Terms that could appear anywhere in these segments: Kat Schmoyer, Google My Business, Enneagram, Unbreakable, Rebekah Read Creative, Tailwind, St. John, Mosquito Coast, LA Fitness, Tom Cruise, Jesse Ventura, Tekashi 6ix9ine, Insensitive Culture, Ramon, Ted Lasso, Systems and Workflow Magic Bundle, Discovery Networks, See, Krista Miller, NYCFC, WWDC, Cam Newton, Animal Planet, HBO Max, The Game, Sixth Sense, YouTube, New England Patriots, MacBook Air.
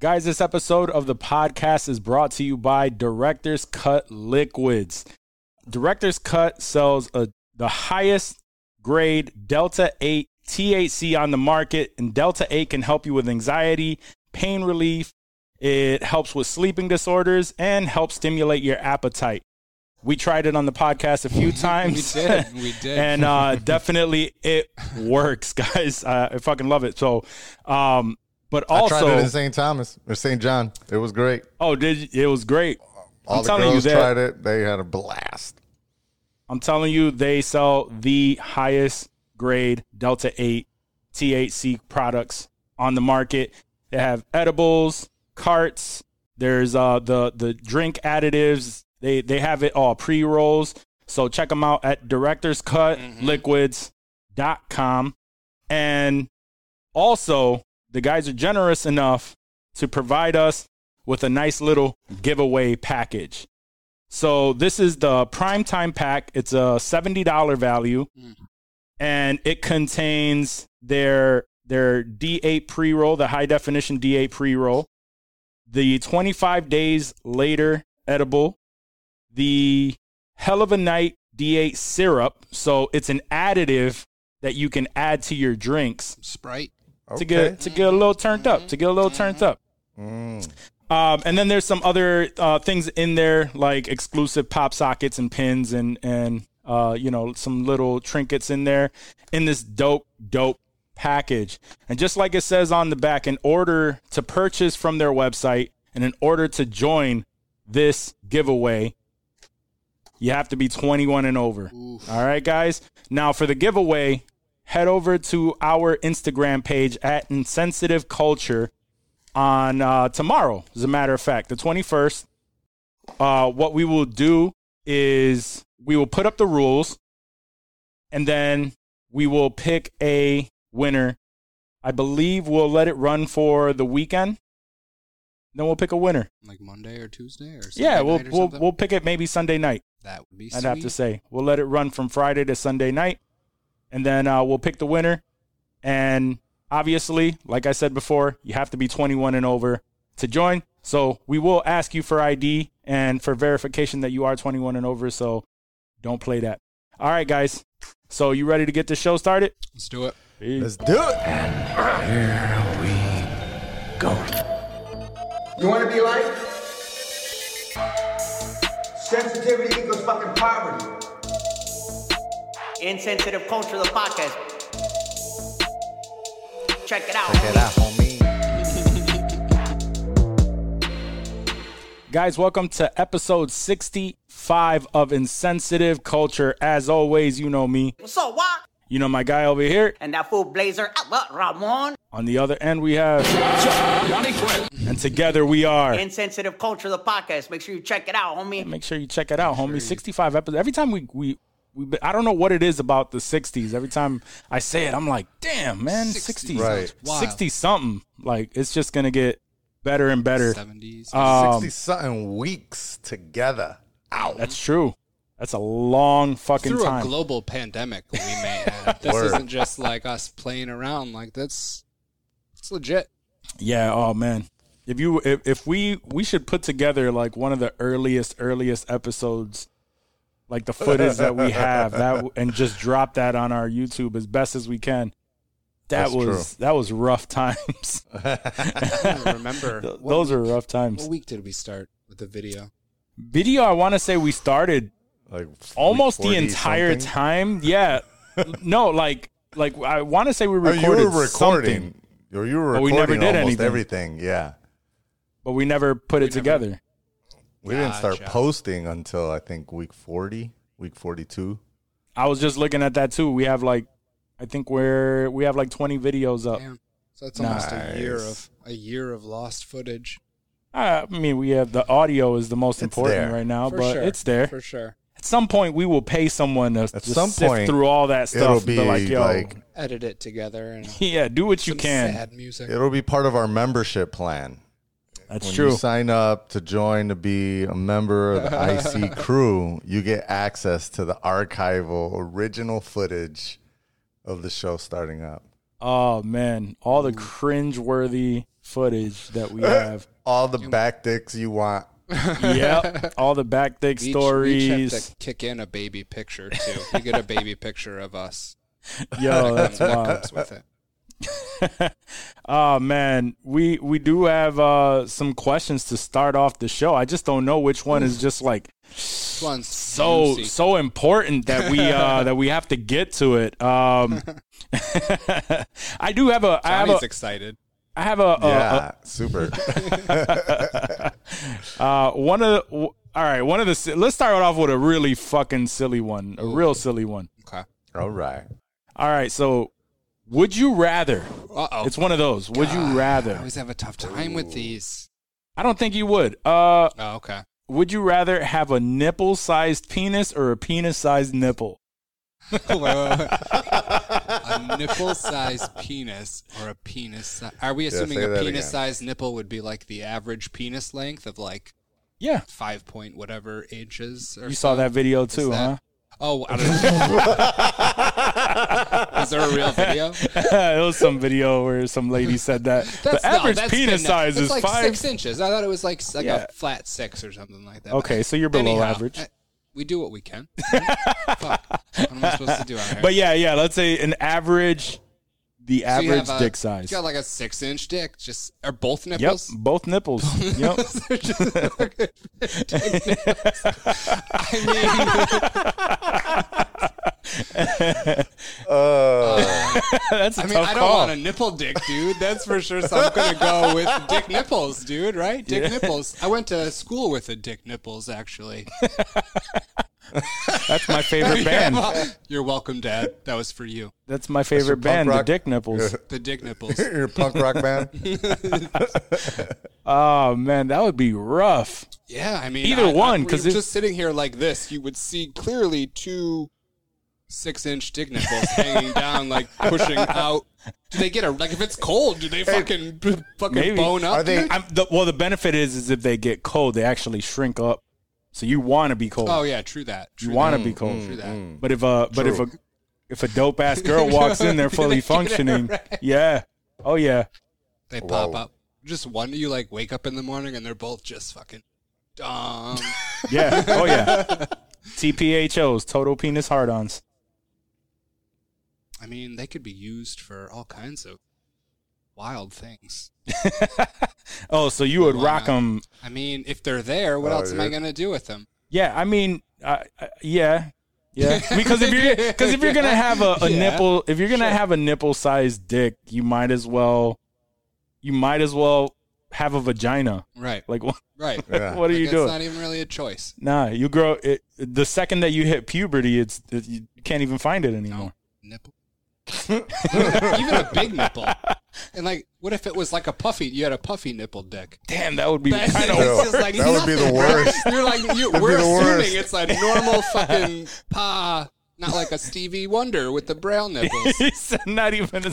Guys, this episode of the podcast is brought to you by Director's Cut Liquids. Director's Cut sells the highest grade Delta 8 THC on the market, and Delta 8 can help you with anxiety, pain relief. It helps with sleeping disorders and helps stimulate your appetite. We tried it on the podcast a few times. We did. And definitely it works, guys. I fucking love it. So, but also I tried it in St. Thomas or St. John. It was great. Oh, it was great. All the girls tried it. They had a blast. I'm telling you, they sell the highest grade Delta 8 THC products on the market. They have edibles, carts. There's the drink additives. They have it all, pre-rolls. So check them out at directorscutliquids.com. And also, the guys are generous enough to provide us with a nice little giveaway package. So this is the Primetime Pack. It's a $70 value, and it contains their D8 pre-roll, the high-definition D8 pre-roll, the 25 Days Later edible, the Hell of a Night D8 syrup. So it's an additive that you can add to your drinks. Sprite. Okay. To get a little turned up, and then there's some other things in there, like exclusive pop sockets and pins and you know, some little trinkets in there in this dope package. And just like it says on the back, in order to purchase from their website and in order to join this giveaway, you have to be 21 and over. Oof. All right, guys. Now for the giveaway, head over to our Instagram page at Insensitive Culture on tomorrow, as a matter of fact, the 21st. What we will do is we will put up the rules, and then we will pick a winner. I believe we'll let it run for the weekend. Then we'll pick a winner. Like Monday or Tuesday or Sunday night or something? We'll pick it maybe Sunday night. That would be sweet. I'd have to say. We'll let it run from Friday to Sunday night. And then we'll pick the winner. And obviously, like I said before, you have to be 21 and over to join. So we will ask you for ID and for verification that you are 21 and over. So don't play that. All right, guys. So you ready to get the show started? Let's do it. Peace. Let's do it. And here we go. You want to be like? Sensitivity equals fucking poverty. Insensitive Culture, the podcast. Check it out, homie. Guys, welcome to episode 65 of Insensitive Culture. As always, you know me. What's up, what? You know my guy over here. And that fool blazer, Ramon. On the other end, we have Johnny Quinn. And together we are Insensitive Culture, the podcast. Make sure you check it out, homie. Make sure you check it out, homie. 65 episodes. Every time we I don't know what it is about the 60s. Every time I say it, I'm like, damn, man, 60s. Right. 60-something. Like, it's just going to get better and better. 70s. 60-something weeks together. Ow. That's true. That's a long fucking through time. Through a global pandemic we made. This isn't just like us playing around. Like, it's legit. Yeah, oh, man. If we should put together, like, one of the earliest episodes, like the footage that we have, that and just drop that on our YouTube as best as we can. That was rough times. I don't remember. Those are rough times. What week did we start with the video? Video, I want to say we started like almost the entire time. Yeah. No, like I want to say we recorded something. Or you were recording, but we never did almost everything. Yeah. But we never put it together. We didn't start posting until I think week 40, week 42. I was just looking at that too. We have like, I think we have like 20 videos up. Damn. So that's almost a year of lost footage. I mean, we have the audio is the most important right now, but it's there for sure. At some point, we will pay someone to sift through all that stuff. It'll be like, yo, edit it together and yeah, do what you can. Sad music. It'll be part of our membership plan. That's when true. When you sign up to join to be a member of the IC crew, you get access to the archival original footage of the show starting up. Oh, man. All the cringeworthy footage that we have. All the back dicks you want. Yep, all the back dick stories. We have to kick in a baby picture, too. You get a baby picture of us. Yo, that's wild. With it. Oh man, we do have some questions to start off the show. I just don't know which one is just like so important that we have to get to it. I do have a. Johnny's excited. I have a super. Let's start off with a really fucking silly one, a real silly one. Okay. All right. So. Would you rather? Uh-oh. It's one of those. Would you rather? I always have a tough time with these. I don't think you would. Okay. Would you rather have a nipple-sized penis or a penis-sized nipple? Wait. A nipple-sized penis or a penis? Are we assuming a penis-sized nipple would be like the average penis length of like 5 point whatever inches? Or you saw that video too, huh? Oh, I don't know. Is there a real video? It was some video where some lady said that. The average penis size is like 6 inches. I thought it was like a flat 6 or something like that. Okay, so you're below average. We do what we can. Fuck. What am I supposed to do out here? But yeah, let's say the average dick size. You got like a 6-inch dick. Just are both nipples? Yep, both nipples. Yep. nipples. I mean, that's a tough I don't call. Want a nipple dick, dude. That's for sure. So I'm gonna go with dick nipples, dude. Right? Dick nipples. I went to school with a dick nipples, actually. That's my favorite band. You're welcome, Dad. That was for you. That's my favorite band, the Dick Nipples. The Dick Nipples. Your punk rock band? Oh, man, that would be rough. Yeah, I mean. Either one. Because just sitting here like this, you would see clearly 2 6-inch dick nipples hanging down, like pushing out. Do they get if it's cold, do they fucking maybe. Bone up? Are they, the benefit is if they get cold, they actually shrink up. So you want to be cold. Oh yeah, true that. You want to be cold. True that. But if a dope ass girl walks in there fully functioning, right? Yeah. Oh yeah. They pop up. Just one. You like wake up in the morning and they're both just fucking dumb. Yeah. Oh yeah. TPHOs, total penis hard-ons. I mean, they could be used for all kinds of wild things. Oh, so you would rock them. I mean, if they're there, what else am I going to do with them? Yeah, I mean, yeah. Because if you're going to have a nipple, if you're going to have a nipple-sized dick, you might as well have a vagina. Right. Like what? Right. Yeah. What are you doing? It's not even really a choice. Nah, you grow it. The second that you hit puberty, you can't even find it anymore. No. Nipple. Even a big nipple. And like, what if it was like you had a puffy nipple dick? Damn, that would be kind of worse. Like that would be the worst. You're like, we're assuming it's a normal fucking not like a Stevie Wonder with the braille nipples. It's not even a...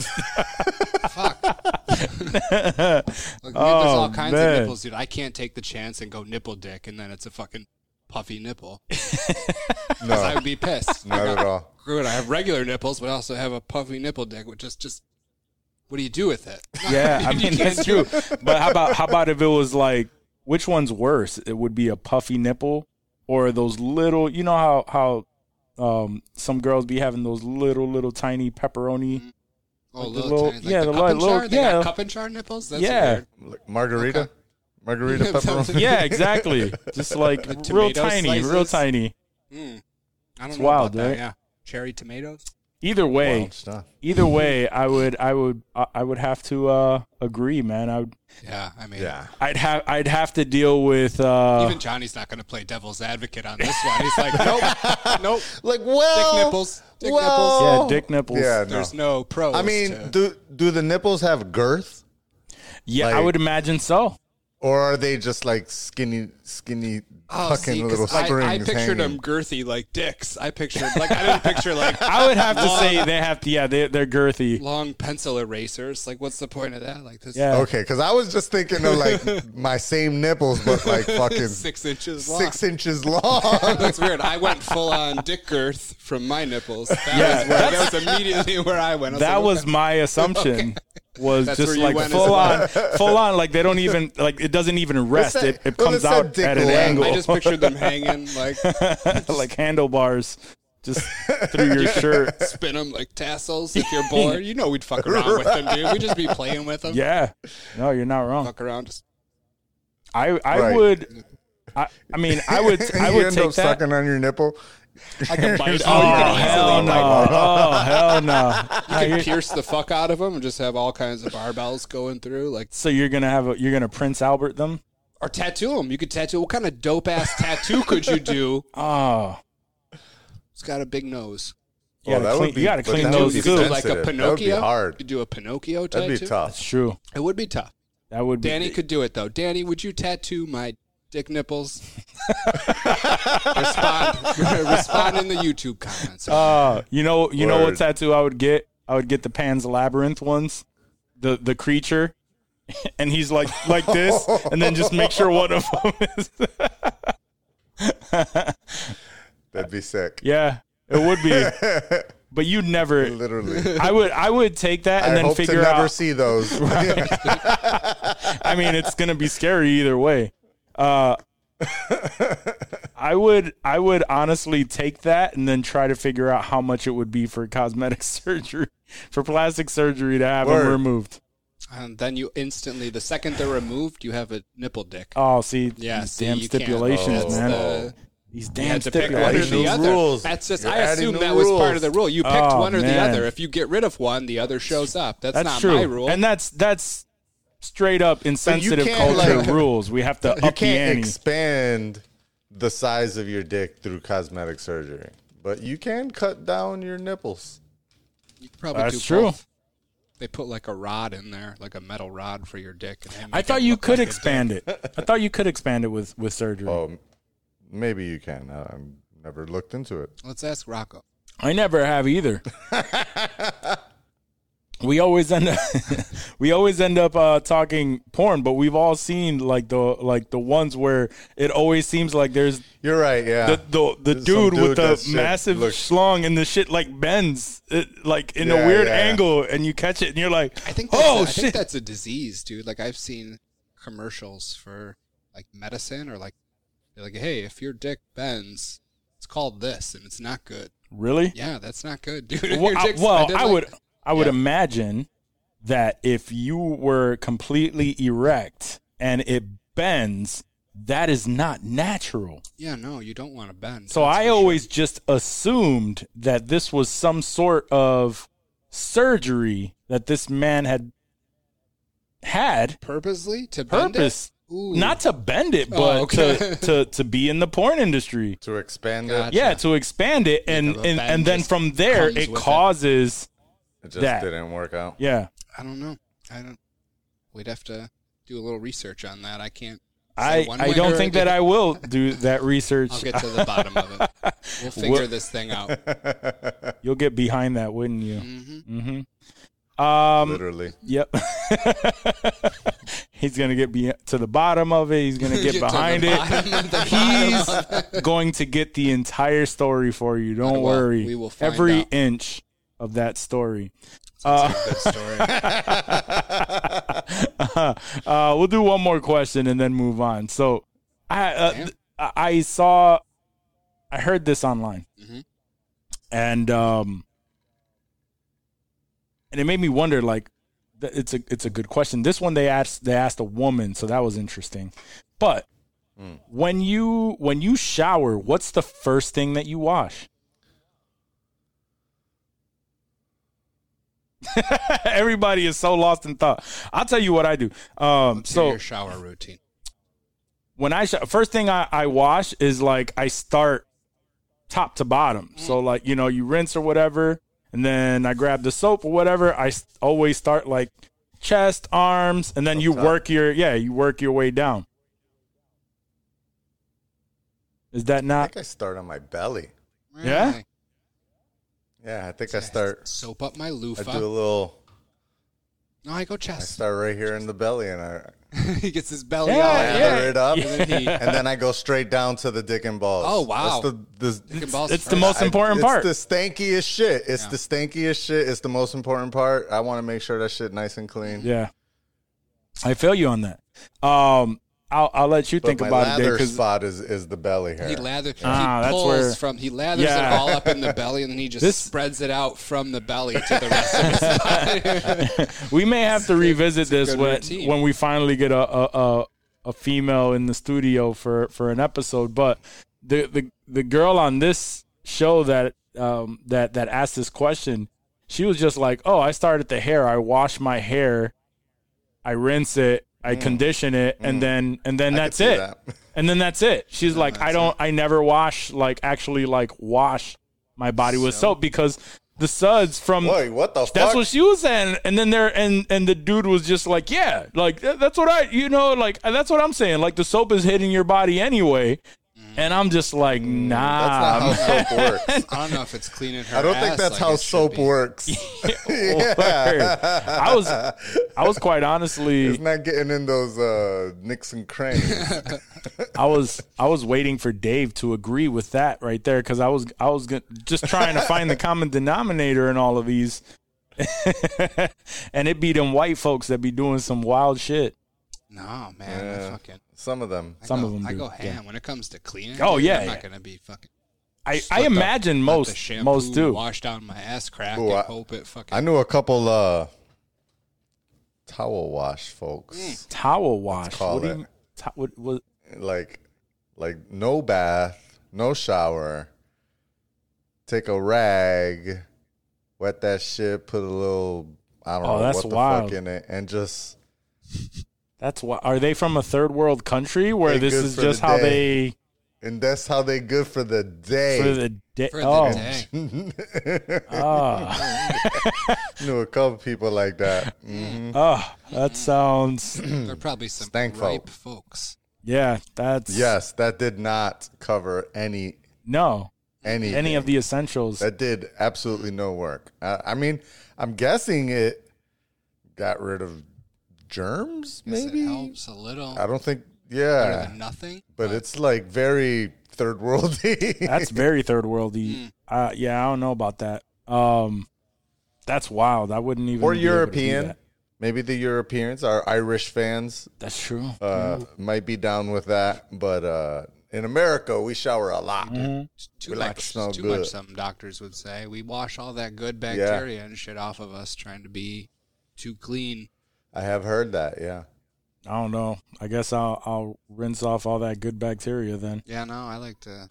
Fuck. Look, there's all kinds of nipples, dude. I can't take the chance and go nipple dick, and then it's a fucking puffy nipple. No. I would be pissed. Not at all. Screw it. I have regular nipples, but I also have a puffy nipple dick, which is just... What do you do with it? Yeah, I mean, that's true. But how about if it was like, which one's worse? It would be a puffy nipple or those little, you know how some girls be having those little tiny pepperoni. Mm-hmm. Oh, like little tiny. Like yeah, the cup and jar nipples? That's weird. Like margarita pepperoni. Yeah, exactly. Just like real tiny. Mm. I don't know wild, about right? that, yeah. Cherry tomatoes. Either way, I would have to agree, man. I would. Yeah, I mean, I'd have to deal with. Even Johnny's not going to play devil's advocate on this one. He's like, nope. Like, well, dick nipples. Yeah, dick nipples. Yeah, no. There's no pros. I mean, do the nipples have girth? Yeah, like, I would imagine so. Or are they just like skinny? Oh, see, little I pictured them girthy like dicks. I didn't picture like. I would have to say they have to. Yeah, they're girthy. Long pencil erasers. Like, what's the point of that? Like this. Yeah. Okay, because I was just thinking of like my same nipples, but like fucking 6 inches long. 6 inches long. That's weird. I went full on dick girth from my nipples. That was immediately where I went. That was my assumption. Okay. was full on. Like they don't even like it doesn't even rest. It comes out at an angle. I just pictured them hanging like handlebars. Just through your shirt. Spin them like tassels if you're bored. You know we'd fuck around with them, dude. We'd just be playing with them. Yeah. No, you're not wrong. Fuck around. Just... I would take that. You end up sucking on your nipple. I can bite. Oh, hell no. You can pierce the fuck out of them and just have all kinds of barbells going through. Like, so you're going to Prince Albert them? Or tattoo them. You could tattoo. What kind of dope-ass tattoo could you do? Oh, it's got a big nose. Yeah, you got to clean those good. Like a Pinocchio. That would be hard. You do a Pinocchio tattoo. That'd be tough. That's true. It would be tough. That would. Danny could do it though. Danny, would you tattoo my dick nipples? Respond in the YouTube comments. You know what tattoo I would get? I would get the Pan's Labyrinth ones. The creature, and he's like this, and then just make sure one of them is. That'd be sick. Yeah, it would be. But you'd never. Literally. I would take that and then figure out. I hope to never see those. Right? I mean, it's going to be scary either way. I would honestly take that and then try to figure out how much it would be for cosmetic surgery, for plastic surgery to have them removed. And then you instantly, the second they're removed, you have a nipple dick. Oh, see, yeah, damn stipulations, man. These damn stipulations. The other. Rules. That's just. You're I assume that rules. Was part of the rule. You picked one or the other. If you get rid of one, the other shows up. That's not true. My rule. And that's straight up insensitive culture rules. We have to up the ante. You can't expand the size of your dick through cosmetic surgery, but you can cut down your nipples. You probably that's do true. Both. They put like a rod in there, like a metal rod for your dick. And I thought you could expand it. I thought you could expand it with surgery. Oh. Maybe you can. I've never looked into it. Let's ask Rocco. I never have either. We always end up talking porn, but we've all seen like the ones where it always seems like there's. You're right. Yeah. The dude with the massive schlong and the shit like bends it, like in a weird angle, and you catch it and you're like, I think that's a disease, dude. Like I've seen commercials for like medicine or like. They're like, hey, if your dick bends, it's called this, and it's not good. Really? Yeah, that's not good, dude. Well, I would imagine that if you were completely erect and it bends, that is not natural. Yeah, no, you don't want to bend. So I always just assumed that this was some sort of surgery that this man had purposely to bend it. Ooh. Not to bend it, but to be in the porn industry. To expand it? Yeah, to expand it. And then from there, it causes that. It just didn't work out. Yeah. I don't know. We'd have to do a little research on that. I can't. I don't think that I will do that research. I'll get to the bottom of it. We'll figure this thing out. You'll get behind that, wouldn't you? Mm-hmm. Mm-hmm. Literally. Yep. He's going to get to the bottom of it. He's going to get behind it. He's going to get the entire story for you. Don't worry. We will find every inch of that story. We'll do one more question and then move on. So I heard this online. Mm-hmm. And it made me wonder, like, it's a good question. This one they asked a woman, so that was interesting. But when you shower, what's the first thing that you wash? Everybody is so lost in thought. I'll tell you what I do. So your shower routine. When I first thing I wash is like I start top to bottom. So like you rinse or whatever. And then I grab the soap or whatever. I always start like chest, arms, and then you work your way down. Is that not? I think I start on my belly. Really? Yeah. Yeah, I think I start soap up my loofah. I do a little. No, I go chest. I start right here in the belly, and I He gets his belly out, lather it up, and then I go straight down to the dick and balls. Oh wow! It's the most important part. It's the stankiest shit. It's the most important part. I want to make sure that shit nice and clean. Yeah, I feel you on that. I'll let you think about it. My lather spot is the belly hair. He lathers. He lathers it all up in the belly, and then he just spreads it out from the belly to the rest of his body. We may have to revisit this when we finally get a female in the studio for an episode. But the girl on this show that asked this question, she was just like, "Oh, I start at the hair. I wash my hair. I rinse it. I condition it, and then that's it. And then that's it." She's like, I never wash, wash my body with soap because the suds from... Wait, what the fuck? That's what she was saying. And then the dude was just like, that's what that's what I'm saying. Like, the soap is hitting your body anyway. And I'm just like, nah. That's not how soap works. I don't know if it's cleaning her ass. I don't think that's how soap works. I was quite honestly. It's not getting in those nicks and crannies. I was waiting for Dave to agree with that right there because I was just trying to find the common denominator in all of these, and it be them white folks that be doing some wild shit. No, man, some of them do. I go ham when it comes to cleaning. Oh yeah, I'm not gonna be fucking. I imagine most do. Wash down my ass crack and hope it fucking. I knew a couple towel wash folks. Towel wash. Like no bath, no shower. Take a rag, wet that shit, put a little I don't know what the fuck in it, and just. That's why. Are they from a third world country where this is just how they? And that's how they good for the day. For the day. Knew a couple people like that. Mm-hmm. Oh, that sounds. They're probably some ripe folks. Yeah, that did not cover any of the essentials. That did absolutely no work. I mean, I'm guessing it got rid of. Germs, maybe? It helps a little. I don't think, better than nothing. But it's like very third worldy. That's very third worldy. I don't know about that. That's wild. I wouldn't even. Or European. Maybe the Europeans, our Irish fans. That's true. Might be down with that. But in America, we shower a lot. Mm-hmm. Too much, some doctors would say. We wash all that good bacteria and shit off of us trying to be too clean. I have heard that, yeah. I don't know. I guess I'll rinse off all that good bacteria then. Yeah, no, I like to.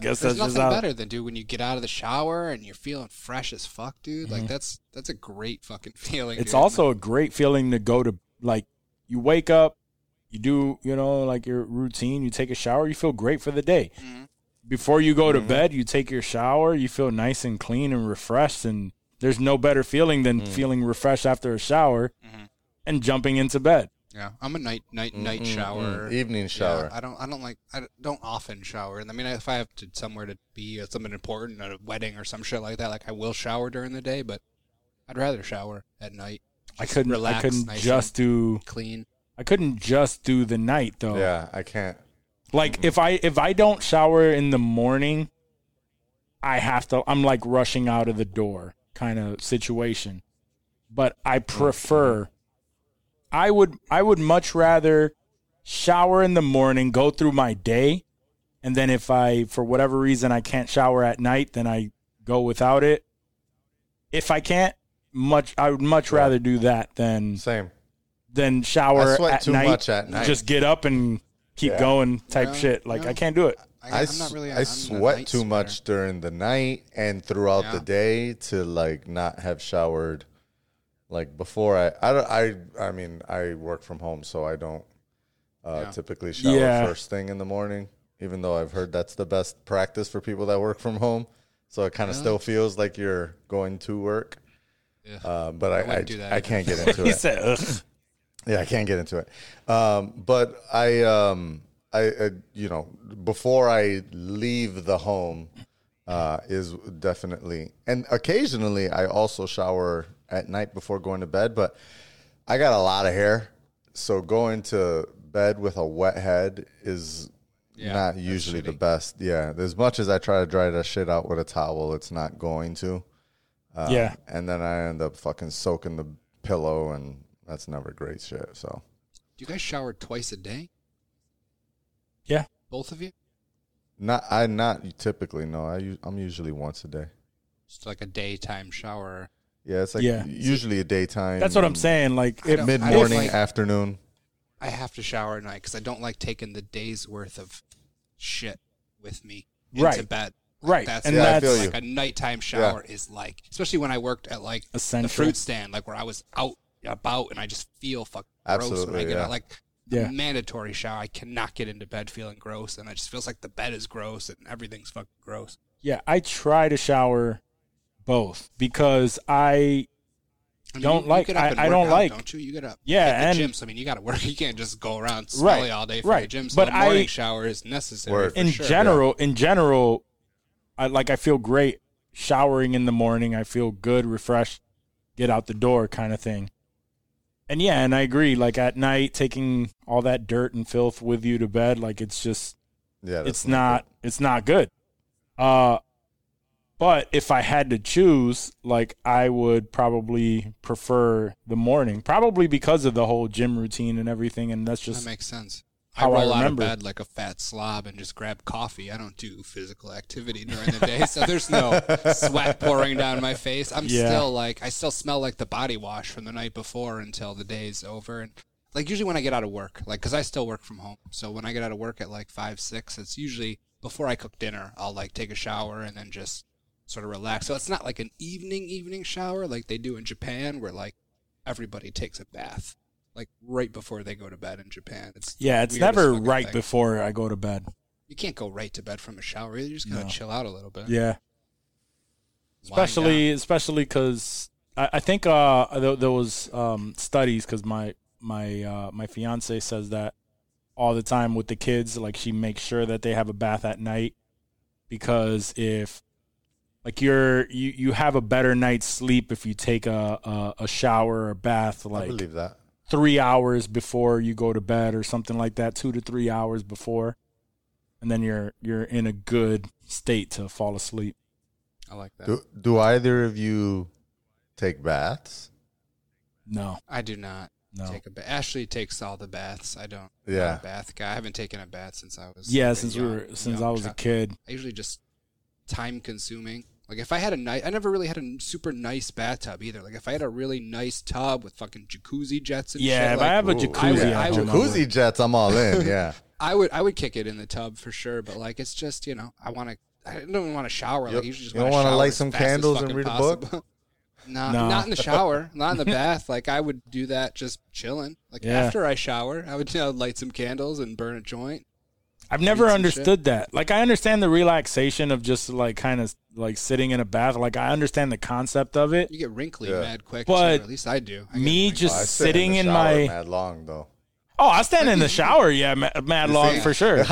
There's nothing better than, dude, when you get out of the shower and you're feeling fresh as fuck, dude. Mm-hmm. Like, that's a great fucking feeling. It's also a great feeling to go to, like, you wake up, you do, your routine, you take a shower, you feel great for the day. Mm-hmm. Before you go to bed, you take your shower, you feel nice and clean and refreshed and. There's no better feeling than feeling refreshed after a shower and jumping into bed. Yeah, I'm a night shower, evening shower. Yeah, I don't often shower. And I mean, if I have to somewhere to be at something important, at a wedding or some shit like that, like I will shower during the day, but I'd rather shower at night. I couldn't just do the night though. Yeah, I can't. Like if I don't shower in the morning, I'm like rushing out of the door. Kind of situation, but I prefer. I would much rather shower in the morning, go through my day, and then if I for whatever reason I can't shower at night, then I go without it. If I can't, I would rather do that than shower I sweat too much at night. Just get up and keep going type shit. Like I can't do it. I sweat too much during the night and throughout the day to like not have showered. Like before, I work from home, so I don't typically shower first thing in the morning. Even though I've heard that's the best practice for people that work from home, so it kind of still feels like you're going to work. Yeah. But I can't get into it. He said, ugh. Yeah, I can't get into it. But I before I leave the home is definitely, and occasionally I also shower at night before going to bed, but I got a lot of hair. So going to bed with a wet head is not usually the best. Yeah. As much as I try to dry that shit out with a towel, it's not going to. And then I end up fucking soaking the pillow, and that's never great shit. So. Do you guys shower twice a day? Yeah. Both of you? Not typically, no. I'm usually once a day. Just like a daytime shower. Yeah, it's like usually a daytime. That's what I'm saying. Like mid-morning, afternoon. I have to shower at night because I don't like taking the day's worth of shit with me into bed. Like, right. That's, and that's like a nighttime shower is like, especially when I worked at like the fruit stand, like where I was out about and I just feel fucking gross when I get out. Like a mandatory shower. I cannot get into bed feeling gross, and it just feels like the bed is gross and everything's fucking gross. Yeah, I try to shower both because I don't like. You get up. Yeah, and the gyms. I mean, you got to work. You can't just go around smelly all day for the gym. So but the morning shower is necessary. For in general, I feel great showering in the morning. I feel good, refreshed, get out the door kind of thing. And yeah, and I agree. Like at night, taking all that dirt and filth with you to bed, like it's just, it's not good. But if I had to choose, like I would probably prefer the morning, probably because of the whole gym routine and everything. And that's just that makes sense. I roll out of bed like a fat slob and just grab coffee. I don't do physical activity during the day, so there's no sweat pouring down my face. I'm still like, I still smell like the body wash from the night before until the day's over. And like usually when I get out of work, like because I still work from home, so when I get out of work at like 5, 6, it's usually before I cook dinner. I'll like take a shower and then just sort of relax. So it's not like an evening shower like they do in Japan, where like everybody takes a bath like right before they go to bed in Japan. It's never right before I go to bed. You can't go right to bed from a shower either. You just gotta chill out a little bit. Yeah. Especially because I think there was studies, because my fiance says that all the time with the kids. Like she makes sure that they have a bath at night, because if like you have a better night's sleep if you take a shower or a bath. Like I believe that. 3 hours before you go to bed or something like that, 2 to 3 hours before, and then you're in a good state to fall asleep. I like that. Do either of you take baths? No, I do not. No. Take a bath. Ashley takes all the baths. I don't. Yeah, I'm a bath guy. I haven't taken a bath since I was. Yeah, I was a kid. I usually just time consuming. Like, if I had I never really had a super nice bathtub either. Like, if I had a really nice tub with fucking jacuzzi jets and shit. Yeah, if I have a jacuzzi, jacuzzi jets, I'm all in, yeah. I would kick it in the tub for sure, but, like, it's just, you know, I don't even want to shower. Like, usually just you don't want to light some candles and read a book? No, not in the shower, not in the bath. Like, I would do that just chilling. Like, after I shower, I would light some candles and burn a joint. I've never understood that. Like, I understand the relaxation of just, like, kind of, like, sitting in a bath. Like, I understand the concept of it. You get wrinkly mad quick, but at least I do. Me just sitting in my... mad long, though. Oh, I stand in the shower, mad long for sure.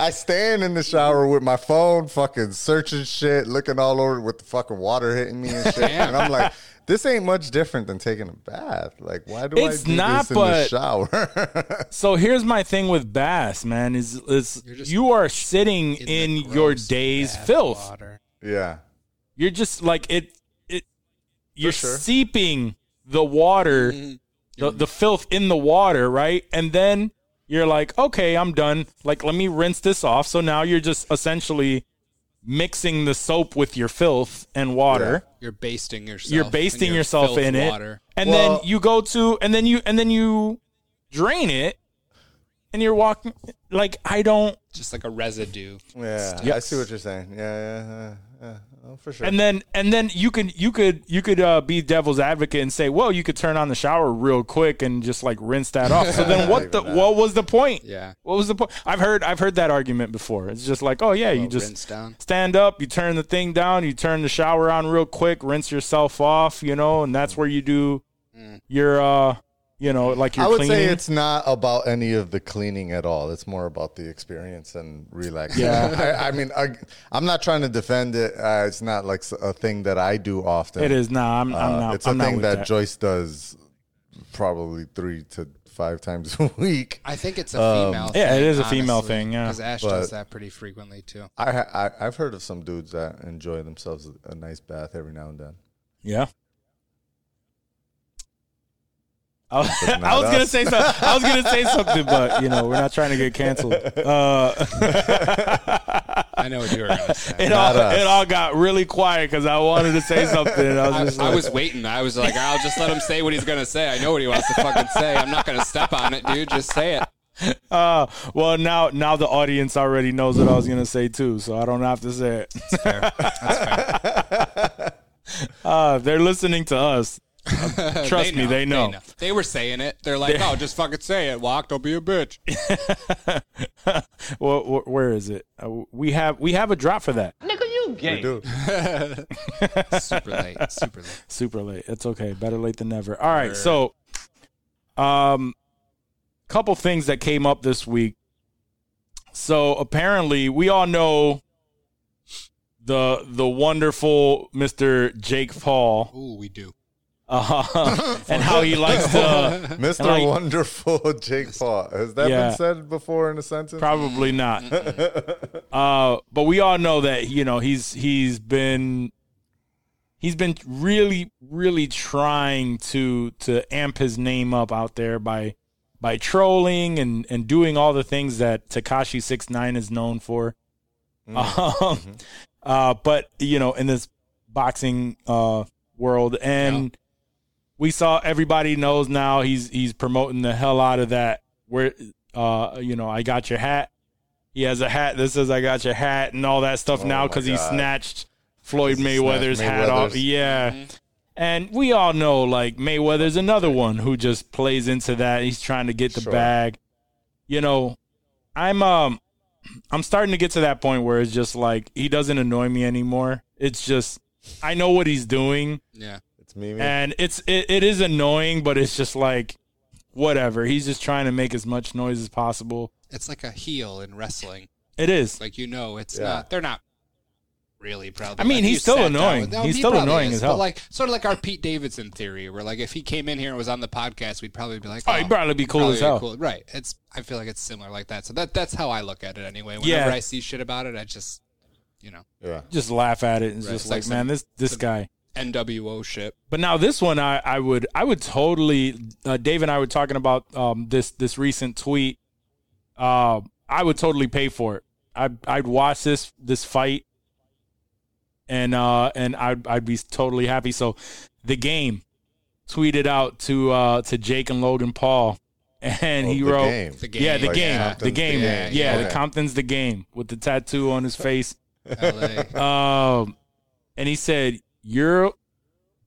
I stand in the shower with my phone fucking searching shit, looking all over with the fucking water hitting me and shit. And I'm like... this ain't much different than taking a bath. Like, why do I do this in the shower? So here's my thing with baths, man. Is you are sitting in your day's filth. Water. Yeah. You're just like it you're seeping the water, the filth in the water, right? And then you're like, okay, I'm done. Like, let me rinse this off. So now you're just essentially mixing the soap with your filth and water. Yeah. You're basting yourself. You're basting yourself in water. It. And then you go to and then you drain it and you're walking like I don't just like a residue. Yeah. I see what you're saying. Yeah. Oh, for sure. And then you could be devil's advocate and say, well, you could turn on the shower real quick and just like rinse that off. So then what was the point? Yeah. What was the point? I've heard that argument before. It's just like, oh yeah, you just stand up, you turn the thing down, you turn the shower on real quick, rinse yourself off, you know, and that's where you do your like your cleaning. I would say it's not about any of the cleaning at all. It's more about the experience and relaxation. Yeah. I mean, I'm not trying to defend it. It's not like a thing that I do often. It is not. I'm not. It's a thing that Joyce does probably 3 to 5 times a week. I think it's a female thing. Yeah, it is a female thing. Yeah, because Ash does that pretty frequently too. I've heard of some dudes that enjoy themselves a nice bath every now and then. Yeah. I was gonna say something, but you know, we're not trying to get canceled. I know what you were gonna say. It all got really quiet because I wanted to say something. And I was waiting. I was like, I'll just let him say what he's gonna say. I know what he wants to fucking say. I'm not gonna step on it, dude. Just say it. Well, now the audience already knows what I was gonna say too, so I don't have to say it. That's fair. That's fair. They're listening to us. Trust me, they know. They were saying it. They're like, oh, just fucking say it, Locke. Don't be a bitch. Well, where is it? We have a drop for that. Nigga, you gay. We do. Super late. It's okay. Better late than never. All right. So, couple things that came up this week. So apparently, we all know the wonderful Mr. Jake Paul. Ooh, we do. And how he likes to Mr. Wonderful Jake Paul. Has that been said before in a sentence? Probably not. But we all know that, you know, he's been really, really trying to amp his name up out there by trolling and doing all the things that Tekashi 6ix9ine is known for. But you know, in this boxing world, and we saw, everybody knows now he's promoting the hell out of that. Where you know, I got your hat. He has a hat that says I got your hat and all that stuff now because he snatched Floyd Mayweather's hat off. Yeah, and we all know, like, Mayweather's another one who just plays into that. He's trying to get the bag. You know, I'm starting to get to that point where it's just like, he doesn't annoy me anymore. It's just, I know what he's doing. Yeah. It's me. And it is annoying, but it's just like, whatever. He's just trying to make as much noise as possible. It's like a heel in wrestling. It is. Like, you know, it's not, they're not really probably. I mean, like, he's still annoying. He's still annoying as hell. Like, sort of like our Pete Davidson theory, where like, if he came in here and was on the podcast, we'd probably be like, oh, he'd probably be cool as hell. Cool. Right. It's, I feel like it's similar like that. So that's how I look at it anyway. Whenever I see shit about it, I just, you know, just laugh at it, and it's just like, man, this guy NWO shit. But now this one, I would totally, Dave and I were talking about this recent tweet. I would totally pay for it. I'd watch this fight, and I'd be totally happy. So, The Game tweeted out to Jake and Logan Paul. And he wrote, the game. The Compton's The Game with the tattoo on his face. LA. And he said, "You're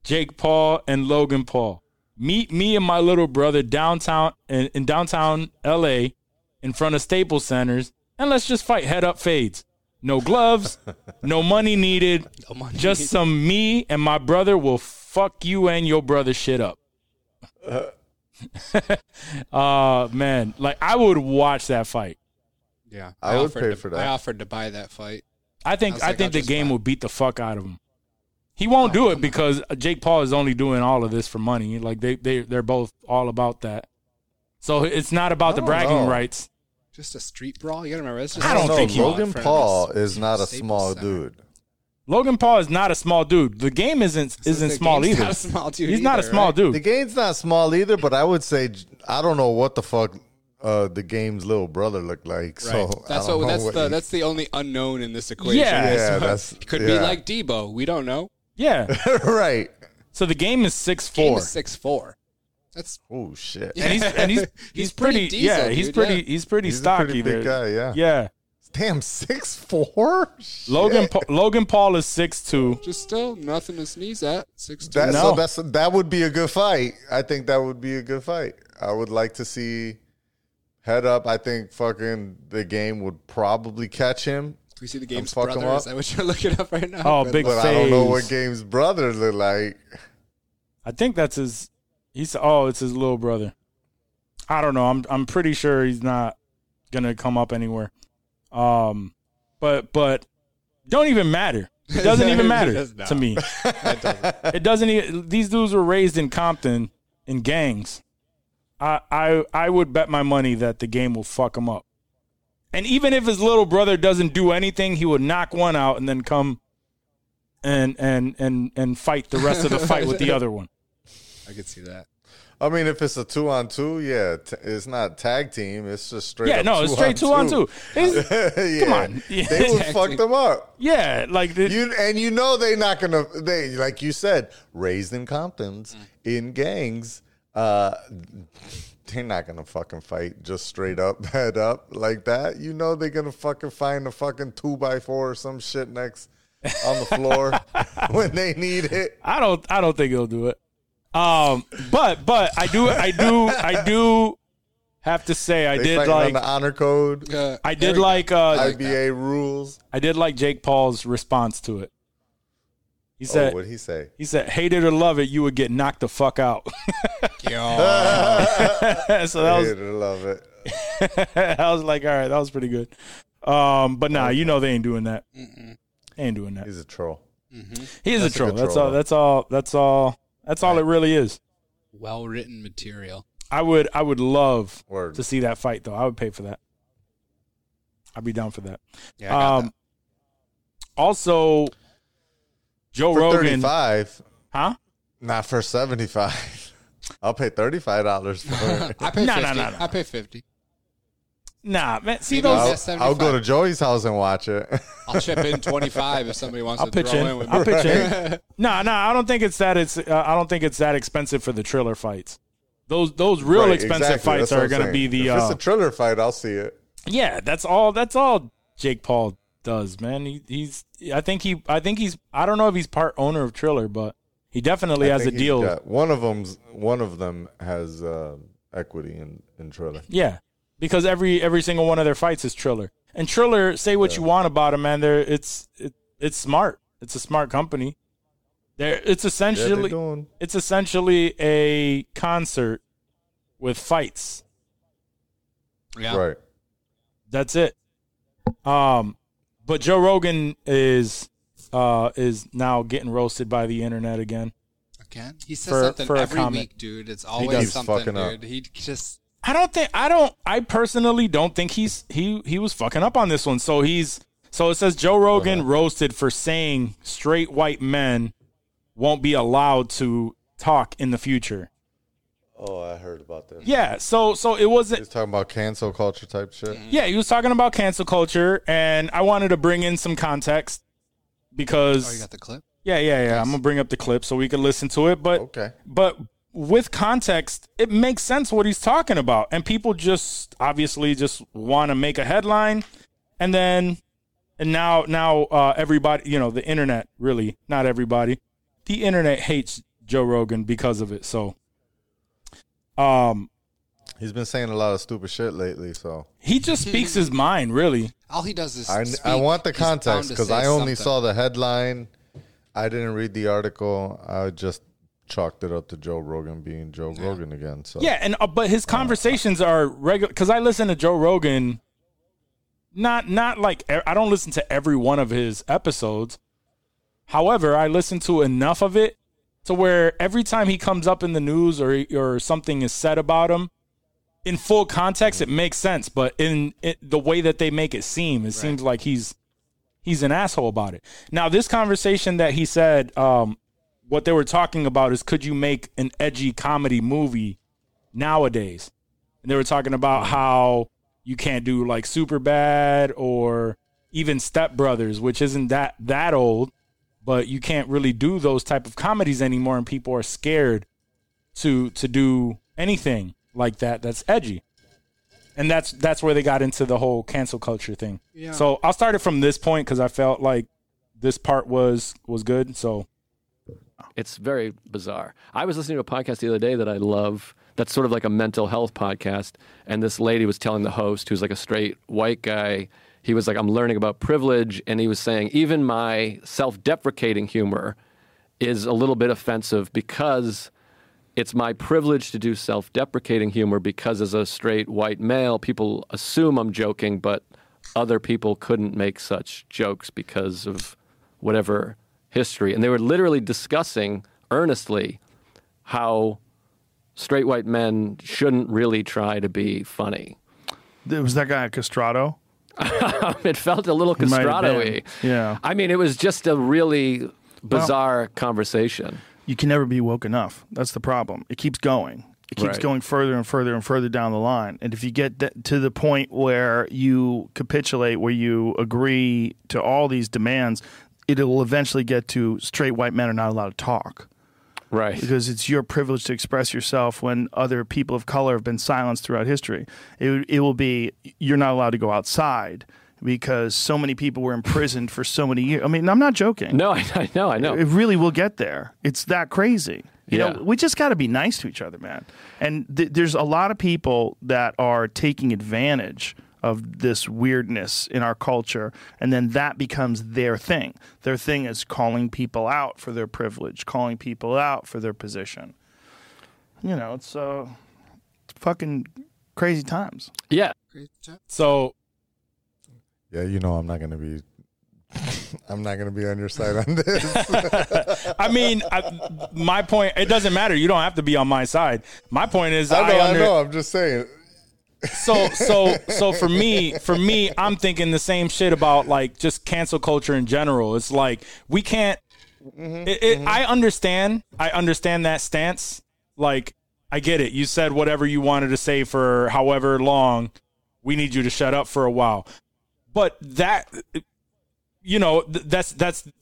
Jake Paul and Logan Paul. Meet me and my little brother downtown in downtown LA in front of Staples Centers, and let's just fight head up fades. No gloves, no money needed. Just some me and my brother will fuck you and your brother shit up." Man, like, I would watch that fight. Yeah, I would pay for that. I offered to buy that fight. I think The Game will beat the fuck out of him. He won't do it because Jake Paul is only doing all of this for money. Like, they're both all about that. So it's not about the bragging rights. Just a street brawl. You gotta remember, it's just, I don't think Logan Paul is not a small dude. Logan Paul is not a small dude. The Game isn't small either. Not a small dude. He's not a small dude. The Game's not small either, but I would say, I don't know what the fuck The Game's little brother looked like. Right. So that's the only unknown in this equation. Yeah, could be like Debo. We don't know. Yeah, right. So The Game is 6'4". 6'4". That's shit. Yeah. And he's pretty. Diesel, yeah, he's dude, pretty. Yeah. He's pretty stocky. Pretty big guy. Yeah. Yeah. Damn, 6'4"? Logan Paul is 6'2". Just still nothing to sneeze at. 6'2". So that would be a good fight. I think that would be a good fight. I would like to see head up. I think fucking The Game would probably catch him. We see The Game's brother. Is that what you're looking up right now? Oh, but, big face. I don't know what Game's brother look like. I think that's his. He's it's his little brother. I don't know. I'm pretty sure he's not gonna come up anywhere. But don't even matter. It doesn't even matter to me. It doesn't even, these dudes were raised in Compton in gangs. I would bet my money that the game will fuck him up. And even if his little brother doesn't do anything, he will knock one out and then come and fight the rest of the fight with the other one. I could see that. I mean, if it's a 2-on-2, yeah, it's not tag team. It's just straight. Yeah, no, it's straight 2-on-2. Yeah. Come on, they would fuck them up. Yeah, like you know they're not gonna. They, like you said, raised in Comptons, in gangs. They're not gonna fucking fight just straight up, head up like that. You know they're gonna fucking find a fucking 2x4 or some shit next on the floor when they need it. I don't think he'll do it. But I do have to say I did like on the honor code. I did like IBA rules. I did like Jake Paul's response to it. He said, "What did he say?" He said, "Hate it or love it, you would get knocked the fuck out." So that was, hate it or love it. I was like, "All right, that was pretty good." But nah, you know they ain't doing that. Mm-mm. They ain't doing that. He's a troll. Mm-hmm. He is a troll. That's all. That's all. That's all. That's all it really is. Well-written material. I would love to see that fight, though. I would pay for that. I'd be down for that. Yeah, I got that. Also, Joe Rogan. $35. Huh? Not for $75. I'll pay $35 for it. I pay $50. No. I pay $50. Nah, man. See those. I'll go to Joey's house and watch it. I'll chip in $25 if somebody wants to throw in with me. I'll pitch in. Nah, I don't think it's that. I don't think it's that expensive for the thriller fights. Those real expensive fights are going to be the. If it's a thriller fight, I'll see it. Yeah, that's all. That's all Jake Paul does, man. He's. I think he's. I don't know if he's part owner of Triller, but he definitely has a deal. One of them has equity in Triller. Yeah. Because every single one of their fights is Triller. And Triller, say what you want about them, man. It's smart. It's a smart company. It's essentially a concert with fights. Yeah. Right. That's it. But Joe Rogan is now getting roasted by the internet again. Again? He says something every week, dude. It's always something, dude. He just I personally don't think he was fucking up on this one. So it says Joe Rogan roasted for saying straight white men won't be allowed to talk in the future. Oh, I heard about that. Yeah, so it wasn't. He was talking about cancel culture type shit. Yeah, he was talking about cancel culture, and I wanted to bring in some context because. Oh, you got the clip? Yeah. Nice. I'm gonna bring up the clip so we can listen to it, but with context, it makes sense what he's talking about. And people just obviously just want to make a headline. And then, now everybody, the internet, really, not everybody. The internet hates Joe Rogan because of it. So, he's been saying a lot of stupid shit lately. So he just speaks his mind, really. All he does is speak. I want the context because I only saw the headline. I didn't read the article. I just chalked it up to Joe Rogan being Joe Rogan again. So but his conversations are regular because I listen to Joe Rogan. Not like I don't listen to every one of his episodes. However, I listen to enough of it to where every time he comes up in the news or something is said about him, in full context it makes sense. But in the way that they make it seem, it seems like he's an asshole about it. Now this conversation that he said. What they were talking about is could you make an edgy comedy movie nowadays? And they were talking about how you can't do like Superbad or even Step Brothers, which isn't that old, but you can't really do those type of comedies anymore. And people are scared to do anything like that. That's edgy. And that's where they got into the whole cancel culture thing. Yeah. So I'll start it from this point because I felt like this part was good. So. It's very bizarre. I was listening to a podcast the other day that I love. That's sort of like a mental health podcast. And this lady was telling the host, who's like a straight white guy, he was like, I'm learning about privilege. And he was saying, even my self-deprecating humor is a little bit offensive because it's my privilege to do self-deprecating humor because as a straight white male, people assume I'm joking, but other people couldn't make such jokes because of whatever history. And they were literally discussing earnestly how straight white men shouldn't really try to be funny. Was that guy Castrato? It felt a little Castrato-y. Yeah. I mean, it was just a really bizarre conversation. You can never be woke enough. That's the problem. It keeps going. It keeps going further and further and further down the line. And if you get to the point where you capitulate, where you agree to all these demands, it will eventually get to straight white men are not allowed to talk. Right. Because it's your privilege to express yourself when other people of color have been silenced throughout history. It will be you're not allowed to go outside because so many people were imprisoned for so many years. I mean, I'm not joking. No, I know. It really will get there. It's that crazy. You know, we just got to be nice to each other, man. And there's a lot of people that are taking advantage of this weirdness in our culture, and then that becomes their thing. Their thing is calling people out for their privilege, calling people out for their position. You know, it's fucking crazy times. Yeah. So, yeah, you know, I'm not going to be on your side on this. I mean, my point, it doesn't matter. You don't have to be on my side. My point is, I know. I'm just saying. So for me, I'm thinking the same shit about like just cancel culture in general. It's like we can't. I understand that stance. Like I get it. You said whatever you wanted to say for however long. We need you to shut up for a while. But that, you know, that's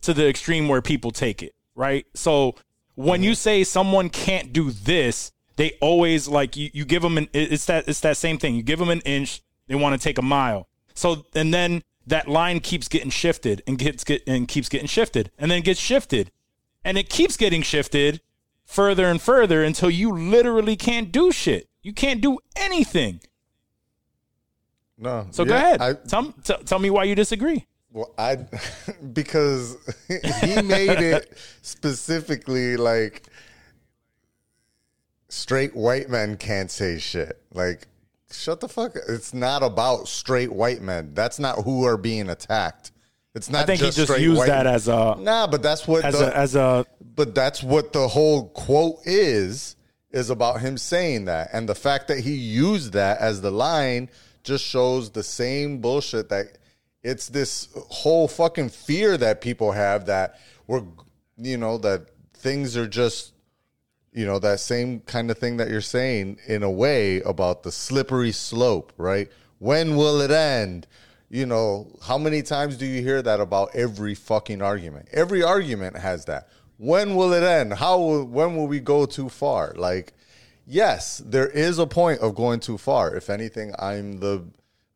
to the extreme where people take it, right? So when you say someone can't do this, they always like you give them an it's that same thing. You give them an inch, they want to take a mile. So and then that line keeps getting shifted and keeps getting shifted and then gets shifted. And it keeps getting shifted further and further until you literally can't do shit. You can't do anything. No. So go ahead. Tell me why you disagree. Well, because he made it specifically like straight white men can't say shit. Like, shut the fuck up. It's not about straight white men. That's not who are being attacked. It's not. I think just he just used that as a but that's what But that's what the whole quote is about him saying that, and the fact that he used that as the line just shows the same bullshit that it's this whole fucking fear that people have that we're, you know, that things are just. You know, that same kind of thing that you're saying in a way about the slippery slope, right? When will it end? You know, how many times do you hear that about every fucking argument? Every argument has that. When will it end? When will we go too far? Like, yes, there is a point of going too far. If anything, I'm the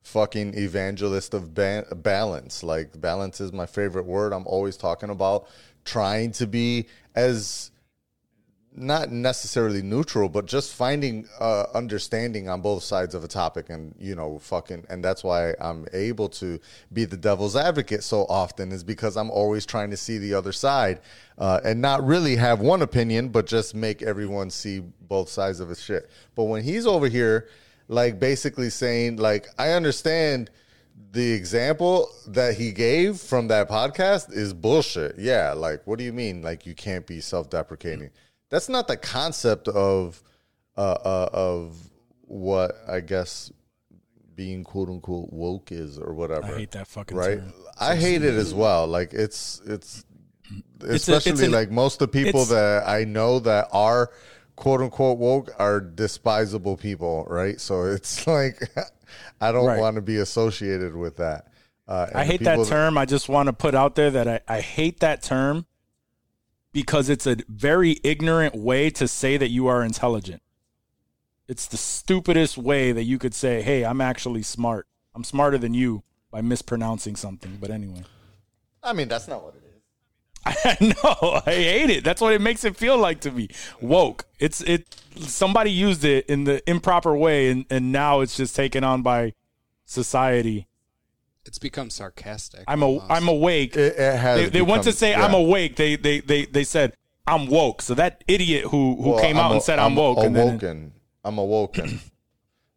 fucking evangelist of balance. Like, balance is my favorite word. I'm always talking about trying to be as... not necessarily neutral, but just finding understanding on both sides of a topic, and you know, fucking, and that's why I'm able to be the devil's advocate so often is because I'm always trying to see the other side and not really have one opinion, but just make everyone see both sides of his shit. But when he's over here, like basically saying, like, I understand the example that he gave from that podcast is bullshit. Yeah, like, what do you mean? Like, you can't be self-deprecating. Mm-hmm. That's not the concept of what I guess being quote unquote woke is or whatever. I hate that fucking term. I hate it as well. Like it's especially like most of the people that I know that are quote unquote woke are despisable people, right? So it's like I don't want to be associated with that. I hate that term. I just want to put out there that I hate that term. Because it's a very ignorant way to say that you are intelligent. It's the stupidest way that you could say, hey, I'm actually smart. I'm smarter than you by mispronouncing something. But anyway. I mean, that's not what it is. I know. I hate it. That's what it makes it feel like to me. Woke. Somebody used it in the improper way, and now it's just taken on by society. It's become sarcastic. I'm awake. It has they want to say I'm awake. They said I'm woke. So that idiot who came out and said I'm woke. I'm awoken.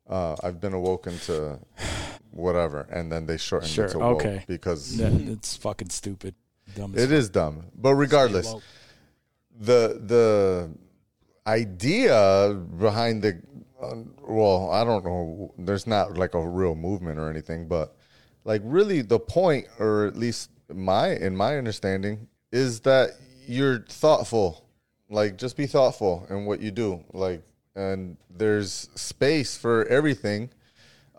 I've been awoken to whatever, and then they shortened it to woke because it's fucking stupid. Dumb. It is dumb. But regardless, the idea behind the, well, I don't know, there's not like a real movement or anything, but like really the point, or at least in my understanding, is that you're thoughtful. Like, just be thoughtful in what you do. Like, and there's space for everything.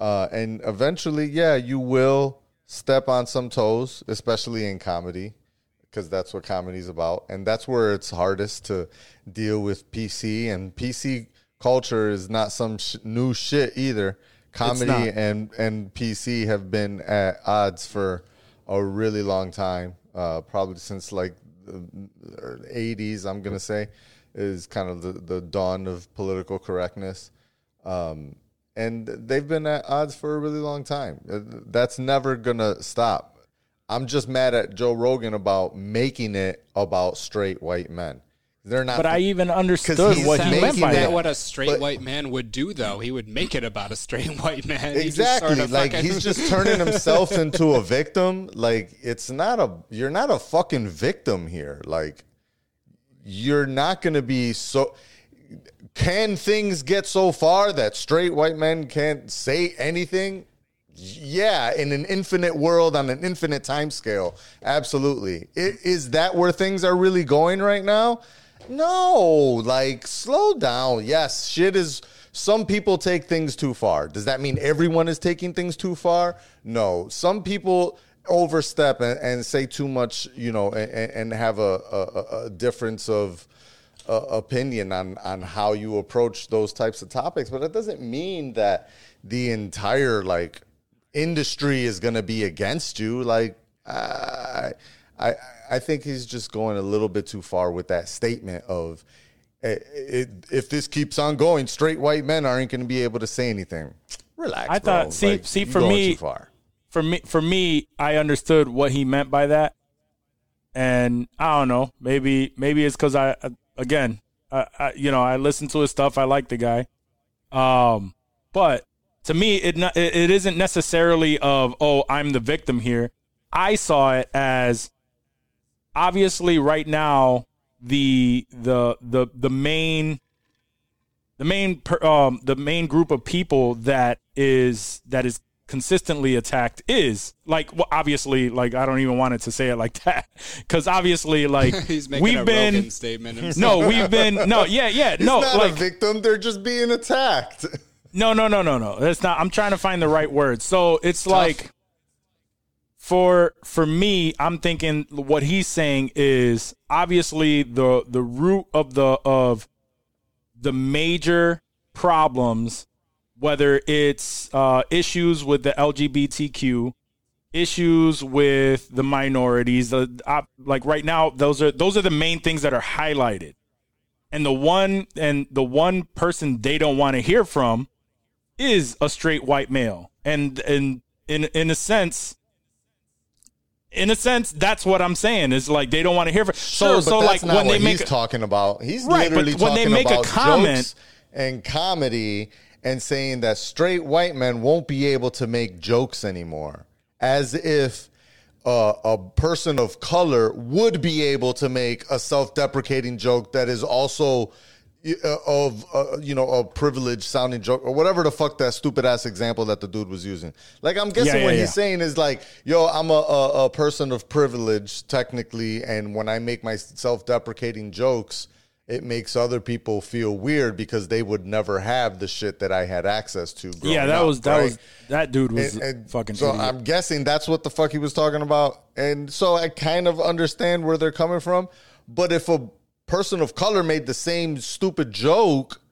And eventually, yeah, you will step on some toes, especially in comedy, because that's what comedy is about. And that's where it's hardest to deal with PC. And PC culture is not some new shit either. Comedy and PC have been at odds for a really long time, probably since like the 80s, I'm going to say, is kind of the dawn of political correctness. And they've been at odds for a really long time. That's never going to stop. I'm just mad at Joe Rogan about making it about straight white men. They're not. But I even understood what he meant by that. What a straight white man would do, though. He would make it about a straight white man. Exactly. Like, he's just turning himself into a victim. Like, it's not a. You're not a fucking victim here. Like, you're not going to be so. Can things get so far that straight white men can't say anything? Yeah, in an infinite world on an infinite time scale. Absolutely. Is that where things are really going right now? No, like, slow down. Yes, shit is, some people take things too far. Does that mean everyone is taking things too far? No. Some people overstep and say too much, you know, and have a difference of opinion on how you approach those types of topics. But it doesn't mean that the entire, like, industry is going to be against you. Like, I think he's just going a little bit too far with that statement of, if this keeps on going, straight white men aren't going to be able to say anything. Relax, I thought, bro. See, for me, I understood what he meant by that, and I don't know. Maybe it's because I listen to his stuff. I like the guy, but. To me, it isn't necessarily of, oh, I'm the victim here. I saw it as, obviously right now the main group of people that is consistently attacked is, like, well, obviously, like, I don't even want it to say it like that, because obviously, like, he's making a Rogan statement himself. He's not like a victim. They're just being attacked. No. That's not. I'm trying to find the right word. So it's tough. Like, for me, I'm thinking what he's saying is, obviously the root of the major problems, whether it's issues with the LGBTQ, issues with the minorities. Like right now, those are the main things that are highlighted, and the one person they don't want to hear from is a straight white male. And in a sense, that's what I'm saying, is like, they don't want to hear from. Sure, so that's like not when what they make he's talking about, he's right, literally but when talking they make about a comment, jokes and comedy, and saying that straight white men won't be able to make jokes anymore, as if a person of color would be able to make a self-deprecating joke that is also of a privileged sounding joke, or whatever the fuck that stupid ass example that the dude was using. Like, I'm guessing he's saying is like, yo, I'm a person of privilege technically, and when I make my self-deprecating jokes, it makes other people feel weird because they would never have the shit that I had access to growing up. That dude was and fucking so idiot. I'm guessing that's what the fuck he was talking about, and so I kind of understand where they're coming from. But if a person of color made the same stupid joke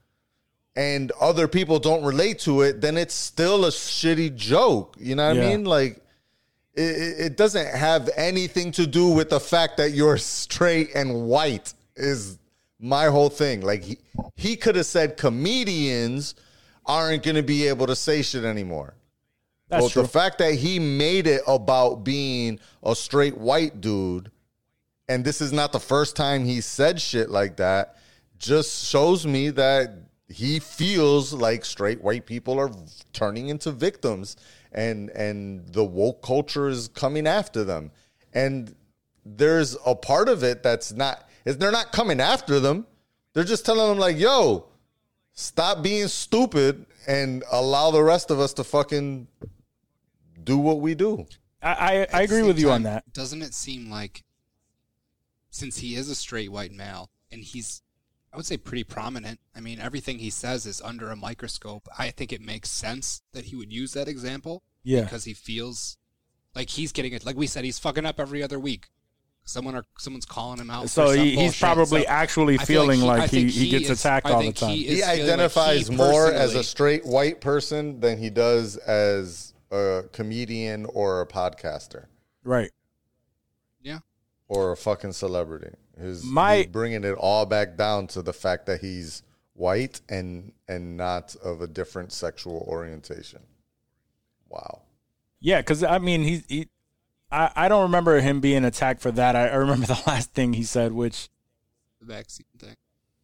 and other people don't relate to it, then it's still a shitty joke. You know what I mean? Like, it doesn't have anything to do with the fact that you're straight and white, is my whole thing. Like, he could have said comedians aren't going to be able to say shit anymore. That's true. The fact that he made it about being a straight white dude, and this is not the first time he said shit like that, just shows me that he feels like straight white people are turning into victims, and the woke culture is coming after them. And there's a part of it that's not, they're not coming after them. They're just telling them, like, yo, stop being stupid and allow the rest of us to fucking do what we do. I agree with you on that. Doesn't it seem like, since he is a straight white male, and he's, I would say, pretty prominent. I mean, everything he says is under a microscope. I think it makes sense that he would use that example. Yeah. Because he feels like he's getting it. Like we said, he's fucking up every other week. Someone's calling him out. So he's probably actually feeling like he gets attacked all the time. He identifies more as a straight white person than he does as a comedian or a podcaster. Right. Yeah. Or a fucking celebrity. He's bringing it all back down to the fact that he's white and not of a different sexual orientation. Wow. Yeah, because, I mean, I don't remember him being attacked for that. I remember the last thing he said, which the vaccine thing.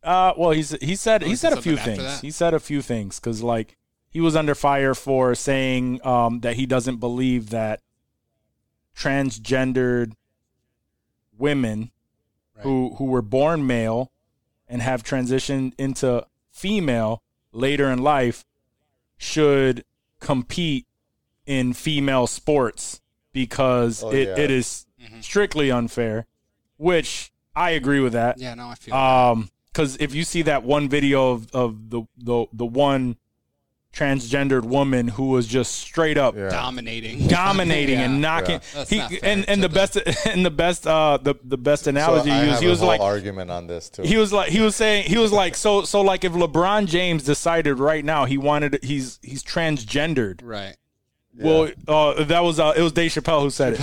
Well, he said a few things. He said a few things because, like, he was under fire for saying that he doesn't believe that transgendered women who were born male and have transitioned into female later in life should compete in female sports. Because it is strictly unfair, which I agree with that. Yeah, no, I feel because if you see that one video of the one transgendered woman who was just straight up dominating and knocking, the best analogy he was like argument on this too. He was saying so like if LeBron James decided right now he's transgendered, right? Yeah. Well, it was Dave Chappelle who said it.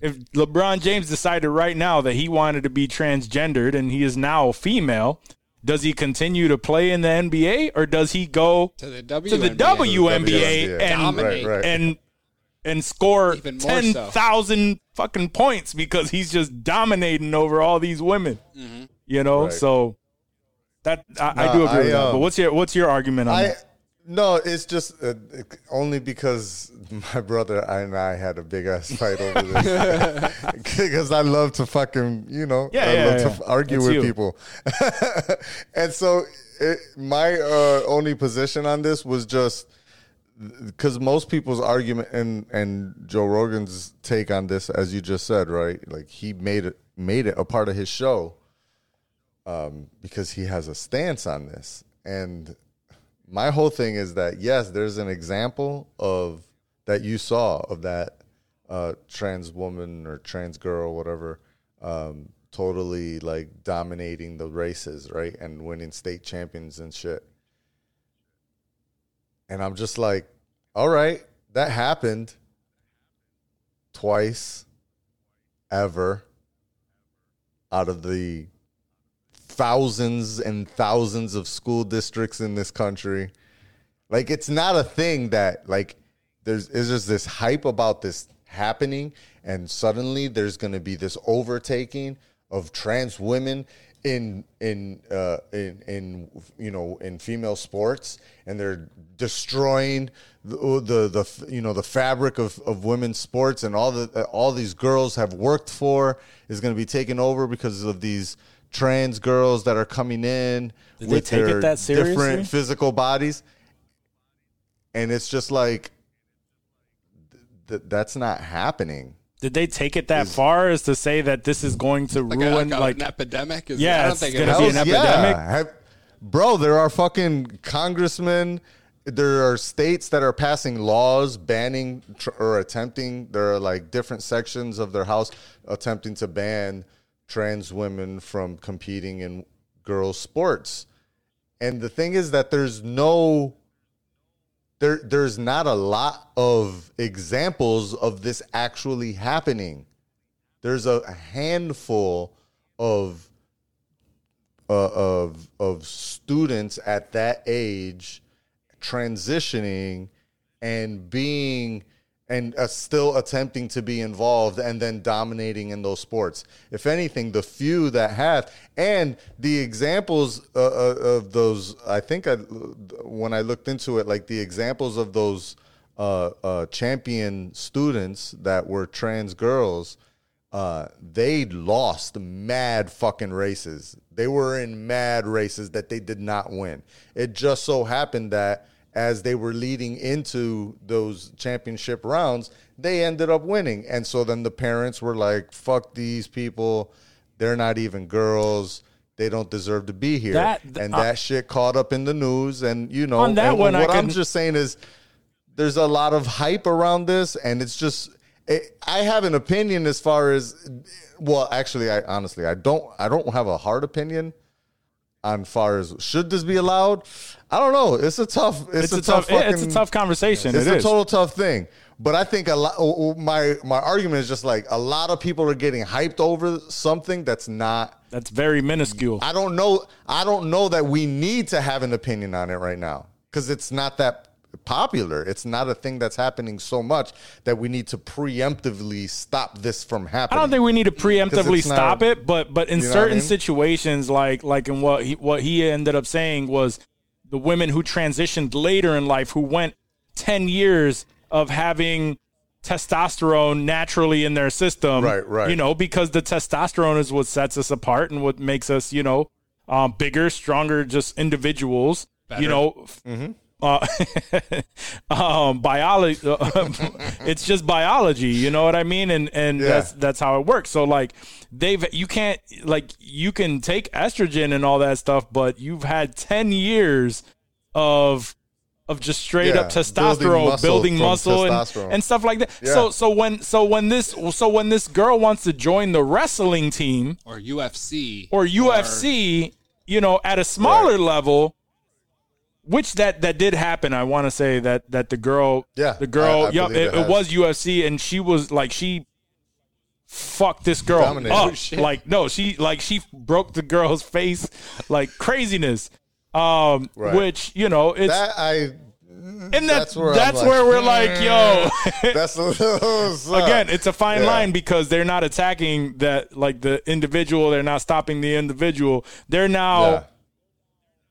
If LeBron James decided right now that he wanted to be transgendered and he is now female, does he continue to play in the NBA or does he go to the WNBA and score 10,000 fucking points because he's just dominating over all these women? Mm-hmm. You know, so that I do agree with that. But what's your argument on that? No, it's just only because my brother and I had a big-ass fight over this. Because I love to fucking, you know, I love to argue with people. And so my only position on this was just because most people's argument and Joe Rogan's take on this, as you just said, right? Like he made it a part of his show because he has a stance on this. And my whole thing is that, yes, there's an example of that you saw of that trans woman or trans girl, whatever, totally like dominating the races, right? And winning state champions and shit. And I'm just like, all right, that happened twice ever out of the thousands and thousands of school districts in this country. Like, it's not a thing that, like, there's just this hype about this happening, and suddenly there's going to be this overtaking of trans women in female sports, and they're destroying the fabric of women's sports, and all these girls have worked for is going to be taken over because of these trans girls that are coming in with their different physical bodies. And it's just like, that's not happening. Did they take it that far as to say that this is going to ruin like an epidemic? Yeah, I don't think it's going to be an epidemic. Yeah. Bro, there are fucking congressmen. There are states that are passing laws banning or attempting. There are like different sections of their house attempting to ban trans women from competing in girls' sports. And the thing is that there's not a lot of examples of this actually happening. There's a handful of students at that age transitioning and being still attempting to be involved and then dominating in those sports. If anything, the few that have, and the examples of those, I think when I looked into it, like the examples of those champion students that were trans girls, They lost mad fucking races. They were in mad races that they did not win. It just so happened that as they were leading into those championship rounds, they ended up winning. And so then the parents were like, fuck these people. They're not even girls. They don't deserve to be here. That shit caught up in the news. And, you know, on that and one, what I'm just saying is there's a lot of hype around this. And it's just... I have an opinion as far as, well, actually, I don't have a hard opinion on far as should this be allowed. I don't know. It's a tough conversation. It's a total tough thing. But I think a lot. My argument is just like a lot of people are getting hyped over something that's not. That's very minuscule. I don't know that we need to have an opinion on it right now because it's not that popular. It's not a thing that's happening so much that we need to preemptively stop this from happening. I don't think we need to preemptively stop it, but in certain situations, like in what he ended up saying was the women who transitioned later in life, who went 10 years of having testosterone naturally in their system, right. You know, because the testosterone is what sets us apart and what makes us, you know, bigger, stronger, just individuals, better. You know, mm-hmm. Biology. It's just biology. You know what I mean? And yeah. That's how it works. So like you can take estrogen and all that stuff, but you've had 10 years of just straight up testosterone, building muscle and stuff like that. Yeah. So when this girl wants to join the wrestling team or UFC you know, at a smaller level, which that did happen. I want to say that the girl, it was UFC, and she was like, she fucked this girl up. Like, no, she broke the girl's face like craziness. Which, you know, it's that that's where we're like, yo, that's a little suck. Again, it's a fine line because they're not attacking that, like the individual. They're not stopping the individual. They're now. Yeah.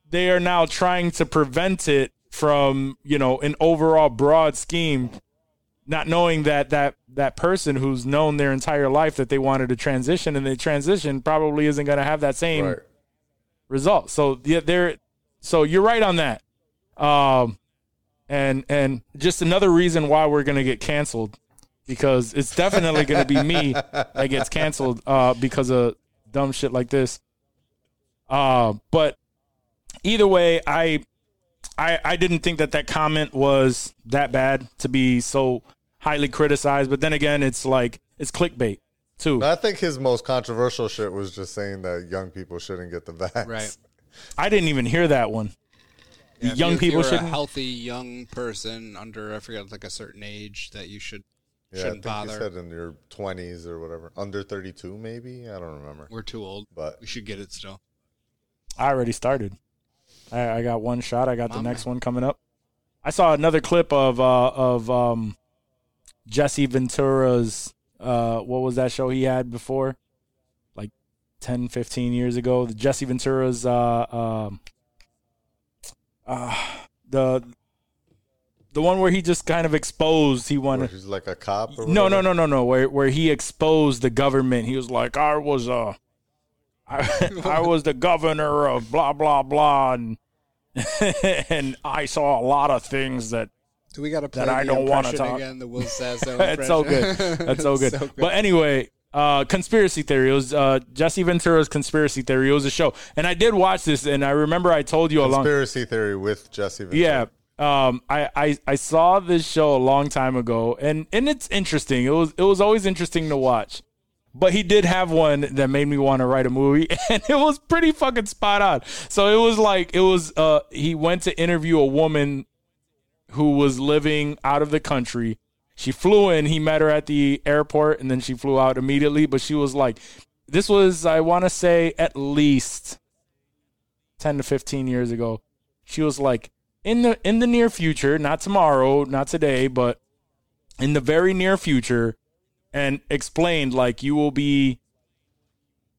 They are now trying to prevent it from, you know, an overall broad scheme, not knowing that person who's known their entire life that they wanted to transition and they transition probably isn't going to have that same result. So yeah, so you're right on that. And just another reason why we're going to get canceled, because it's definitely going to be me that gets canceled because of dumb shit like this. But either way, I didn't think that comment was that bad to be so highly criticized. But then again, it's like it's clickbait too. I think his most controversial shit was just saying that young people shouldn't get the vax. Right. I didn't even hear that one. Yeah, young people shouldn't. If you're a healthy young person under, I forget, like a certain age, that you should. Yeah, shouldn't bother. You said in your 20s or whatever, under 32 maybe. I don't remember. We're too old, but we should get it still. I already started. I got one shot. I got the next one coming up. I saw another clip of Jesse Ventura's, what was that show he had before? Like 10, 15 years ago. The Jesse Ventura's, the one where he just kind of exposed. He wanted. He's like a cop? Or no. Where he exposed the government. He was like, I was I was the governor of blah, blah, blah, and I saw a lot of things that do we gotta play that I don't want to talk. Again, the Will Sasso That's so good. That's so good. But anyway, conspiracy theory. It was Jesse Ventura's conspiracy theory. It was a show. And I did watch this, and I remember I told you conspiracy theory with Jesse Ventura. Yeah. I saw this show a long time ago, and it's interesting. It was always interesting to watch. But he did have one that made me want to write a movie, and it was pretty fucking spot on. So it was like, he went to interview a woman who was living out of the country. She flew in, he met her at the airport, and then she flew out immediately. But she was like, this was, I want to say, at least 10 to 15 years ago. She was like, in the near future, not tomorrow, not today, but in the very near future, and explained, like, we will be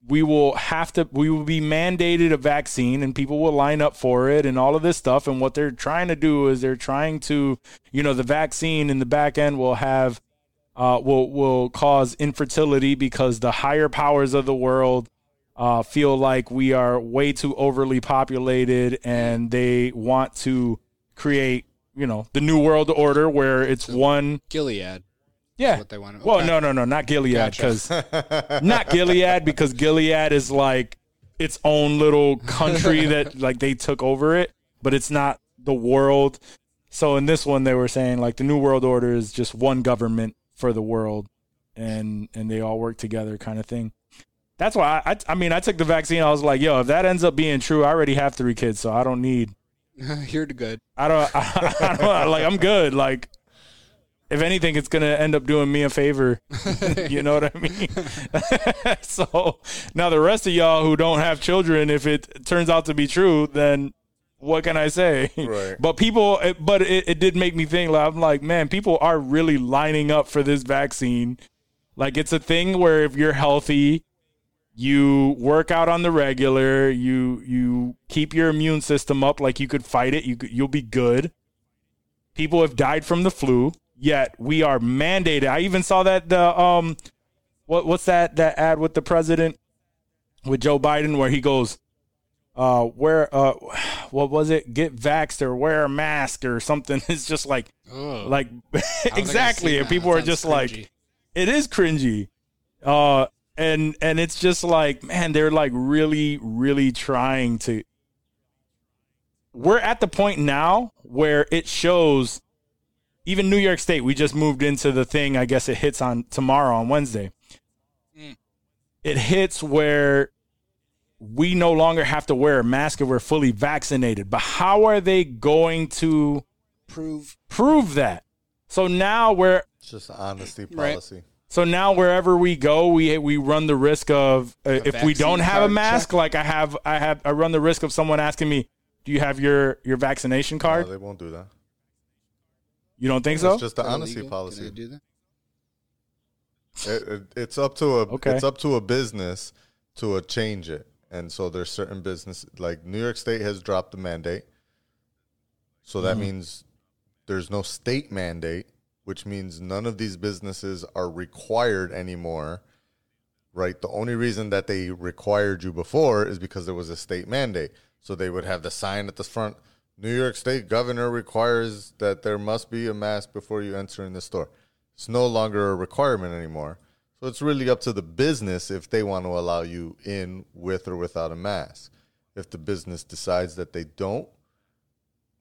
mandated a vaccine, and people will line up for it and all of this stuff. And what they're trying to do is they're trying to, you know, the vaccine in the back end will have will cause infertility because the higher powers of the world feel like we are way too overly populated, and they want to create, you know, the new world order where it's so one Gilead. Yeah. What they want to, well, no, not Gilead, because gotcha. Gilead is like its own little country that like they took over it, but it's not the world. So in this one, they were saying like the new world order is just one government for the world, and they all work together, kind of thing. That's why I took the vaccine. I was like, yo, if that ends up being true, I already have 3 kids, so I don't need. You're good. I don't like, I'm good. Like, if anything, it's going to end up doing me a favor. You know what I mean? So now the rest of y'all who don't have children, if it turns out to be true, then what can I say? Right. But it did make me think, like, I'm like, man, people are really lining up for this vaccine. Like, it's a thing where if you're healthy, you work out on the regular, you keep your immune system up, like you could fight it, you'll be good. People have died from the flu, yet we are mandated. I even saw that the what's that ad with the president, with Joe Biden, where he goes, what was it? Get vaxxed or wear a mask or something. It's just like, ugh. Like exactly. And people are just cringy. Like, it is cringy. And it's just like, man, they're like really, really trying to. We're at the point now where it shows even New York State. We just moved into the thing. I guess it hits on tomorrow, on Wednesday. Mm. It hits where we no longer have to wear a mask if we're fully vaccinated. But how are they going to prove that? So now we're. It's just an honesty policy. Right? So now wherever we go, we run the risk of if we don't have a mask, check. Like I run the risk of someone asking me, "Do you have your vaccination card?" No, they won't do that. You don't think it's so? It's just the honesty policy. Can they do that? It's up to a business to change it, and so there's certain business, like New York State has dropped the mandate, so that means there's no state mandate. Which means none of these businesses are required anymore, right? The only reason that they required you before is because there was a state mandate. So they would have the sign at the front, New York State governor requires that there must be a mask before you enter in the store. It's no longer a requirement anymore. So it's really up to the business if they want to allow you in with or without a mask. If the business decides that they don't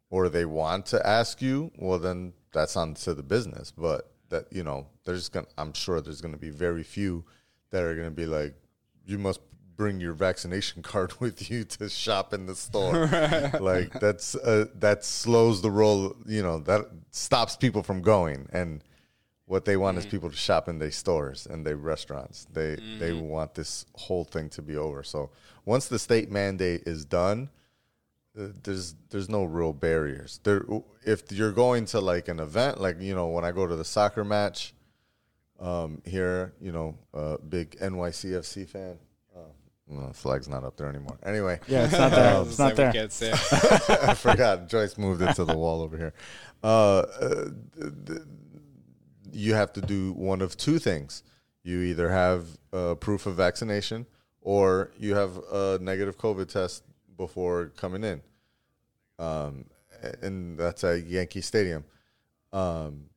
or they want to ask you, well, then that's on to the business, but that, you know, I'm sure there's going to be very few that are going to be like, you must bring your vaccination card with you to shop in the store. Like that slows the roll, you know, that stops people from going. And what they want is people to shop in their stores and their restaurants. They want this whole thing to be over. So once the state mandate is done, there's no real barriers there. If you're going to like an event, like, you know, when I go to the soccer match here, you know, big NYCFC fan. No, the flag's not up there anymore. Anyway. Yeah, it's not there. It's not there. I forgot. Joyce moved it to the wall over here. You have to do one of two things. You either have proof of vaccination or you have a negative COVID test before coming in, and that's at Yankee Stadium. You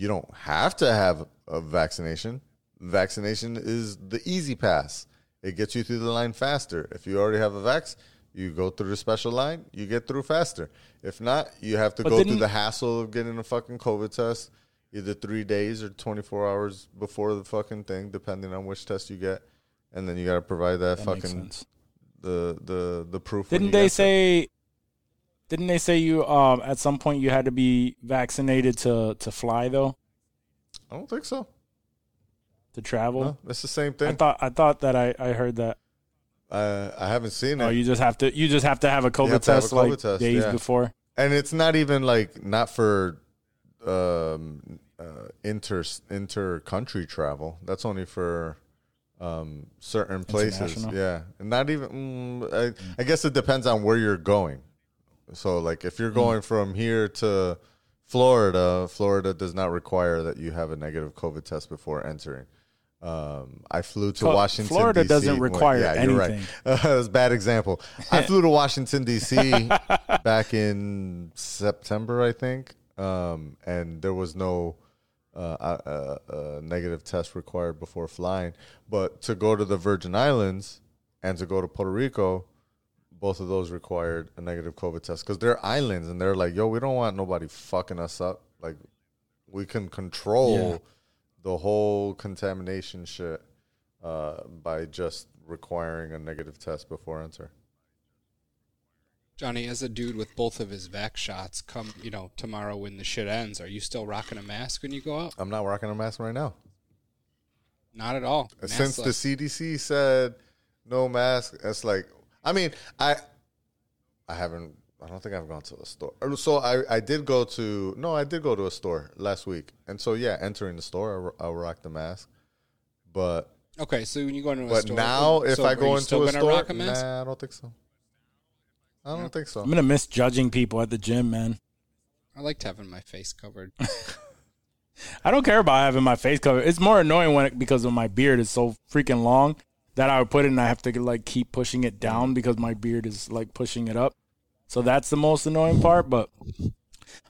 don't have to have a vaccination. Vaccination is the easy pass. It gets you through the line faster. If you already have a vax, you go through the special line, you get through faster. If not, you have to go through the hassle of getting a fucking COVID test, either 3 days or 24 hours before the fucking thing, depending on which test you get, and then you got to provide that fucking the proof. Didn't they say you at some point you had to be vaccinated to fly though? I don't think so. To travel? No, it's the same thing. I thought that I heard that. I haven't seen it. Oh, you just have to have a COVID test like days before. And it's not even like not for inter country travel. That's only for certain places, yeah, and not even. I guess it depends on where you're going. So, like, if you're going from here to Florida does not require that you have a negative COVID test before entering. I flew to Washington, D.C. Florida doesn't require anything. You're right. That's a bad example. I flew to Washington, D.C. back in September, I think, and there was no negative test required before flying. But to go to the Virgin Islands and to go to Puerto Rico, both of those required a negative COVID test because they're islands, and they're like, yo, we don't want nobody fucking us up. Like, we can control the whole contamination shit by just requiring a negative test before entering. Johnny, as a dude with both of his vac shots, come, you know, tomorrow when the shit ends, are you still rocking a mask when you go out? I'm not rocking a mask right now. Not at all. Since the CDC said no mask, it's like, I mean, I haven't, I don't think I've gone to a store. So I did go to a store last week. And so, yeah, entering the store, I'll rock the mask. But. Okay, so when you go into a store. But now, if I go into a store, nah, I don't think so. I don't think so. I'm going to miss judging people at the gym, man. I liked having my face covered. I don't care about having my face covered. It's more annoying because of my beard is so freaking long that I would put it and I have to like keep pushing it down because my beard is like pushing it up. So that's the most annoying part, but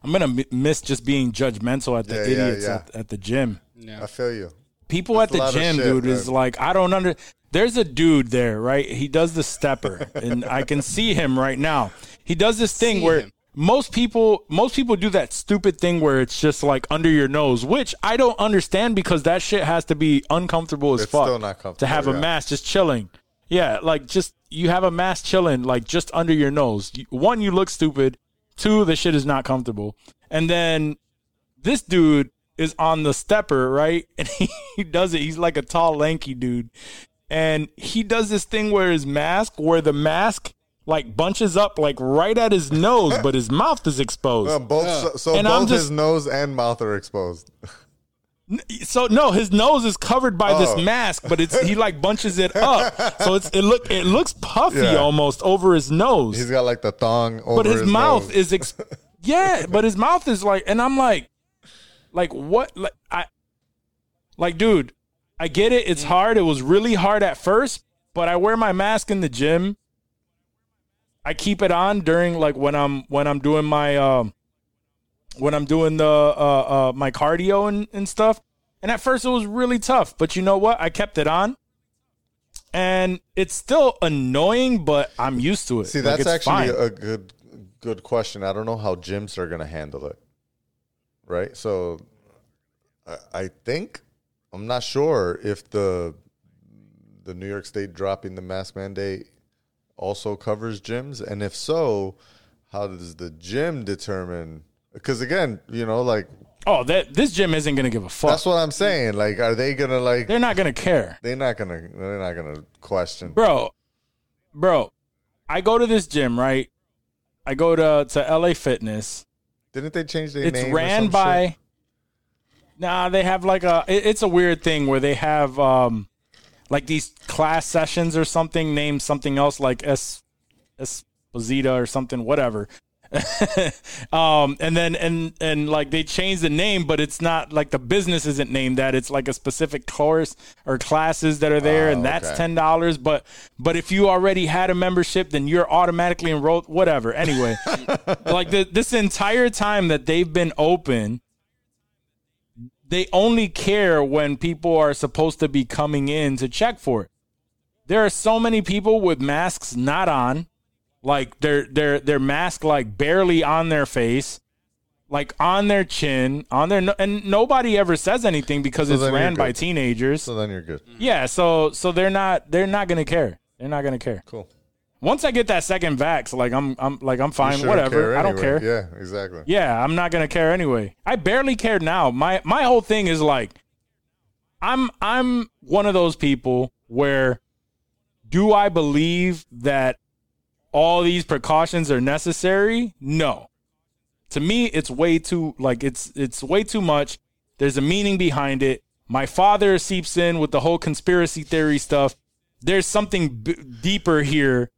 I'm going to miss just being judgmental at the idiots at the gym. Yeah. I feel you. People that's at the gym, shit, dude, is like, I don't understand. There's a dude there, right? He does the stepper, and I can see him right now. He does this thing where most people do that stupid thing where it's just like under your nose, which I don't understand because that shit has to be uncomfortable as fuck. It's still not comfortable. To have a mask just chilling. Yeah, like just you have a mask chilling like just under your nose. One, you look stupid. Two, the shit is not comfortable. And then this dude is on the stepper, right? And he does it. He's like a tall, lanky dude. And he does this thing where the mask like bunches up like right at his nose, but his mouth is exposed. His nose and mouth are exposed. So no, his nose is covered by this mask, but he like bunches it up, so it looks puffy almost over his nose. He's got like the thong over. But his mouth nose. Is but his mouth is like, and I'm like what? Like I, like dude, I get it. It's hard. It was really hard at first, but I wear my mask in the gym. I keep it on during like when I'm doing my when I'm doing the my cardio and stuff. And at first it was really tough, but you know what? I kept it on. And it's still annoying, but I'm used to it. See, that's actually a good question. I don't know how gyms are going to handle it. Right? So I think I'm not sure if the New York State dropping the mask mandate also covers gyms, and if so, how does the gym determine? Because again, you know, like this gym isn't gonna give a fuck. That's what I'm saying. Like, are they gonna like? They're not gonna care. They're not gonna question. Bro, I go to this gym, right? I go to LA Fitness. Didn't they change their name? It's ran by. Shit? Nah, they have like it's a weird thing where they have like these class sessions or something named something else like Esposita or something, whatever. And like they changed the name, but it's not like the business isn't named that. It's like a specific course or classes that are there, and that's $10. But if you already had a membership, then you're automatically enrolled. Whatever. Anyway, like this entire time that they've been open, they only care when people are supposed to be coming in to check for it. There are so many people with masks not on, like their mask like barely on their face, like on their chin, on their and nobody ever says anything because it's ran by teenagers. So then you're good. Yeah, so they're not going to care. They're not going to care. Cool. Once I get that second vax, like I'm fine, whatever. I don't care. Yeah, exactly. Yeah, I'm not gonna care anyway. I barely care now. My whole thing is like, I'm one of those people where, do I believe that all these precautions are necessary? No. To me, it's way too it's way too much. There's a meaning behind it. My father seeps in with the whole conspiracy theory stuff. There's something deeper here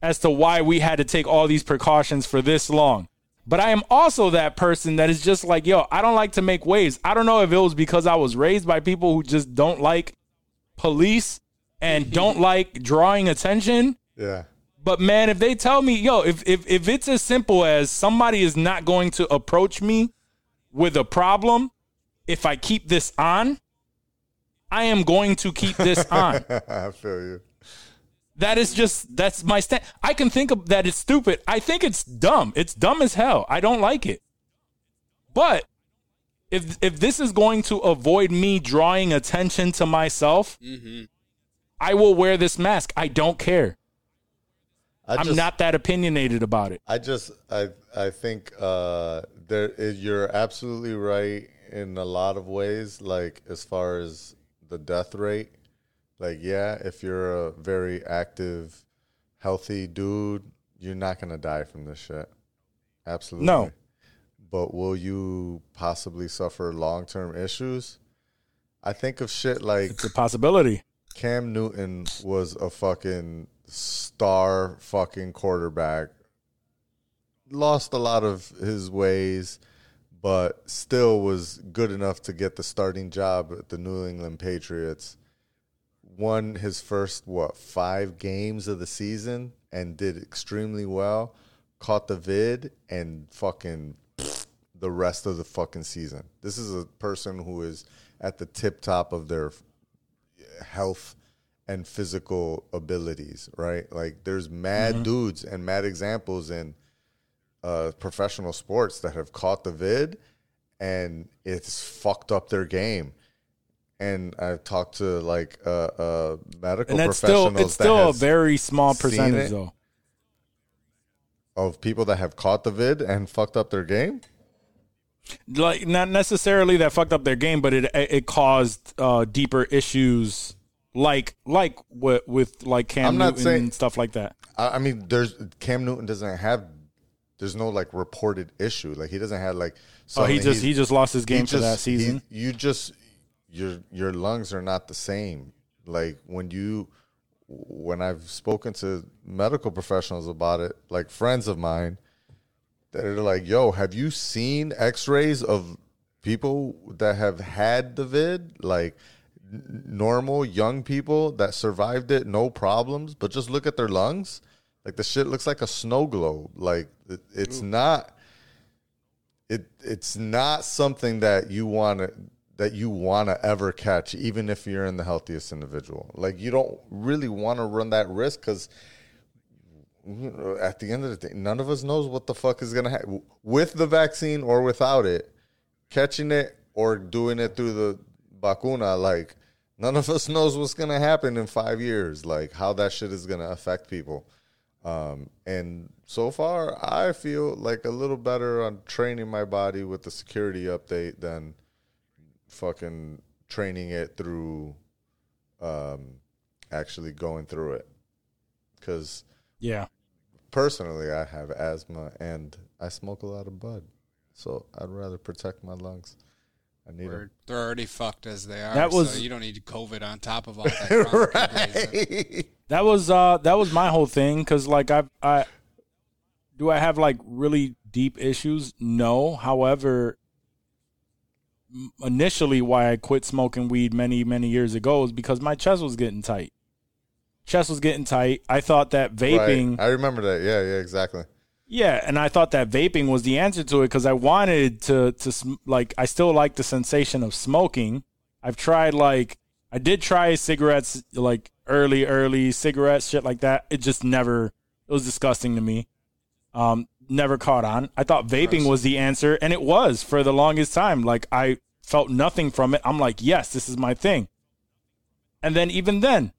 as to why we had to take all these precautions for this long. But I am also that person that is just like, yo, I don't like to make waves. I don't know if it was because I was raised by people who just don't like police and don't like drawing attention. Yeah. But man, if they tell me, yo, if it's as simple as somebody is not going to approach me with a problem, if I keep this on, I am going to keep this on. I feel you. That is just, that's my stand. I can think of that it's stupid. I think it's dumb. It's dumb as hell. I don't like it. But if this is going to avoid me drawing attention to myself, I will wear this mask. I don't care. I'm not that opinionated about it. I think you're absolutely right in a lot of ways, like as far as the death rate. Like, yeah, if you're a very active, healthy dude, you're not going to die from this shit. Absolutely. No. But will you possibly suffer long-term issues? I think of shit like... It's a possibility. Cam Newton was a fucking star fucking quarterback. Lost a lot of his ways, but still was good enough to get the starting job at the New England Patriots. Won his first, 5 games of the season and did extremely well. Caught the vid and fucking the rest of the fucking season. This is a person who is at the tip top of their health and physical abilities, right? Like there's mad dudes and mad examples in professional sports that have caught the vid and it's fucked up their game. And I've talked to like medical professionals. It's still a very small percentage, though, of people that have caught the vid and fucked up their game. Like not necessarily that fucked up their game, but it caused deeper issues, like with like Cam Newton and stuff like that. I mean, Cam Newton doesn't have. There's no like reported issue. Like he doesn't have like. Oh, he just lost his game for that season. Your lungs are not the same. Like when I've spoken to medical professionals about it, like friends of mine, they're like, yo, have you seen x-rays of people that have had the vid? Like normal young people that survived it, no problems, but just look at their lungs. Like the shit looks like a snow globe. Like it's not, it's not something that you want to ever catch, even if you're in the healthiest individual. Like, you don't really want to run that risk because at the end of the day, none of us knows what the fuck is going to happen with the vaccine or without it, catching it or doing it through the vacuna. Like, none of us knows what's going to happen in 5 years, like how that shit is going to affect people. And so far, I feel like a little better on training my body with the security update than fucking training it through actually going through it, because personally I have asthma and I smoke a lot of bud, so I'd rather protect my lungs. I need them. They're already fucked as they are. So you don't need COVID on top of all that. Right. That was my whole thing, because like I have like really deep issues? No. However, initially why I quit smoking weed many years ago is because my chest was getting tight. I thought that vaping... Right. I remember that. Yeah, exactly. Yeah, and I thought that vaping was the answer to it, because I wanted to like, I still like the sensation of smoking. I've tried, like... I did try cigarettes, like, early cigarettes, shit like that. It just never... It was disgusting to me. Never caught on. I thought vaping was the answer, and it was for the longest time. Like, I felt nothing from it. I'm like, yes, this is my thing. And then even then,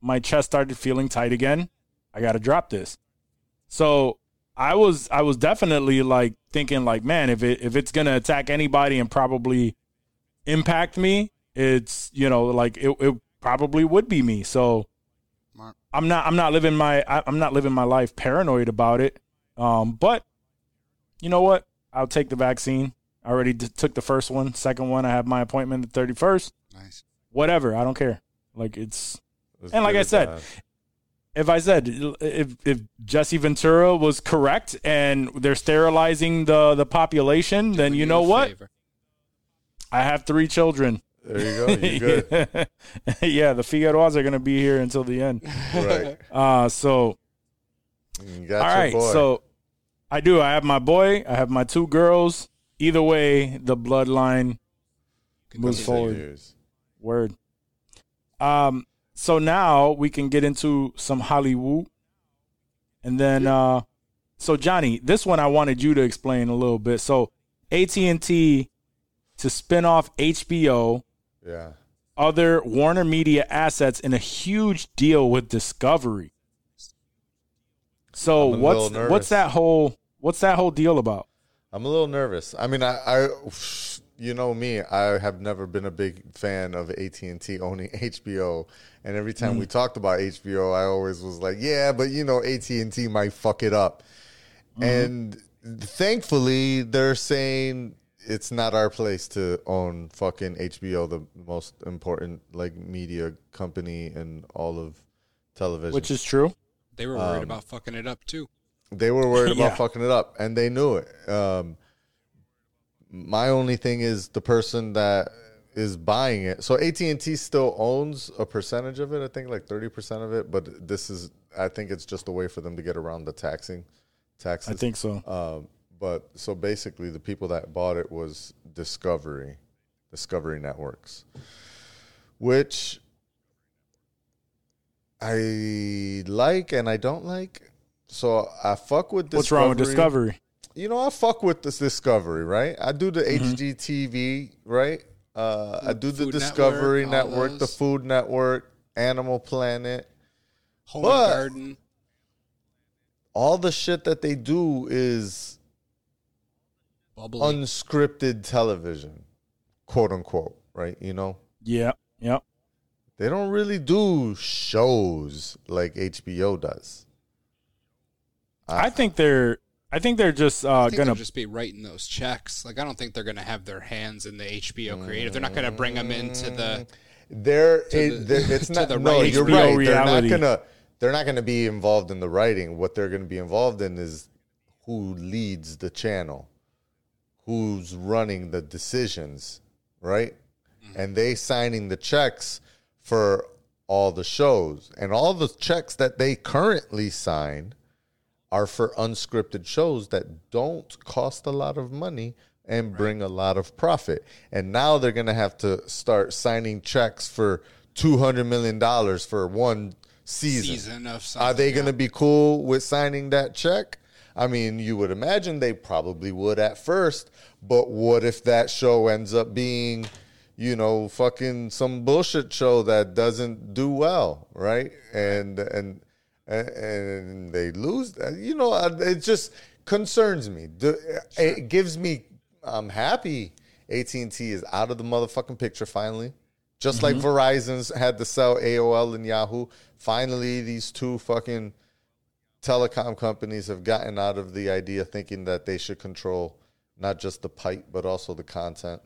my chest started feeling tight again. I got to drop this. So I was definitely like thinking like, man, if it's going to attack anybody and probably impact me, it's, you know, like it probably would be me. So I'm not living my life paranoid about it. But you know what? I'll take the vaccine. I already took the first one. Second one, I have my appointment the 31st. Nice. Whatever. I don't care. Like it's, and like I said, if I said, if Jesse Ventura was correct and they're sterilizing the population, then you know what? Favor. I have 3 children. There you go. You're good. Yeah, the Figueroas are going to be here until the end. Right. So, you got all your right. Boy. So, I do. I have my boy. I have my 2 girls. Either way, the bloodline moves forward. Years. Word. So now we can get into some Hollywood. And then, so Johnny, this one I wanted you to explain a little bit. So AT&T to spin off HBO, other WarnerMedia assets in a huge deal with Discovery. So what's that whole deal about? I'm a little nervous. I mean, I you know me, I have never been a big fan of AT&T owning HBO. And every time we talked about HBO, I always was like, yeah, but, you know, AT&T might fuck it up. Mm-hmm. And thankfully, they're saying it's not our place to own fucking HBO, the most important, like, media company in all of television. Which is true. They were worried about fucking it up, too. They were worried about fucking it up, and they knew it. My only thing is the person that is buying it. So AT&T still owns a percentage of it, I think like 30% of it, but this is, I think it's just a way for them to get around the taxes. I think so. But so basically the people that bought it was Discovery Networks, which I like and I don't like. So I fuck with Discovery. What's wrong with Discovery? You know, I fuck with this Discovery, right? I do the HGTV, right? I do the Food Discovery Network, the Food Network, Animal Planet. Home and Garden. All the shit that they do is bubbly, unscripted television, quote unquote, right? You know? Yeah, yeah. They don't really do shows like HBO does. I think they're just be writing those checks. Like, I don't think they're going to have their hands in the HBO creative. They're not going to bring them into the. It's not the no. You're right. Reality. They're not going to be involved in the writing. What they're going to be involved in is who leads the channel, who's running the decisions, right? Mm-hmm. And they signing the checks for all the shows and all the checks that they currently sign are for unscripted shows that don't cost a lot of money and bring a lot of profit. And now they're going to have to start signing checks for $200 million for one season of something. Are they going to be cool with signing that check? I mean, you would imagine they probably would at first, but what if that show ends up being, you know, fucking some bullshit show that doesn't do well, right? And they lose. You know, it just concerns me. It gives me. I'm happy AT&T is out of the motherfucking picture finally. Just like Verizon's had to sell AOL and Yahoo. Finally, these 2 fucking telecom companies have gotten out of the idea thinking that they should control not just the pipe but also the content.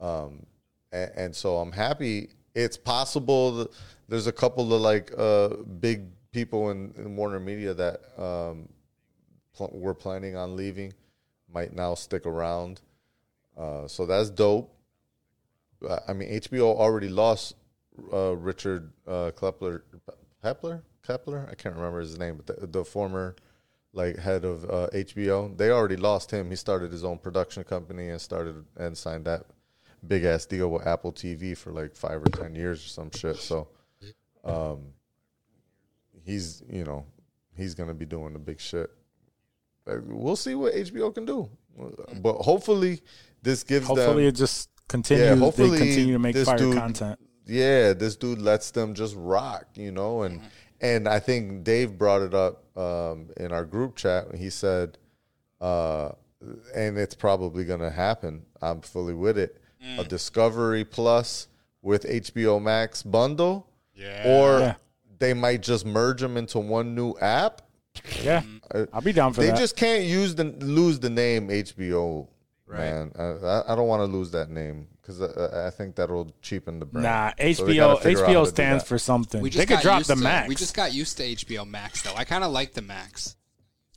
And so I'm happy. It's possible there's a couple of like big people in WarnerMedia that were planning on leaving might now stick around. So that's dope. I mean, HBO already lost Richard Kepler? I can't remember his name, but the former like head of HBO. They already lost him. He started his own production company and signed that big-ass deal with Apple TV for like 5 or 10 years or some shit. So... He's going to be doing the big shit. We'll see what HBO can do. But hopefully this gives them... Hopefully it just continues. Yeah, hopefully they continue to make fire content. Yeah, this dude lets them just rock, you know. And I think Dave brought it up in our group chat. He said, and it's probably going to happen. I'm fully with it. A Discovery Plus with HBO Max bundle. Yeah. They might just merge them into one new app. Yeah, I'll be down for that. They just can't lose the name HBO man. I don't want to lose that name because I think that'll cheapen the brand. Nah, HBO stands for something. They could drop the Max. We just got used to HBO Max, though. I kind of like the Max.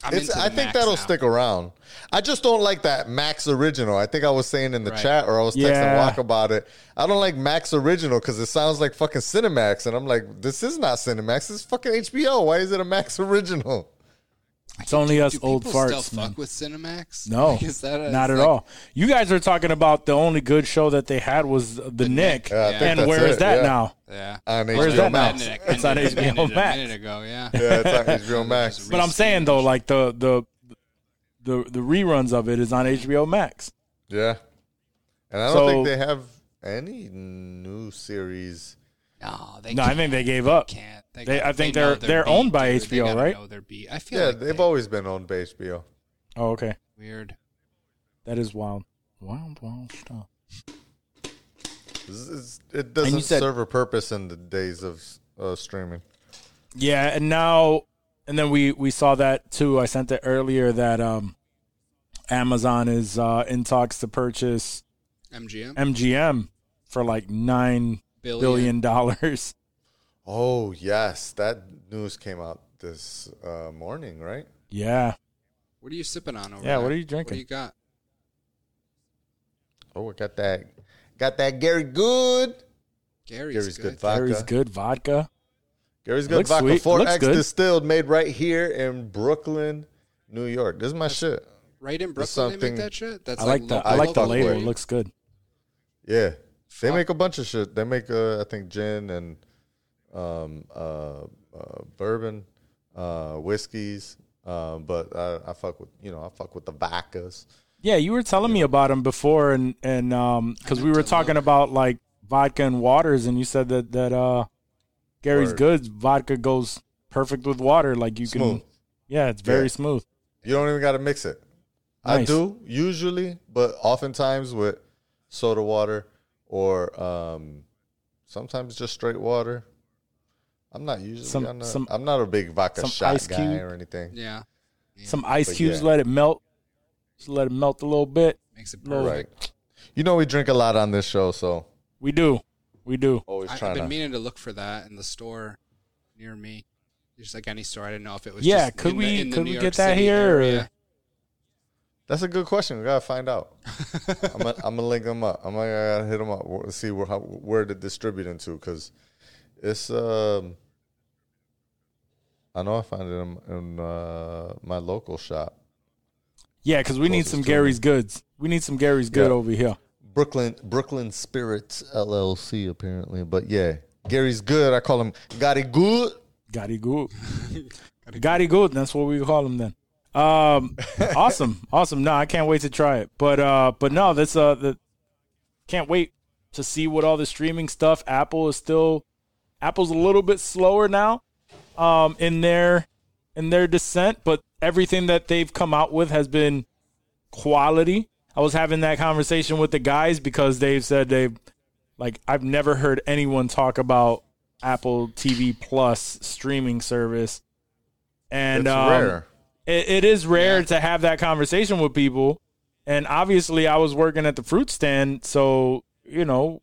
I think that'll stick around. I just don't like that Max Original. I think I was saying in the chat, or I was texting Walk about it. I don't like Max Original because it sounds like fucking Cinemax. And I'm like, this is not Cinemax. This is fucking HBO. Why is it a Max Original? It's only us old farts. Do people still fuck with Cinemax? No, like, not at all. You guys are talking about the only good show that they had was The Nick. And where is that now? Yeah. Where is that now? It's on HBO Max. A minute ago, yeah, it's on HBO Max. But I'm saying, though, like the reruns of it is on HBO Max. Yeah. And I don't think they have any new series. No, they can't. I think they gave up. They can't. I think they're owned by HBO, right? I feel like they've always been owned by HBO. Oh, okay. Weird. That is wild. Wild stuff. It doesn't serve a purpose in the days of streaming. Yeah, and then we saw that too. I sent it earlier that Amazon is in talks to purchase MGM for like $9 billion. Oh, yes. That news came out this morning, right? Yeah. What are you sipping on over there? Yeah, what are you drinking? What do you got? Oh, I got that. Got that Gary's Good. Gary's Good Vodka. Gary's Good Vodka. Gary's Good Vodka. 4X distilled, made right here in Brooklyn, New York. This is my shit. Right in Brooklyn, they make that shit? That's I like the label. It looks good. Yeah. They make a bunch of shit. They make, I think, gin and bourbon, whiskeys. But I fuck with the vodkas. Yeah, you were telling me about them before, and because we were talking about like vodka and waters, and you said that Gary's Good vodka goes perfect with water. Like you smooth. Can, yeah, it's very smooth. You don't even got to mix it. Nice. I do usually, but oftentimes with soda water. Or sometimes just straight water. I'm not usually. I'm not a big vodka shot guy or anything. Yeah, some ice cubes. Let it melt. Just let it melt a little bit. Makes it perfect. Right. You know we drink a lot on this show, so we do. Always trying. I've been meaning to look for that in the store near me. Just like any store. I didn't know if it was. Yeah, just could we get that here? Or? That's a good question. We gotta find out. I'm gonna link them up. I gotta hit them up. We'll see where to distribute into, because it's. I know I find it in my local shop. Yeah, because we need some Gary's Goods. We need some Gary's Good over here. Brooklyn Spirits LLC apparently, but yeah, Gary's Good. I call him Gary Good. Gary Good. That's what we call him then. Awesome. No, I can't wait to try it. But no, that's can't wait to see what all the streaming stuff. Apple's a little bit slower now, in their descent, but everything that they've come out with has been quality. I was having that conversation with the guys because they've said I've never heard anyone talk about Apple TV Plus streaming service, and it's rare. It is rare to have that conversation with people. And obviously I was working at the fruit stand, so, you know,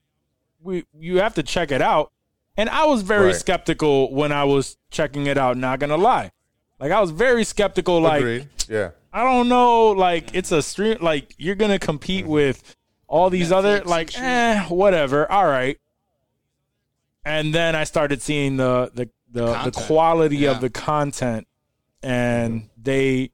you have to check it out. And I was very skeptical when I was checking it out, not going to lie. Like, I was very skeptical. Like, agreed. Yeah, I don't know. Like, it's a stream. Like, you're going to compete with all these other, like, whatever. All right. And then I started seeing the quality of the content. And they,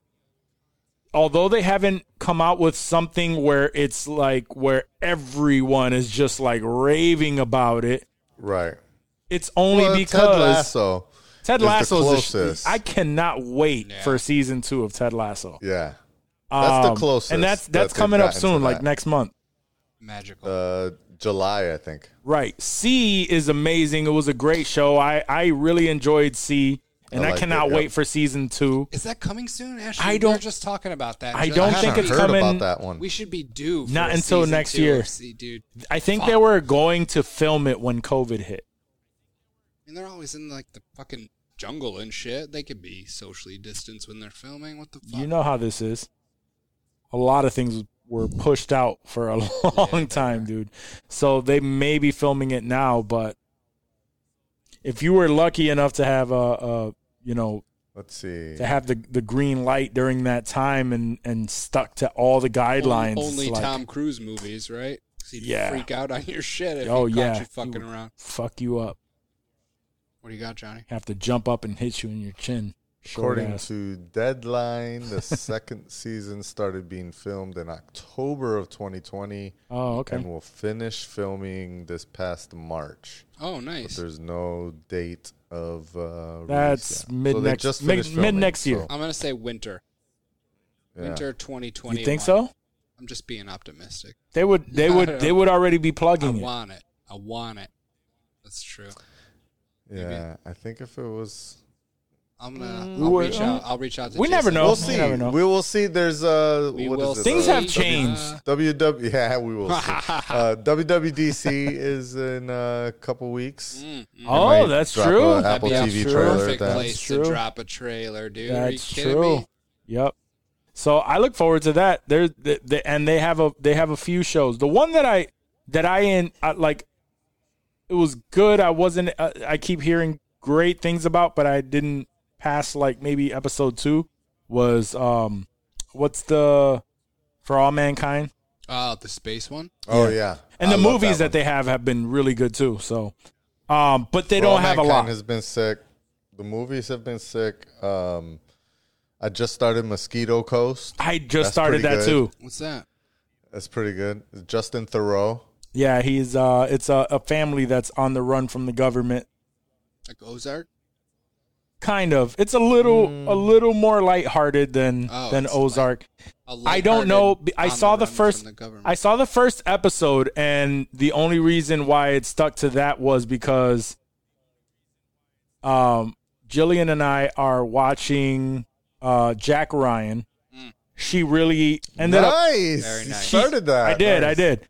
although they haven't come out with something where it's like where everyone is just like raving about it, right? It's only because Ted Lasso is. I cannot wait for season 2 of Ted Lasso. Yeah, that's the closest, and that's coming up soon, like next month. Magical. July, I think. Right. See is amazing. It was a great show. I really enjoyed See. And I cannot wait for season 2. Is that coming soon, Ashley? We were just talking about that. I don't think it's coming. About that one. We should be due. Not until next year. Dude. I think they were going to film it when COVID hit. I mean, they're always in like the fucking jungle and shit. They could be socially distanced when they're filming. What the fuck? You know how this is. A lot of things were pushed out for a long time, dude. So they may be filming it now, but if you were lucky enough to have a you know, let's see, to have the green light during that time and stuck to all the guidelines. Only like, Tom Cruise movies, right? He'd freak out on your shit if he caught you fucking around. Fuck you up. What do you got, Johnny? Have to jump up and hit you in your chin. According to Deadline, the second season started being filmed in October of 2020. Oh, okay. And will finish filming this past March. Oh, nice. But there's no date of release. That's mid next year. So. I'm going to say winter. Yeah. Winter 2021. You think so? I'm just being optimistic. They would already be plugging it. I want it. That's true. Yeah, maybe. I think if it was... I'll reach out to Jason. We never know. We'll see. We will see. There's things have changed. We will see. WWDC is in a couple weeks. Mm-hmm. Oh, that's true. Apple TV trailer. Perfect place to drop a trailer, dude. That's true. Yep. So I look forward to that. They have a few shows. The one that I it was good. I wasn't. I keep hearing great things about, but I didn't. Past like maybe episode 2 was what's the For All Mankind? The space one? Oh yeah. And I the movies that they have been really good too. So but they For don't All have Mankind a lot. Has been sick. The movies have been sick. I just started Mosquito Coast. I just started that too. What's that? That's pretty good. Justin Thoreau. Yeah, he's it's a family that's on the run from the government. Like Ozark? Kind of. It's a little more lighthearted than Ozark. Like I don't know. I saw the first episode, and the only reason why it stuck to that was because Jillian and I are watching Jack Ryan. Mm. She really ended up. Very nice. Started that. I did.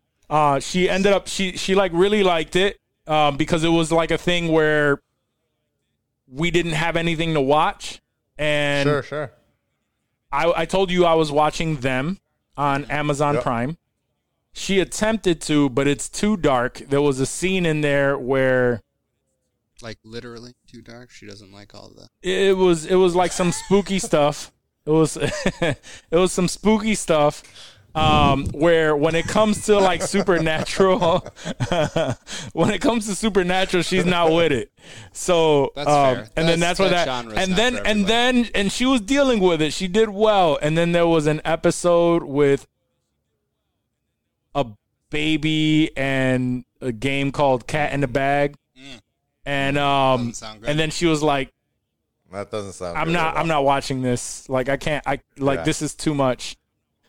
She ended up. She like really liked it because it was like a thing where. We didn't have anything to watch, and sure. I told you I was watching them on Amazon Prime. She attempted to, but it's too dark. There was a scene in there where, like, literally too dark. She doesn't like all of that. It was like some spooky stuff. It was some spooky stuff. Where when it comes to like supernatural, she's not with it. So, that's fair. And then that's where that, and she was dealing with it. She did well. And then there was an episode with a baby and a game called Cat in the Bag. Mm. And then she was like, that doesn't sound good. I'm not watching this. Like, I can't, this is too much.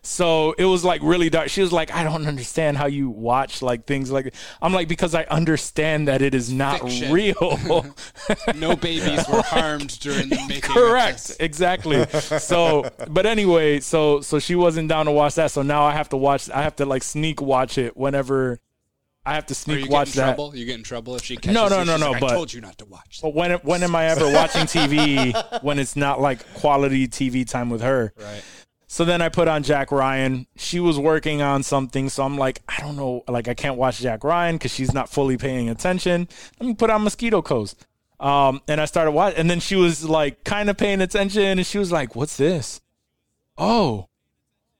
So it was like really dark. She was like, I don't understand how you watch like things like that. I'm like, because I understand that it is not fiction. Real. No babies were harmed during the making. Correct. Exactly. So, but anyway, so she wasn't down to watch that. So now I have to like sneak watch it whenever I have to sneak watch that. Trouble? You get in trouble if she catches No. Like, I told you not to watch. But when am I ever watching TV when it's not like quality TV time with her? Right. So then I put on Jack Ryan. She was working on something, so I'm like, I don't know. Like, I can't watch Jack Ryan because she's not fully paying attention. Let me put on Mosquito Coast. And I started watching. And then she was, like, kind of paying attention, and she was like, what's this? Oh.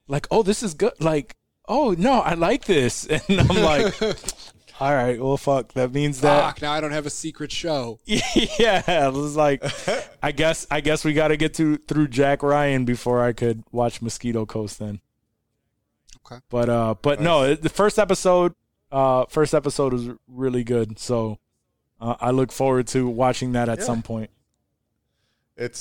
Like, oh, this is good. Like, oh, no, I like this. And I'm like... All right, well, fuck. That means that now I don't have a secret show. Yeah, it was like, I guess we got to get through Jack Ryan before I could watch Mosquito Coast. Then, okay. But nice. No, the first episode was really good. So, I look forward to watching that at some point. It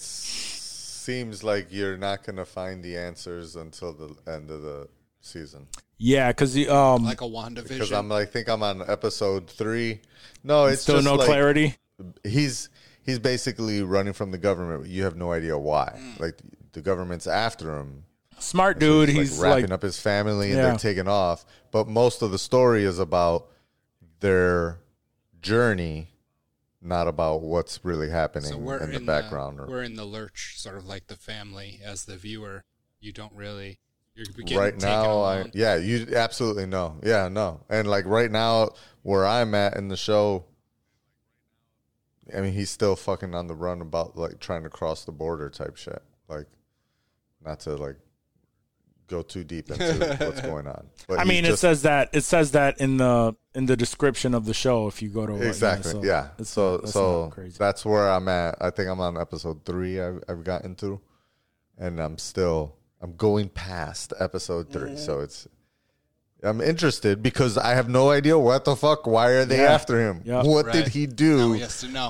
seems like you're not gonna find the answers until the end of the season. Yeah, because like a WandaVision. Because I think I'm on episode 3. No, it's still just no clarity. He's basically running from the government. You have no idea why. Like the government's after him. Smart dude. He's wrapping up his family and they're taking off. But most of the story is about their journey, not about what's really happening in the background. We're in the lurch, sort of like the family as the viewer. You don't really. Right now, you absolutely know. Yeah, no. And like right now where I'm at in the show, I mean, he's still fucking on the run about like trying to cross the border type shit. Like, not to like go too deep into what's going on. But I mean, it says that in the description of the show if you go to exactly, you know, so yeah. It's, so crazy. That's where I'm at. I think I'm on episode 3. I've gotten to, and I'm going past episode 3. Mm-hmm. So I'm interested because I have no idea what the fuck. Why are they after him? Yep. What did he do?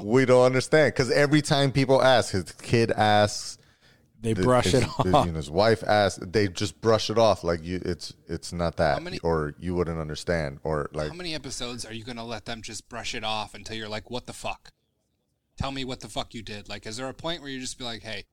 We don't understand. Because every time people ask, his kid asks, they brush it off. His wife asks, they just brush it off like it's not that, or you wouldn't understand, or like. How many episodes are you going to let them just brush it off until you're like, what the fuck? Tell me what the fuck you did. Like, is there a point where you just be like, hey,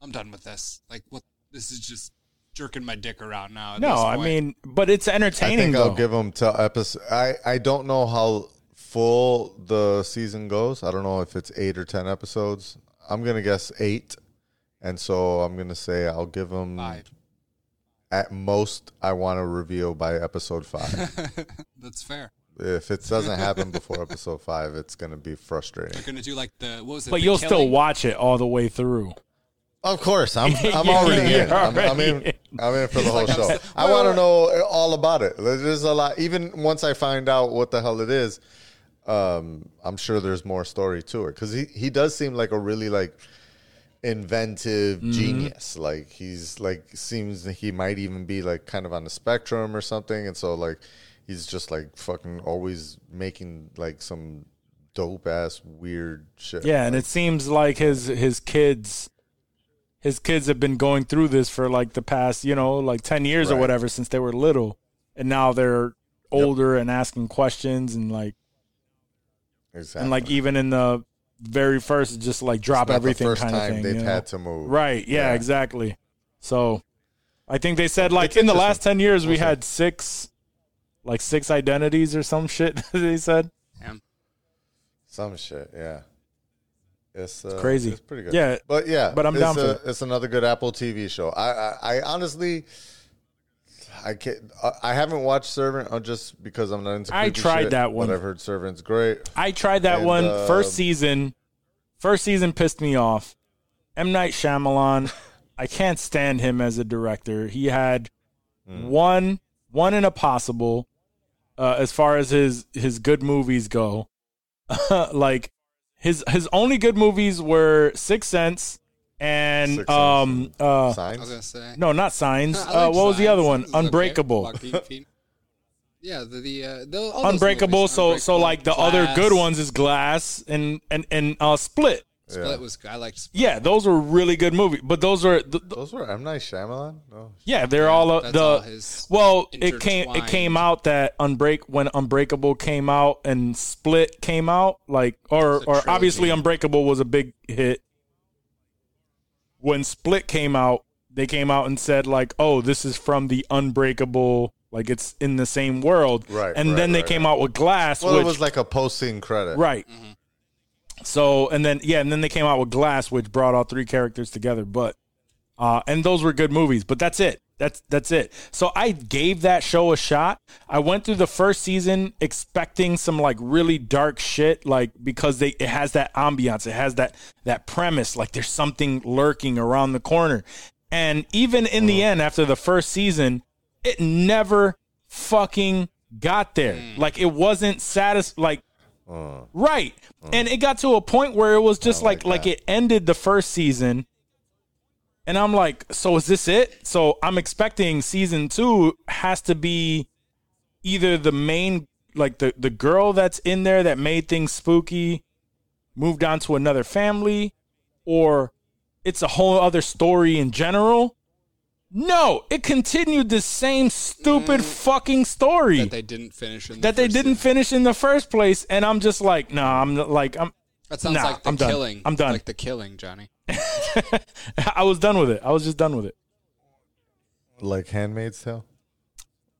I'm done with this? Like, what? This is just jerking my dick around now. No, I mean, but it's entertaining. I think I'll give them till episode. I don't know how full the season goes. I don't know if it's 8 or 10 episodes. I'm gonna guess 8, and so I'm gonna say I'll give them 5. At most, I want to reveal by episode 5. That's fair. If it doesn't happen before episode 5, it's gonna be frustrating. You're gonna do like the what was it? But you'll still watch it all the way through. Of course, I'm already in. I'm in for the whole show. I want to know all about it. There's a lot. Even once I find out what the hell it is, I'm sure there's more story to it. Because he does seem like a really like inventive genius. Like he's like seems he might even be like kind of on the spectrum or something. And so like he's just like fucking always making like some dope ass weird shit. Yeah, and it seems like his kids. His kids have been going through this for like the past, you know, like 10 years or whatever since they were little. And now they're older and asking questions and like. Exactly. And like even in the very first, just like drop everything kind of thing. They've had to move. Right. Yeah, exactly. So I think they said like in the last 10 years we had 6 identities or some shit. They said. Damn. Some shit. Yeah. It's crazy. It's pretty good. Yeah. But yeah. But I'm down for it. It's another good Apple TV show. I honestly, I can't. I haven't watched Servant just because I'm not into creepy shit. I tried that one. But I've heard Servant's great. I tried that one. First season pissed me off. M. Night Shyamalan. I can't stand him as a director. He had one in a possible as far as his good movies go. Like. His only good movies were Sixth Sense. Signs? I was gonna say. No, not Signs. What was the other one? Unbreakable. Okay. Yeah, all Unbreakable. So like the other good ones is Glass and Split. Split was I liked. Split. Yeah, those were really good movies. But those were M. Night Shyamalan. Oh. Yeah, they're It came out that when Unbreakable came out and Split came out, like or obviously Unbreakable was a big hit. When Split came out, they came out and said like, "Oh, this is from the Unbreakable." Like it's in the same world, right? And then they came out with Glass. Well, it was like a post-scene credit, right? Mm-hmm. So, and then they came out with Glass, which brought all three characters together, but, and those were good movies, but that's it. That's it. So I gave that show a shot. I went through the first season expecting some like really dark shit, like because it has that ambiance. It has that premise, like there's something lurking around the corner. And even in the end, after the first season, it never fucking got there. Like it wasn't like. Right. And it got to a point where it was just like it ended the first season. And I'm like, so is this it? So I'm expecting season 2 has to be either the main, like the girl that's in there that made things spooky, moved on to another family, or it's a whole other story in general. No, it continued the same stupid fucking story that they didn't finish. In the first place, and I'm just like, I'm done. Like the killing, Johnny. I was done with it. I was just done with it. Like Handmaid's Tale.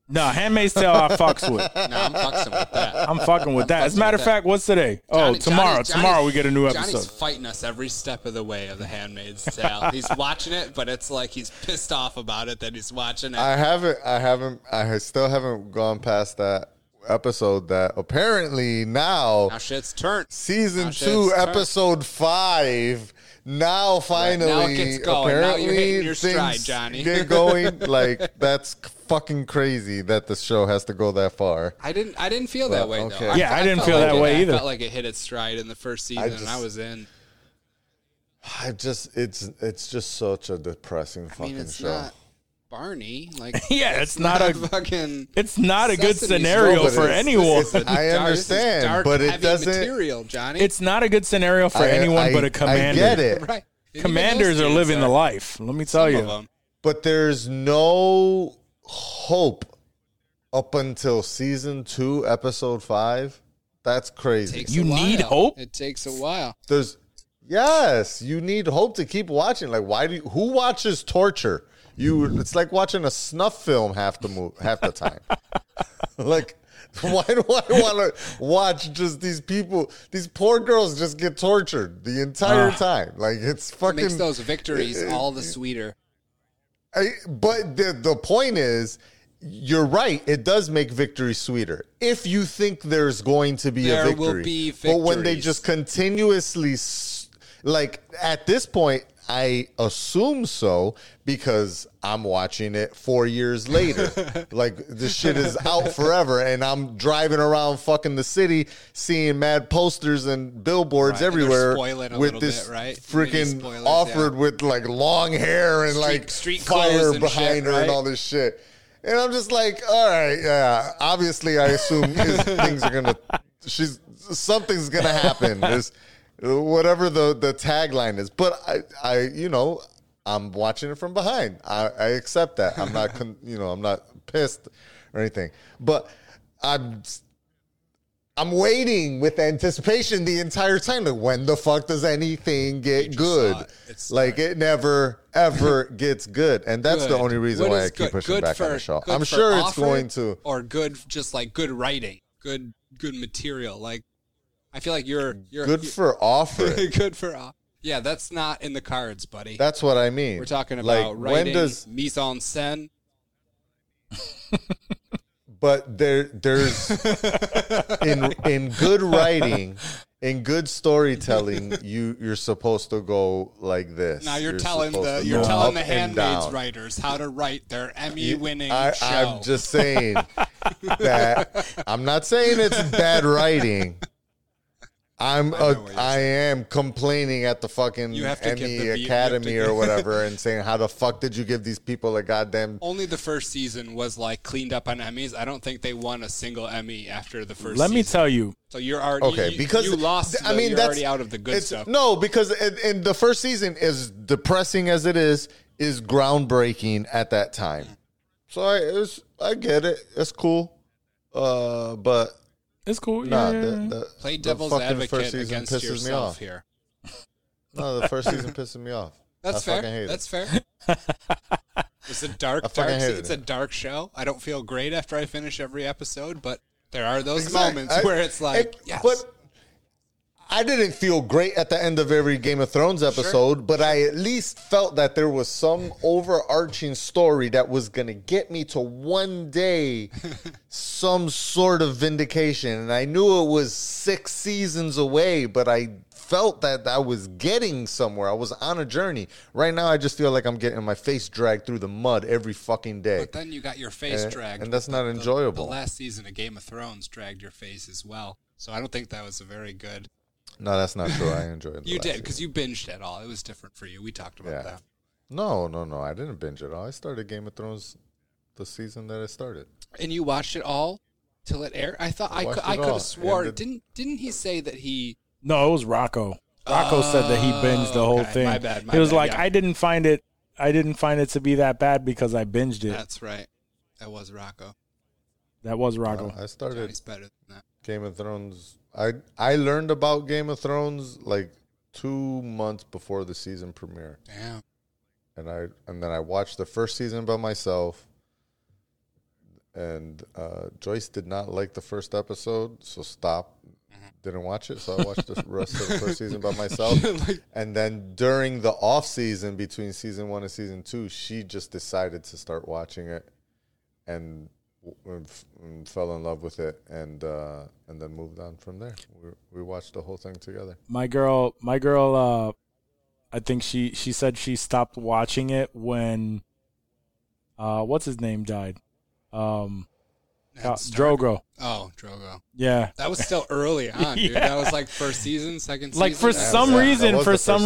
No, Handmaid's Tale I fucks with. No, I'm fucking with that. I'm fucking with that. As a matter of fact, what's today? Tomorrow we get a new episode. Johnny's fighting us every step of the way of The Handmaid's Tale. He's watching it, but it's like he's pissed off about it that he's watching it. I still haven't gone past that episode that apparently now shit's turned. Season 2, episode 5. Now finally, right, now it gets going. Now you're hitting your stride, Johnny. They're going like that's fucking crazy that the show has to go that far. I didn't feel that way though. Okay. Yeah, I didn't feel that way either. I felt like it hit its stride in the first season, and I was in. It's just such a depressing fucking show. Barney, like yeah, it's not a good scenario for anyone. I understand, dark, but it doesn't. Material, Johnny. It's not a good scenario for anyone but a commander. I get it. Right. Commanders are living the life. Let me tell you. But there's no hope up until season 2, episode 5. That's crazy. You need hope. It takes a while. Yes, you need hope to keep watching. Like, who watches torture? It's like watching a snuff film half the time. Like, why do I want to watch just these people? These poor girls just get tortured the entire time. Like, it's fucking makes those victories all the sweeter. But the point is, you're right. It does make victory sweeter if you think there's going to be a victory. There will be victories. But when they just continuously, like at this point. I assume so because I'm watching it 4 years later. Like, this shit is out forever, and I'm driving around fucking the city seeing mad posters and billboards everywhere with this freaking offered with, like, long hair and, like, street fire behind her and all this shit. And I'm just like, all right, yeah, obviously I assume something's going to happen. There's whatever the tagline is, but I you know, I'm watching it from behind. I accept that. I'm not I'm not pissed or anything, but I'm waiting with anticipation the entire time. Like, when the fuck does anything get good? Like, it never ever gets good, and that's the only reason why I keep pushing back on the show. I'm sure it's going to, or good, just like good writing, good material, like. I feel like you're good for offer. Good for offer. Yeah, that's not in the cards, buddy. That's what I mean. We're talking about writing, mise en scène. But there's in good writing, in good storytelling, you're supposed to go like this. Now you're telling the Handmaid's writers how to write their Emmy-winning show. I'm just saying that I'm not saying it's bad writing. I am complaining at the fucking Emmy Academy or whatever and saying, how the fuck did you give these people a goddamn... Only the first season was, like, cleaned up on Emmys. I don't think they won a single Emmy after the first season. Let me tell you. So you're already... Okay, because... You lost... I mean, you're already out of the good stuff. No, because in the first season, as depressing as it is groundbreaking at that time. So I get it. It's cool. But... It's cool. Nah, yeah. Play devil's advocate against yourself here. No, the first season pisses me off. That's fair. That's fair. It's a dark. It's a dark show. I don't feel great after I finish every episode, but there are those moments where it's like, yes. But I didn't feel great at the end of every Game of Thrones episode, but I at least felt that there was some overarching story that was going to get me to one day some sort of vindication. And I knew it was 6 seasons away, but I felt that I was getting somewhere. I was on a journey. Right now, I just feel like I'm getting my face dragged through the mud every fucking day. But then you got your face dragged. And that's not enjoyable. The last season of Game of Thrones dragged your face as well. So I don't think that was a very good... No, that's not true. I enjoyed it. You did, because you binged it all. It was different for you. We talked about that. No. I didn't binge it all. I started Game of Thrones the season that I started. And you watched it all till it aired? I thought I could have swore. Didn't he say that he... No, it was Rocco. Rocco said that he binged the whole thing. My bad. It was bad, like, yeah. I didn't find it to be that bad because I binged it. That's right. That was Rocco. I started... Johnny's better than that. Game of Thrones... I learned about Game of Thrones like 2 months before the season premiere. Damn. And then I watched the first season by myself. and Joyce did not like the first episode, so stopped. Didn't watch it, so I watched the rest of the first season by myself. And then during the off season between season one and season two, she just decided to start watching it, and fell in love with it, and then moved on from there. We watched the whole thing together. My girl, I think she said she stopped watching it when, what's his name died. Drogo. Oh, Drogo. Yeah. That was still early on, dude. Yeah. That was like first season, second season. Like for some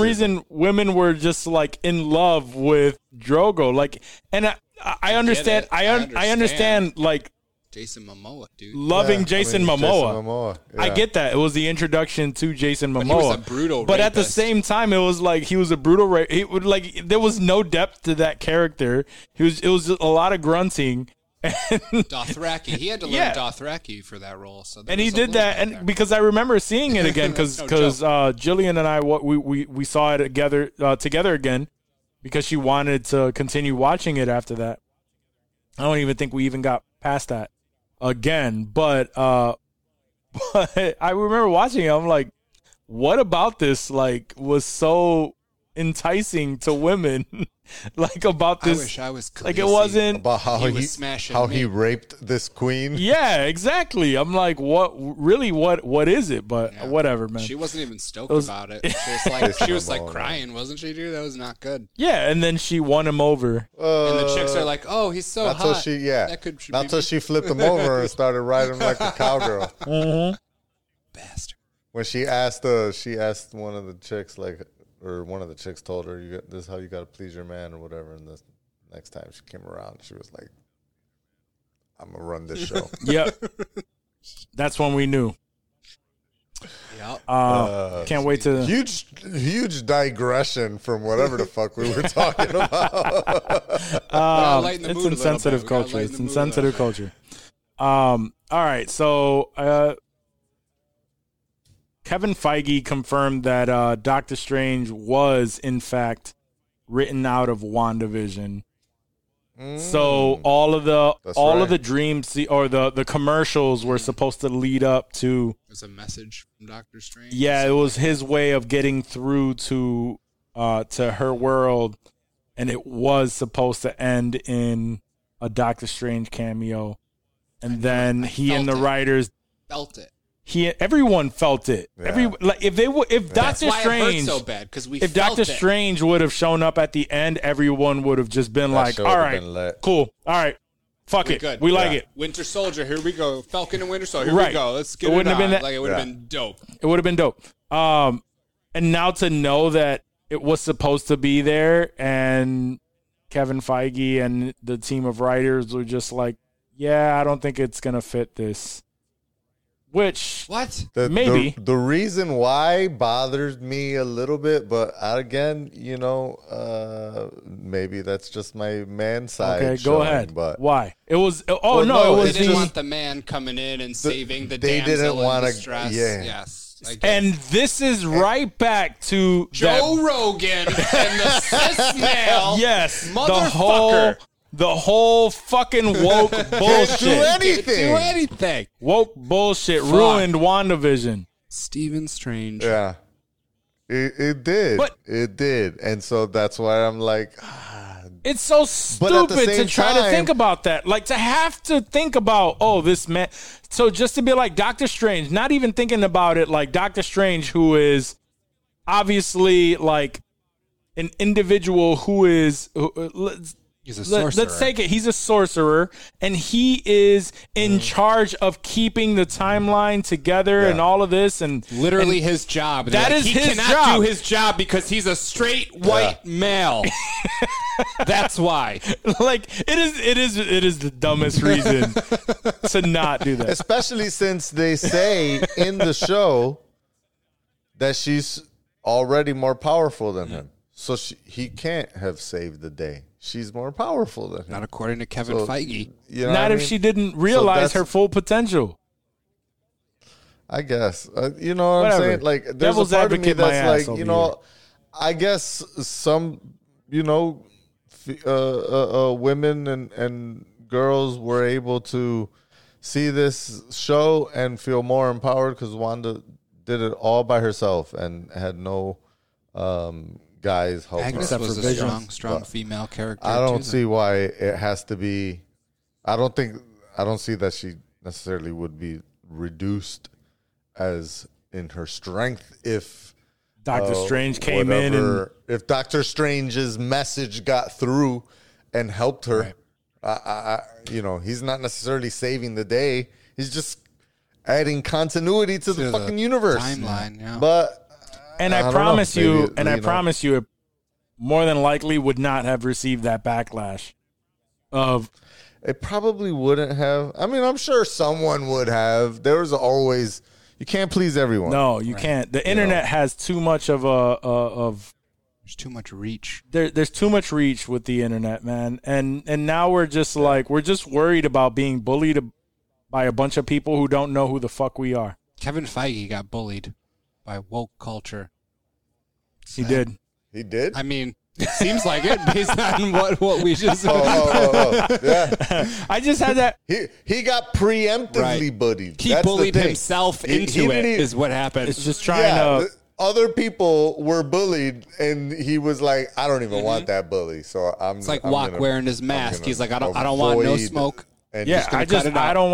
reason, women were just like in love with Drogo. Like, and I understand. I understand like Jason Momoa, dude. Loving Jason Momoa. Yeah. I get that. It was the introduction to Jason Momoa. But he was a brutal rapist. At the same time, it was like he was a brutal rapist. Like, there was no depth to that character. It was a lot of grunting. Dothraki. He had to learn Dothraki for that role. So and he did that, and because I remember seeing it again, because Jillian and I we saw it together again, because she wanted to continue watching it after that. I don't even think we even got past that again, but I remember watching it. I'm like, what about this? Like, was so enticing to women, like about this. I wish I was like, it wasn't about how he was smashing how me. He raped this queen. Yeah, exactly. I'm like, what is it? But whatever, man. She wasn't even stoked about it. She was like crying, wasn't she, dude? That was not good. Yeah, and then she won him over, and the chicks are like, oh, he's so hot. Until she flipped him over and started riding him like a cowgirl. Mm-hmm. Bastard. When she asked one of the chicks, like. Or one of the chicks told her, this is how you got to please your man or whatever. And the next time she came around, she was like, I'm going to run this show. Yep. That's when we knew. Yep. Can't wait to... Huge digression from whatever the fuck we were talking about. It's insensitive culture. It's insensitive culture. All right. So... Kevin Feige confirmed that Doctor Strange was, in fact, written out of WandaVision. Mm. So all of the dreams or the commercials were supposed to lead up to. It was a message from Doctor Strange. Yeah, it was his way of getting through to her world, and it was supposed to end in a Doctor Strange cameo, and then the writers felt it. Everyone felt it. Yeah. If Doctor Strange would have shown up at the end, everyone would have just been like, "All right, cool, all right, fuck We're it, good. We like it." Winter Soldier, here we go. Falcon and Winter Soldier, here we go. Let's get it. It would have been dope. And now to know that it was supposed to be there, and Kevin Feige and the team of writers were just like, "Yeah, I don't think it's gonna fit this." Which maybe the reason why bothers me a little bit, but again, you know, maybe that's just my man side. Okay, go ahead. But why it was? They didn't want the man coming in and saving the damsel in distress. Yeah. Yes. And this is right back to Joe Rogan and the cis male. Yes, motherfucker. The whole fucking woke bullshit. Can't do anything. Woke bullshit ruined WandaVision. Stephen Strange. Yeah. It did. But it did. And so that's why I'm like... It's so stupid to try to think about that. Like, to have to think about, this man... So just to be like Doctor Strange, not even thinking about it like Doctor Strange, who is obviously like an individual who is... He's a sorcerer. Let's take it. He's a sorcerer, and he is in charge of keeping the timeline together and all of this. And literally his job. He cannot do his job because he's a straight white male. That's why. Like, it is the dumbest reason to not do that. Especially since they say in the show that she's already more powerful than him. So he can't have saved the day. She's more powerful than him. Not according to Kevin Feige. You know Not if I mean? She didn't realize her full potential. I guess. You know what Whatever. I'm saying? Like, there's Devil's a part of me that's like, you know, here. I guess some, you know, women and girls were able to see this show and feel more empowered because Wanda did it all by herself and had no guys help. Agnes was a strong female character. I don't see why it has to be. I don't see that she necessarily would be reduced as in her strength if Doctor Strange came in and if Doctor Strange's message got through and helped her. Right. He's not necessarily saving the day. He's just adding continuity to the fucking universe timeline. Yeah. But I promise you, it more than likely would not have received that backlash. It probably wouldn't have. I mean, I'm sure someone would have. There's always, you can't please everyone. No, you can't. The internet has too much of there's too much reach. There's too much reach with the internet, man. And now we're just we're just worried about being bullied by a bunch of people who don't know who the fuck we are. Kevin Feige got bullied by woke culture. He did? I mean, it seems like it based on what we just said. Yeah. I just had that. He got preemptively bullied. He bullied himself into it is what happened. It's just trying to... Other people were bullied, and he was like, "I don't even want that bully." So I'm wearing his mask. He's like, "I don't want no smoke." And I don't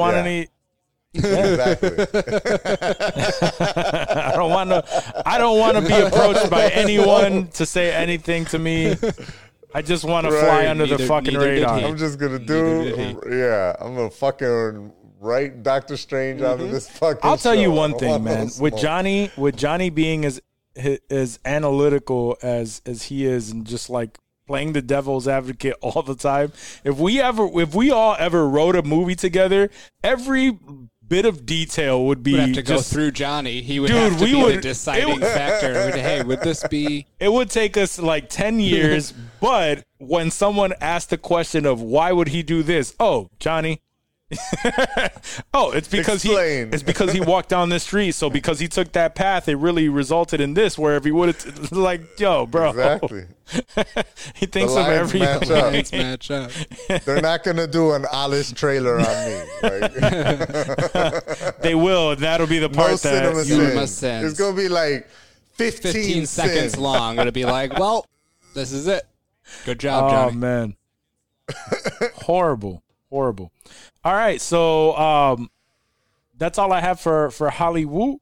want any. Yeah. Exactly. I don't want to be approached by anyone to say anything to me. I just want to fly under the fucking radar. I'm just gonna I'm gonna fucking. Right, Doctor Strange out of this fucking. I'll tell you one thing, man. With Johnny being as analytical as he is, and just like playing the devil's advocate all the time. If we all ever wrote a movie together, every bit of detail would be have to go through Johnny. He would be the deciding factor. Hey, would this be? It would take us like 10 years, but when someone asked the question of why would he do this, Johnny. It's because he walked down this street. So because he took that path, it really resulted in this. Where if he would have, yo, bro, exactly. He thinks the of every match up. They're not gonna do an Alice trailer on me. They will. And that'll be the part that you must send. It's gonna be like 15 seconds long. It'll be like, well, this is it. Good job, Johnny. Oh man, horrible. All right, so that's all I have for Hollywood.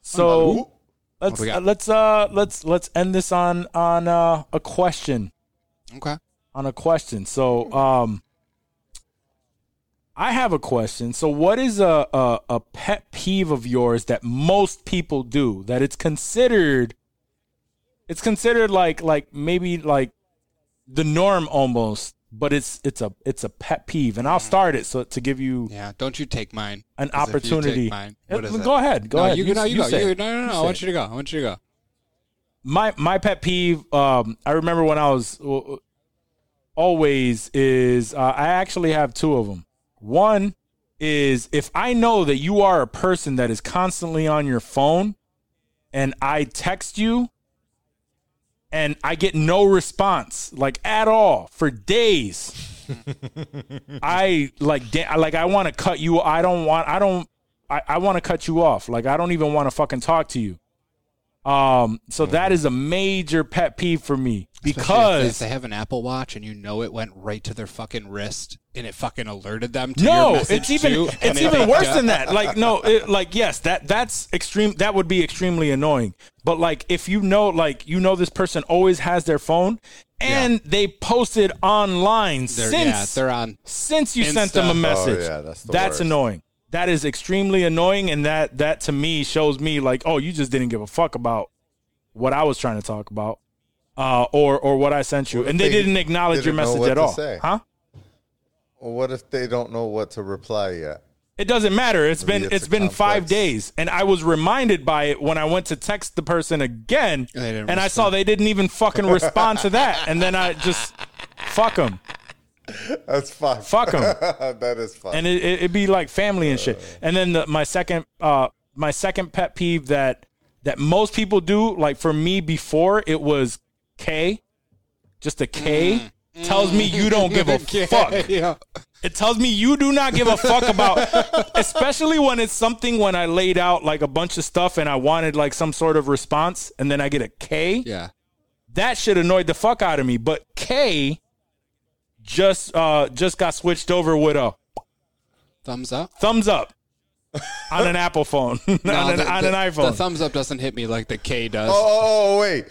So let's end this on a question. Okay. On a question. So I have a question. So what is a pet peeve of yours that most people do that it's considered like maybe like the norm almost? But it's a pet peeve, and I'll start it so to give you. Yeah, don't you take mine. An opportunity. Go ahead. I want you to go. My pet peeve. I remember when I was I actually have two of them. One is if I know that you are a person that is constantly on your phone, and I text you. And I get no response, at all, for days. I want to cut you. I want to cut you off. I don't even want to fucking talk to you. So that is a major pet peeve for me because if they have an Apple Watch and it went right to their fucking wrist and it fucking alerted them to your message it's even worse than that. Yes, that's extreme. That would be extremely annoying. But if you know this person always has their phone and they posted online since you sent them a message. Oh, yeah, that's worst. Annoying. That is extremely annoying, and that to me shows me you just didn't give a fuck about what I was trying to talk about, or what I sent you, and they didn't acknowledge your message at all, huh? Well, what if they don't know what to reply yet? It doesn't matter. It's been 5 days, and I was reminded by it when I went to text the person again, and I saw they didn't even fucking respond to that, and then I just fuck them. That's fun. Fuck them. That is fun. And it'd be like family and shit. And then my second pet peeve that most people do, for me before it was K, just a K. tells me you don't give a fuck. Yeah. It tells me you do not give a fuck about, especially when it's something when I laid out like a bunch of stuff and I wanted like some sort of response and then I get a K. Yeah. That shit annoyed the fuck out of me. But K just got switched over with a thumbs up. Thumbs up. On an Apple phone. On an iPhone. The thumbs up doesn't hit me like the K does. Oh, wait.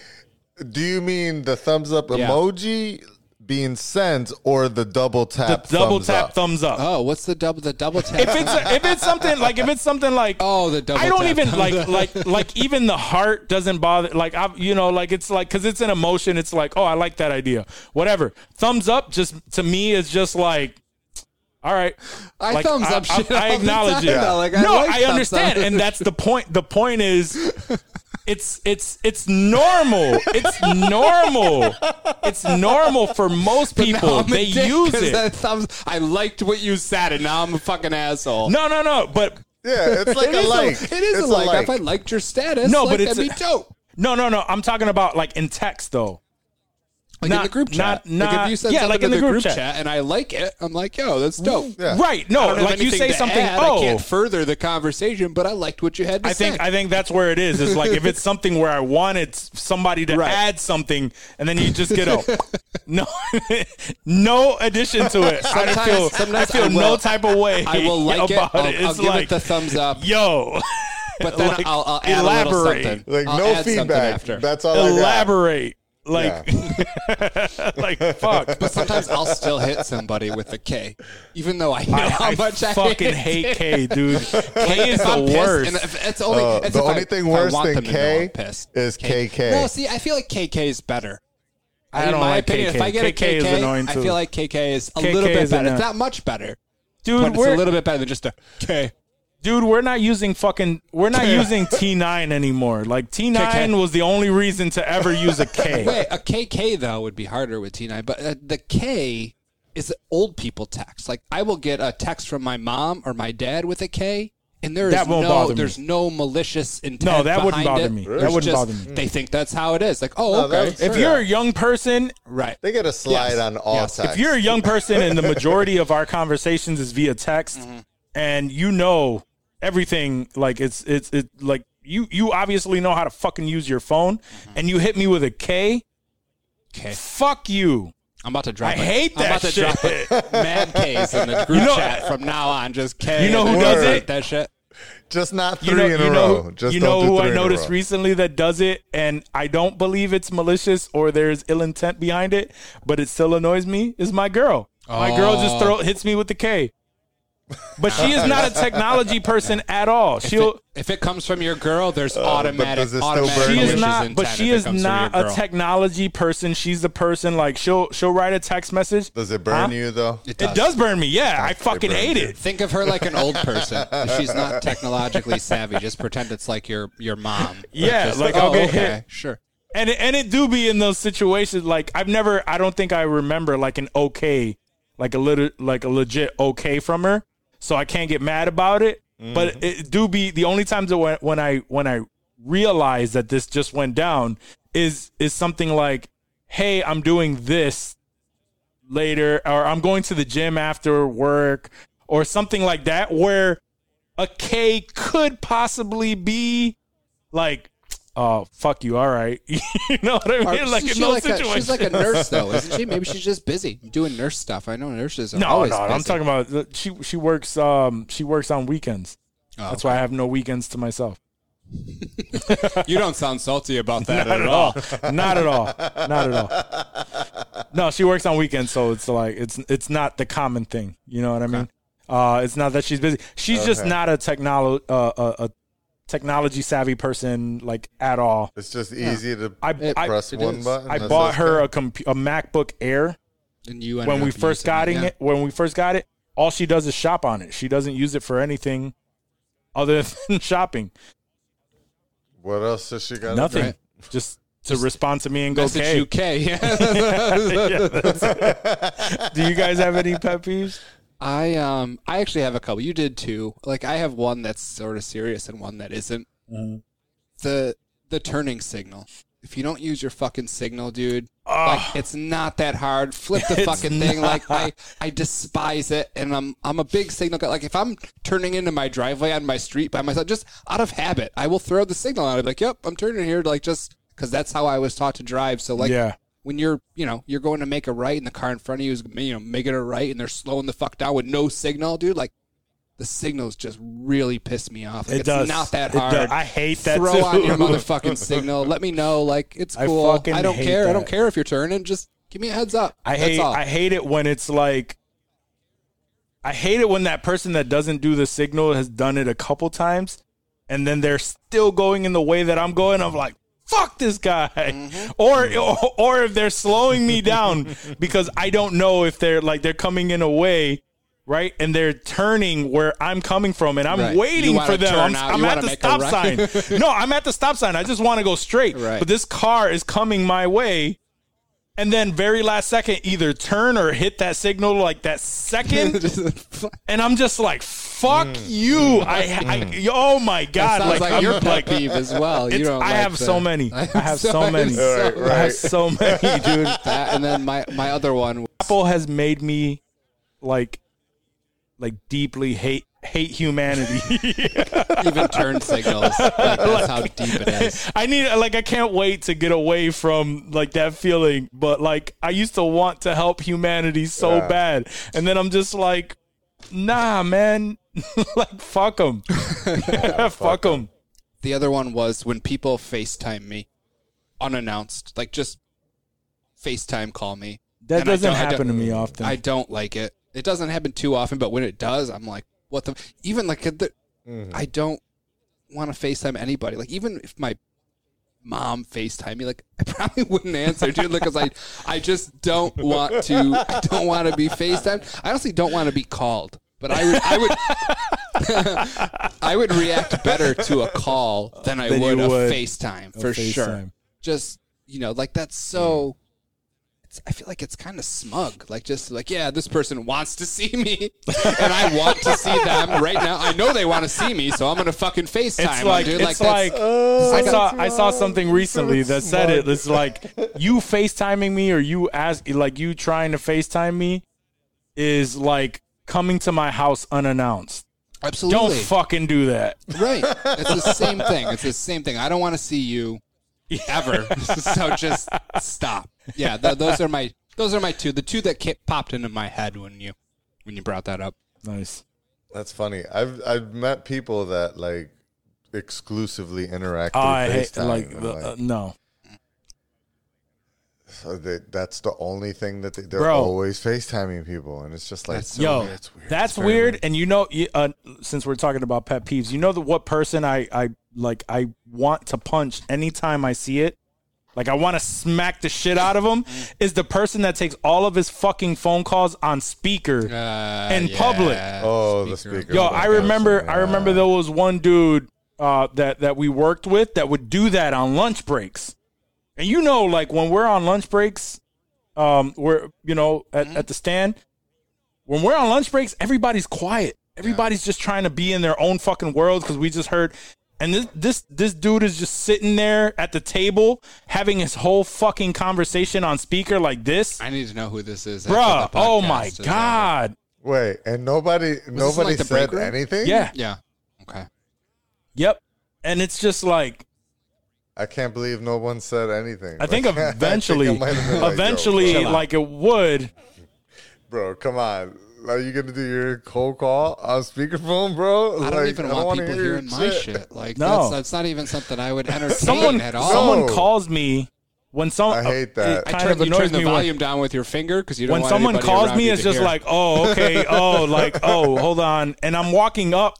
Do you mean the thumbs up emoji being sent or the double tap? The double tap thumbs up. Oh, what's the double tap? If it's something like oh, the double tap. I don't even like even the heart doesn't bother. Like I, you know, like it's like because it's an emotion. It's like, oh, I like that idea. Whatever. Thumbs up just to me is just like. All right. I acknowledge it. Yeah. I understand. Up. And that's the point. The point is it's normal. It's normal for most people. They use it. I liked what you said and now I'm a fucking asshole. No. But yeah, it's like it is a like. If I liked your status, no, but that'd be dope. No. I'm talking about like in text though. Like not, in the group chat. Not, like if you said something like in the group chat and I like it, I'm like, yo, that's dope. Yeah. Right. No, like you say something, I can't further the conversation, but I liked what you had to say. I think that's where it is. It's like if it's something where I wanted somebody to add something and then you just get a no addition to it. I feel no type of way. I will like about it. I'll give it the thumbs up. Yo. But then like, I'll add elaborate. A little something. Like I'll no feedback. After. That's all I got. Elaborate. Like, yeah. Like, fuck. But sometimes I'll still hit somebody with a K, even though I know how much I fucking hate K, dude. K is the worst. The only thing worse than K is KK. No, see, I feel like KK is better. In my opinion, KK. If I get KK a KK, is annoying too. I feel like KK is a little bit better. It's not much better, dude. But it's a little bit better than just a K. Dude, we're not using T9 anymore. Like T9 KK. Was the only reason to ever use a K. Wait, a KK though would be harder with T9, but the K is old people text. Like I will get a text from my mom or my dad with a K, and there's no malicious intent. No, that wouldn't bother me. Really? That wouldn't bother me. They think that's how it is. Like, oh, okay. No, if you're a young person, right? They get a slide on all texts. If you're a young person, and the majority of our conversations is via text, mm-hmm. and you know. Everything like it's like you obviously know how to fucking use your phone, mm-hmm. and you hit me with a K. Okay, fuck you. I'm about to drop. I hate that shit. Mad K's in the group chat from now on. Just K. You know who does it? That shit. Just not three in a row. You know who I noticed recently that does it, and I don't believe it's malicious or there's ill intent behind it, but it still annoys me. Is my girl? Oh. My girl just hits me with the K. But she is not a technology person at all. If it comes from your girl, there's automatic. She is not a technology person. She's the person like she'll write a text message. Does it burn you though? It does burn me. Yeah, I fucking hate it. Think of her like an old person. If she's not technologically savvy, just pretend it's like your mom. Yeah, just, like I'll get hit. Sure. And it do be in those situations. Like I don't think I remember like an okay, like a legit okay from her. So I can't get mad about it, mm-hmm. but it do be the only times that when I realize that this just went down is something like, hey, I'm doing this later, or I'm going to the gym after work, or something like that, where a K could possibly be like, oh, fuck you. All right. You know what I mean? Like, in those situations. She's like a nurse, though, isn't she? Maybe she's just busy doing nurse stuff. I know nurses are always busy. I'm talking about she works on weekends. Oh, that's why I have no weekends to myself. You don't sound salty about that at all. Not at all. No, she works on weekends, so it's like it's not the common thing. You know what I mean? It's not that she's busy. She's just not a technology savvy person like at all. It's just easy to press one button. I bought her a MacBook Air when we first got it. All she does is shop on it. She doesn't use it for anything other than shopping. What else does she got? Nothing. Right. Just respond to me and go K. UK. Yeah, do you guys have any pet peeves? I actually have a couple. You did too. Like I have one that's sort of serious and one that isn't. Mm. The turning signal. if you don't use your fucking signal, dude, like, it's not that hard. Flip the fucking thing. Like, I despise it, and I'm a big signal guy. Like, if I'm turning into my driveway on my street by myself, just out of habit, I will throw the signal out. I'm like, yep, I'm turning here, like, just because that's how I was taught to drive. So, like, yeah. When you're going to make a right and the car in front of you is, making a right and they're slowing the fuck down with no signal, dude, like, the signals just really piss me off. Like, it does. It's not that hard. I hate that. Throw on your motherfucking signal. Let me know. Like, it's cool. I don't care. That. I don't care if you're turning. Just give me a heads up. I hate it when it's like, I hate it when that person that doesn't do the signal has done it a couple times and then they're still going in the way that I'm going. I'm like, fuck this guy. Mm-hmm. Or if they're slowing me down because I don't know if they're like, they're coming in a way. Right, and they're turning where I'm coming from, and I'm waiting for them. I'm at the stop sign. No, I'm at the stop sign. I just want to go straight. Right. But this car is coming my way, and then very last second, either turn or hit that signal like that second, and I'm just like, "Fuck you!" Oh my god, like your pet peeve as well. I have so many. I have so many. I have so many, dude. That, and then my other one. Apple has made me like deeply hate humanity. Even turn signals. Like, that's how deep it is. I can't wait to get away from like that feeling. But like, I used to want to help humanity so bad. And then I'm just like, nah, man, like, fuck them. Fuck them. The other one was when people FaceTime me unannounced, like just FaceTime call me. That doesn't happen to me often. I don't like it. It doesn't happen too often, but when it does, I'm like, what the... Even, like, I don't want to FaceTime anybody. Like, even if my mom FaceTime me, like, I probably wouldn't answer, dude, because I just don't want to... I don't want to be FaceTimed. I honestly don't want to be called, but I would I would react better to a call than I would a FaceTime, for sure. Just, like, that's so... I feel like it's kind of smug, like just like, yeah, this person wants to see me and I want to see them right now. I know they want to see me, so I'm going to fucking FaceTime. It's like, dude. It's like, I saw something recently that said it. It's like, you FaceTiming me or you trying to FaceTime me is like coming to my house unannounced. Absolutely. Don't fucking do that. Right. It's the same thing. I don't want to see you ever. So just stop. Yeah, those are my two. The two that popped into my head when you brought that up. Nice. That's funny. I've met people that like exclusively interact with FaceTime. No. So that's the only thing that they're always FaceTiming people, and it's just like, that's so weird. It's weird. That's weird. And since we're talking about pet peeves, what person I want to punch anytime I see it. Like, I want to smack the shit out of him is the person that takes all of his fucking phone calls on speaker in public. Oh, the speaker. Yo, I remember there was one dude that we worked with that would do that on lunch breaks. And like, when we're on lunch breaks, we're, at the stand, when we're on lunch breaks, everybody's quiet. Everybody's just trying to be in their own fucking world because we just heard... And this dude is just sitting there at the table having his whole fucking conversation on speaker like this. I need to know who this is. Bruh, oh my God. Wait, and nobody said anything? Yeah. Yeah. Okay. Yep. And it's just like, I can't believe no one said anything. I think eventually it would. Bro, come on. Are you going to do your cold call on speakerphone, bro? I don't even want people hearing my shit. Like, that's not even something I would entertain at all. Someone calls me when someone... I hate that. I turn the volume down with your finger because you don't want anybody around you to hear. When someone calls me, it's just like, oh, okay, oh, like, oh, hold on. And I'm walking up,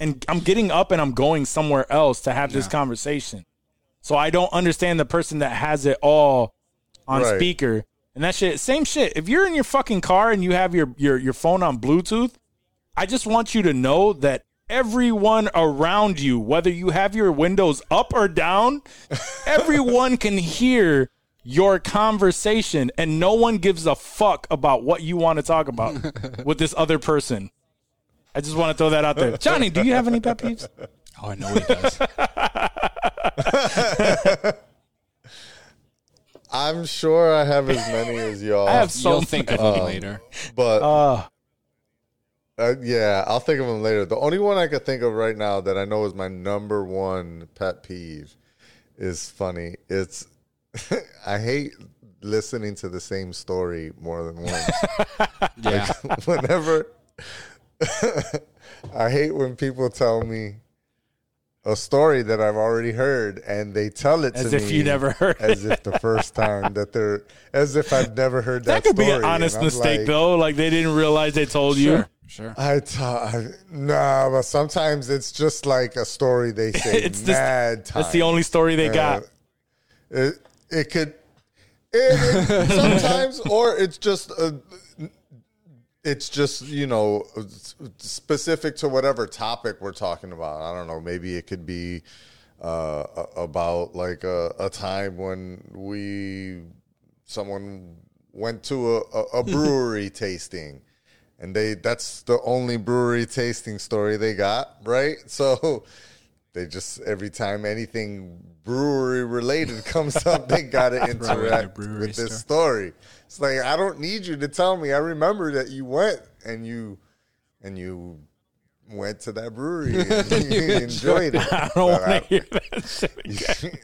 and I'm getting up, and I'm going somewhere else to have this conversation. So I don't understand the person that has it all on speaker. And that shit, same shit. If you're in your fucking car and you have your phone on Bluetooth, I just want you to know that everyone around you, whether you have your windows up or down, everyone can hear your conversation and no one gives a fuck about what you want to talk about with this other person. I just want to throw that out there. Johnny, do you have any pet peeves? Oh, I know he does. I'm sure I have as many as y'all. I have some. You'll think of them later. But yeah, I'll think of them later. The only one I could think of right now that I know is my number one pet peeve is funny. It's I hate listening to the same story more than once. Yeah. Like, whenever I hate when people tell me a story that I've already heard, and they tell it to me as if you never heard it. As if the first time that they're, as if I've never heard that story. That could be an honest mistake, like, though. Like, they didn't realize they told you. Sure. Nah, but sometimes it's just like a story they say it's mad times. It's the only story they got. It could sometimes, or it's just a. It's just, you know, specific to whatever topic we're talking about. I don't know. Maybe it could be about like a time when someone went to a brewery tasting, and that's the only brewery tasting story they got, right? So they just, every time anything brewery related comes up, they got to interact with this story. It's like, I don't need you to tell me. I remember that you went and you went to that brewery and you enjoyed it. I don't want to hear that shit again.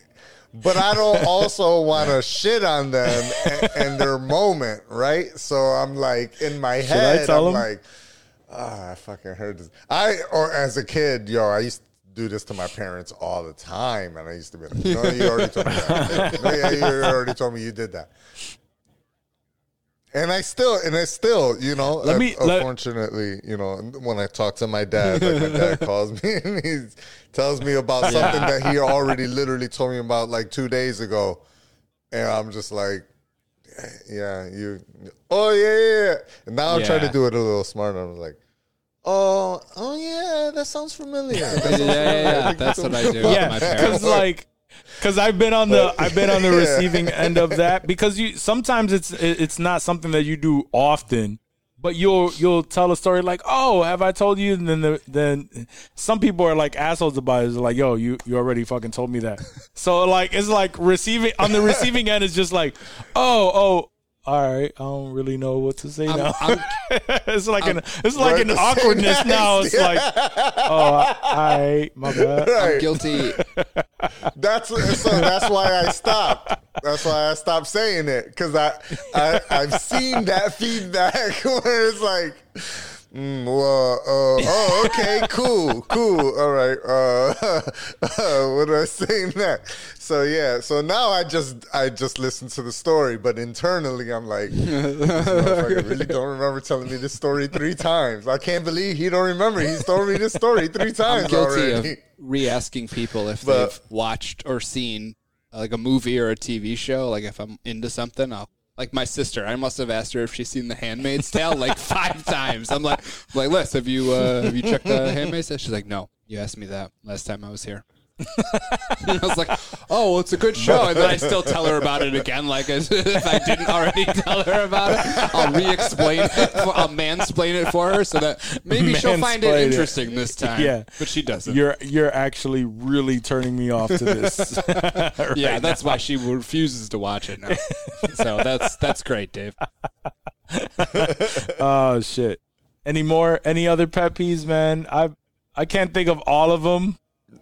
But I don't also want to shit on them and their moment, right? So I'm like, in my head, like, I fucking heard this. Or as a kid, I used to do this to my parents all the time, and I used to be like, no, you already told me that. You already told me you did that. And I still, you know, unfortunately, you know, when I talk to my dad, like, my dad calls me and he tells me about something that he already literally told me about like 2 days ago. And I'm just like, yeah. And now I'm trying to do it a little smarter. I'm like, oh yeah, that sounds familiar. That's what I do. Yeah, because like. Because I've been on the receiving end of that, because you sometimes it's not something that you do often, but you'll tell a story like, oh, have I told you? And then some people are like assholes about it. They're like, yo, you already fucking told me that. So like, it's like receiving on the receiving end is just like, oh. All right, I don't really know what to say now. It's like an awkwardness now. It's like, oh, all right, my bad. Right. I'm guilty. That's why I stopped. That's why I stopped saying it, because I've seen that feedback where it's like, okay, cool, all right. What am I saying that? So yeah, so now I just listen to the story, but internally I'm like, this motherfucker really don't remember telling me this story 3 times. I can't believe he don't remember. He's told me this story 3 times. I'm guilty already of re-asking people if they've watched or seen like a movie or a TV show. Like if I'm into something, I'll. Like my sister, I must have asked her if she's seen The Handmaid's Tale like 5 times. I'm like, Les, have you checked The Handmaid's Tale? She's like, no, you asked me that last time I was here. And I was like, oh, well, it's a good show. And then I still tell her about it again, like as if I didn't already tell her about it. I'll re-explain it. I'll mansplain it for her so that maybe she'll find it interesting this time. Yeah, but she doesn't. You're actually really turning me off to this. Right, yeah, that's now. Why she refuses to watch it now. So that's great, Dave. Oh shit! Any other pet peeves, man? I can't think of all of them.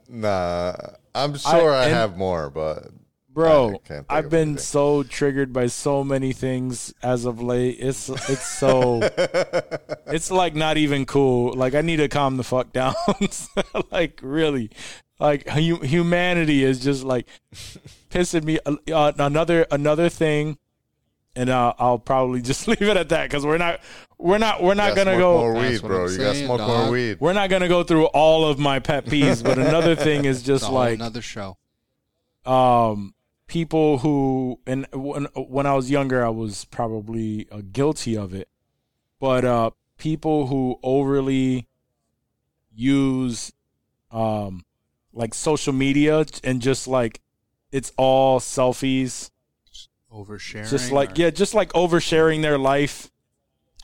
Nah, I'm sure I have more, but bro, I've been so triggered by so many things as of late. It's so it's like not even cool. Like I need to calm the fuck down. Like really, like humanity is just like pissing me. Another thing, and I'll probably just leave it at that because we're not gonna go. More weed, bro. You gotta smoke more weed. We're not gonna go through all of my pet peeves, but another thing is just like another show. People who, and when I was younger, I was probably guilty of it, but people who overly use like social media and just like it's all selfies, oversharing, just like oversharing their life.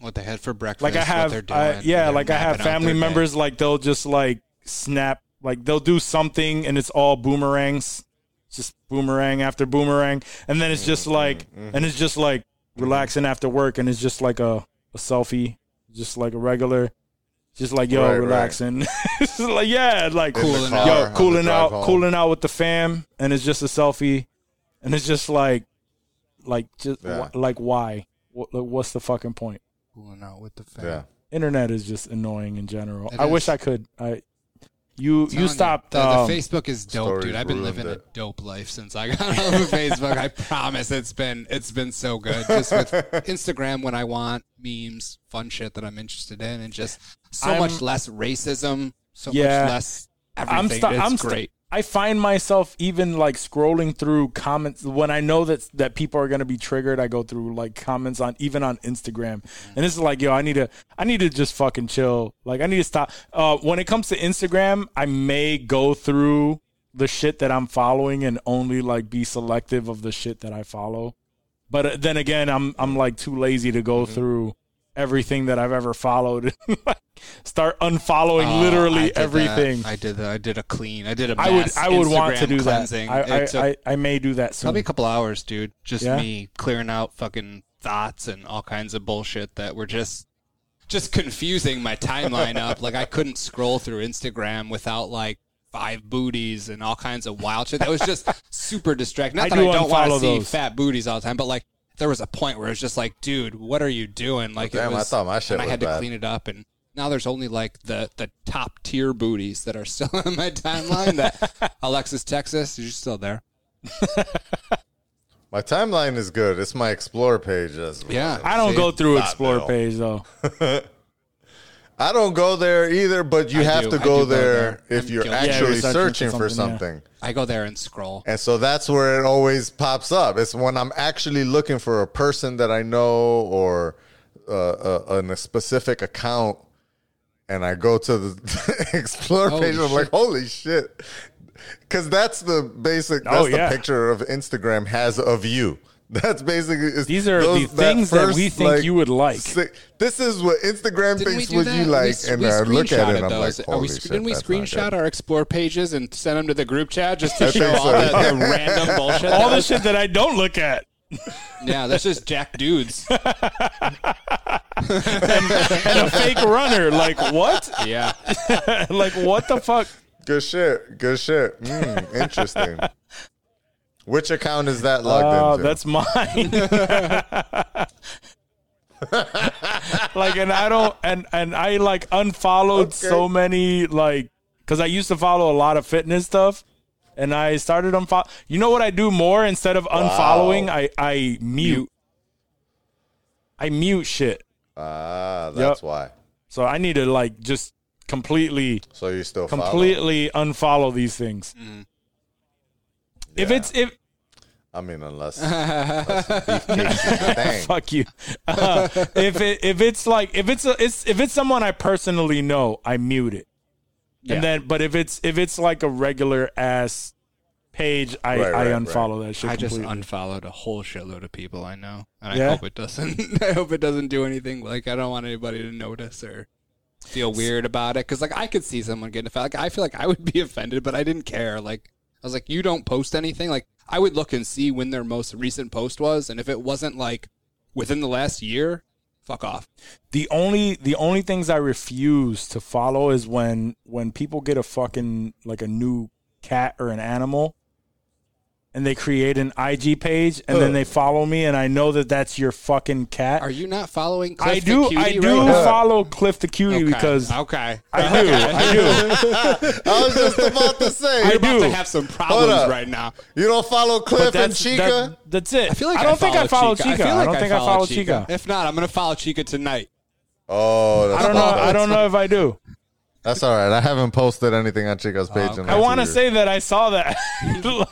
What they had for breakfast, like I have, what they're doing. Yeah, like I have family members, like they'll just like snap, like they'll do something and it's all boomerangs. just boomerang after boomerang. And then it's just like, and it's just like relaxing after work. And it's just like a selfie, just like a regular, just like, yo, right, relaxing. Right. It's like, yeah, like cooling out, yo, cooling out with the fam. And it's just a selfie. And it's just like why? What's the fucking point? Cooling out with the fam. Yeah. Internet is just annoying in general. I wish I could. You stopped. The Facebook is dope, dude. I've been living a dope life since I got on Facebook. I promise it's been so good. Just with Instagram when I want memes, fun shit that I'm interested in, and just so much less racism, so much less everything. It's great. I find myself even like scrolling through comments when I know that people are going to be triggered. I go through like comments on Instagram, and it's like, yo, I need to just fucking chill. Like I need to stop. When it comes to Instagram, I may go through the shit that I'm following and only like be selective of the shit that I follow. But then again, I'm like too lazy to go through everything that I've ever followed. Start unfollowing literally everything. I did a mass I would Instagram want to do cleansing. That. I may do that soon. Probably a couple hours, dude. Just me clearing out fucking thoughts and all kinds of bullshit that were just confusing my timeline up. Like I couldn't scroll through Instagram without like 5 booties and all kinds of wild shit. That was just super distracting. Not that I don't want to see fat booties all the time, but like there was a point where it was just like, dude, what are you doing? Like, damn, I thought my shit was bad. I had to clean it up, and now there's only like the top tier booties that are still on my timeline. That Alexis, Texas, you're still there. My timeline is good. It's my Explore page. I don't go through Explore page though. I don't go there either, but you have to go there if you're actually searching for something. I go there and scroll. And so that's where it always pops up. It's when I'm actually looking for a person that I know or a specific account, and I go to the Explore page. I'm like, holy shit. Because that's the basic, the picture of Instagram has of you. That's basically... These are the things that we think you would like. This is what Instagram thinks would you like, and I look at it, and I'm like, holy shit. Didn't we screenshot our Explore pages and send them to the group chat just to show all the random bullshit? All the shit that I don't look at. Yeah, that's just jack dudes. and a fake runner. Like, what? Yeah. Like, what the fuck? Good shit. Interesting. Which account is that logged into? That's mine. Like, and I don't, and I like unfollowed so many, like, because I used to follow a lot of fitness stuff, and I started unfollow. You know what I do more instead of unfollowing? I mute. I mute shit. That's why. So I need to like just completely. So you still completely unfollow these things. Mm. Yeah. Unless beefcake, fuck you. If it's someone I personally know, I mute it. Yeah. And then, but if it's like a regular ass page, I unfollow that shit. I completely. Just unfollowed a whole shitload of people I know, and I hope it doesn't. I hope it doesn't do anything. Like I don't want anybody to notice or feel weird about it, because like I could see someone getting offended. Like, I feel like I would be offended, but I didn't care. Like. I was like, you don't post anything? Like, I would look and see when their most recent post was, and if it wasn't, like, within the last year, fuck off. The only things I refuse to follow is when people get a fucking, like, a new cat or an animal, and they create an IG page, and then they follow me, and I know that that's your fucking cat. Are you not following Cliff the Cutie? I do follow Cliff the Cutie because... Okay. I do. I was just about to say. You're about to have some problems right now. You don't follow Cliff and Chica? That's it. I feel like I don't think I follow Chica. I don't think I follow Chica. If not, I'm going to follow Chica tonight. Oh, that's I don't know if I do. That's all right. I haven't posted anything on Chica's page. I want to say that I saw that.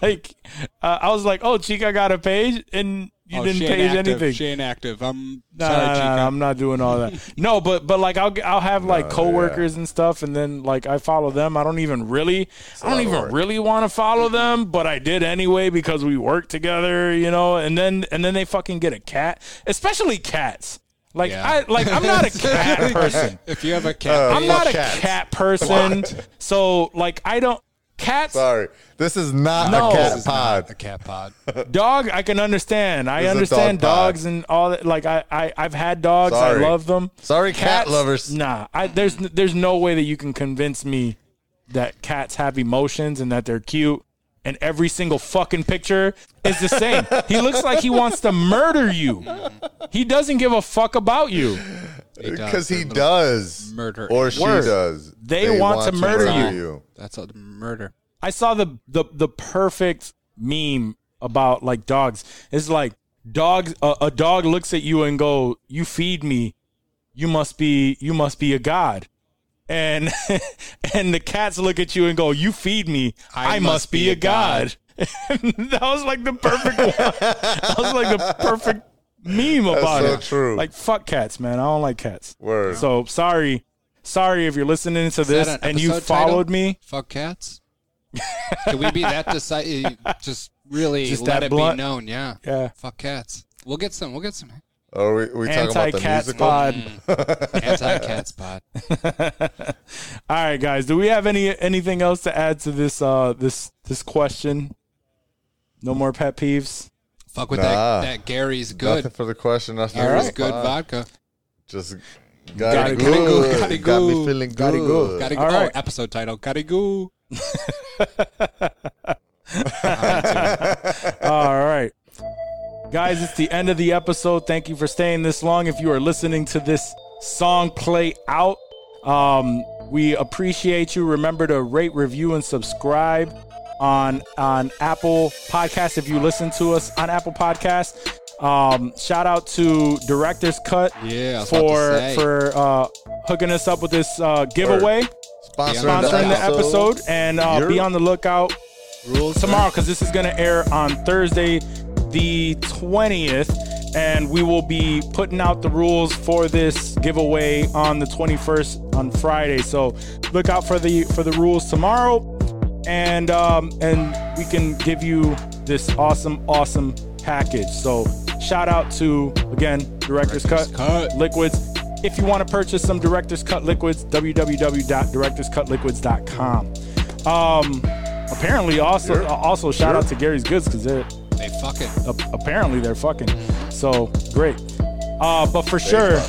Like, I was like, "Oh, Chica got a page, and you didn't page anything." She inactive. I'm sorry, Chica. No, I'm not doing all that. No, but like I'll have like coworkers and stuff, and then like I follow them. I don't even really want to follow them, but I did anyway because we work together, you know. And then they fucking get a cat, especially cats. Like I'm not a cat person. If you have a cat, I'm not a cat person. So like I don't. Cats. Sorry. This is not a cat pod. Not a cat pod. Dog, I can understand. I understand dogs and all that. Like, I've had dogs. Sorry. I love them. Sorry, cat lovers. Nah. There's no way that you can convince me that cats have emotions and that they're cute. And every single fucking picture is the same. He looks like he wants to murder you. He doesn't give a fuck about you. Because he does. Murder. Or she does. They want to murder you. That's a murder. I saw the perfect meme about, like, dogs. It's like, dogs. A dog looks at you and go, "You feed me. You must be a god." And the cats look at you and go, "You feed me. I must be a god." That was like the perfect one. That was like the perfect meme about it. That's so true. Like, fuck cats, man. I don't like cats. Word. So sorry if you're listening to this and you followed me. Fuck cats. Can we be that decisive? Just really just let it blunt? Be known. Yeah. Yeah. Fuck cats. We'll get some. Oh, we talking about the musical? Anti-cats pod. All right, guys. Do we have anything else to add to this this question? No more pet peeves? Fuck with that Gary's Good. Nothing for the question. Gary's Good vodka. Just got it good. Got it good. Got me feeling good. Got it good. All right. Episode title. Got it good. All right. Guys, it's the end of the episode. Thank you for staying this long. If you are listening to this song play out, we appreciate you. Remember to rate, review, and subscribe on Apple Podcasts if you listen to us on Apple Podcasts. Shout out to Director's Cut for hooking us up with this giveaway, sponsoring the episode, and be on the lookout tomorrow because this is going to air on Thursday, the 20th, and we will be putting out the rules for this giveaway on the 21st on Friday. So look out for the rules tomorrow, and we can give you this awesome package. So shout out to, again, Director's Cut Liquids. If you want to purchase some Director's Cut Liquids, www.directorscutliquids.com. Apparently also shout out to Gary's Goods because they fucking. Apparently, they're fucking. So, great. But for sure,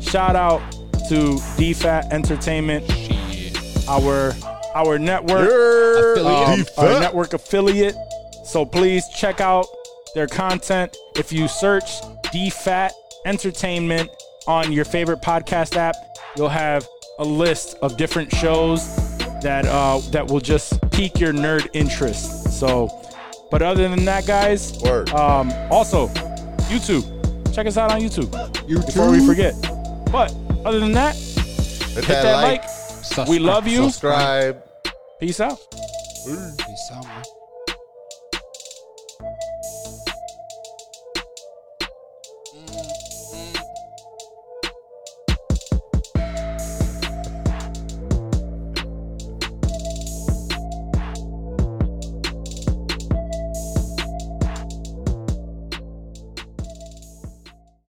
shout out to DFAT Entertainment, our network, our network affiliate. So, please check out their content. If you search DFAT Entertainment on your favorite podcast app, you'll have a list of different shows that will just pique your nerd interest. So... But other than that, guys, also, YouTube. Check us out on YouTube. Before we forget. But other than that, hit that like. We love you. Subscribe. Peace out. Peace out, man.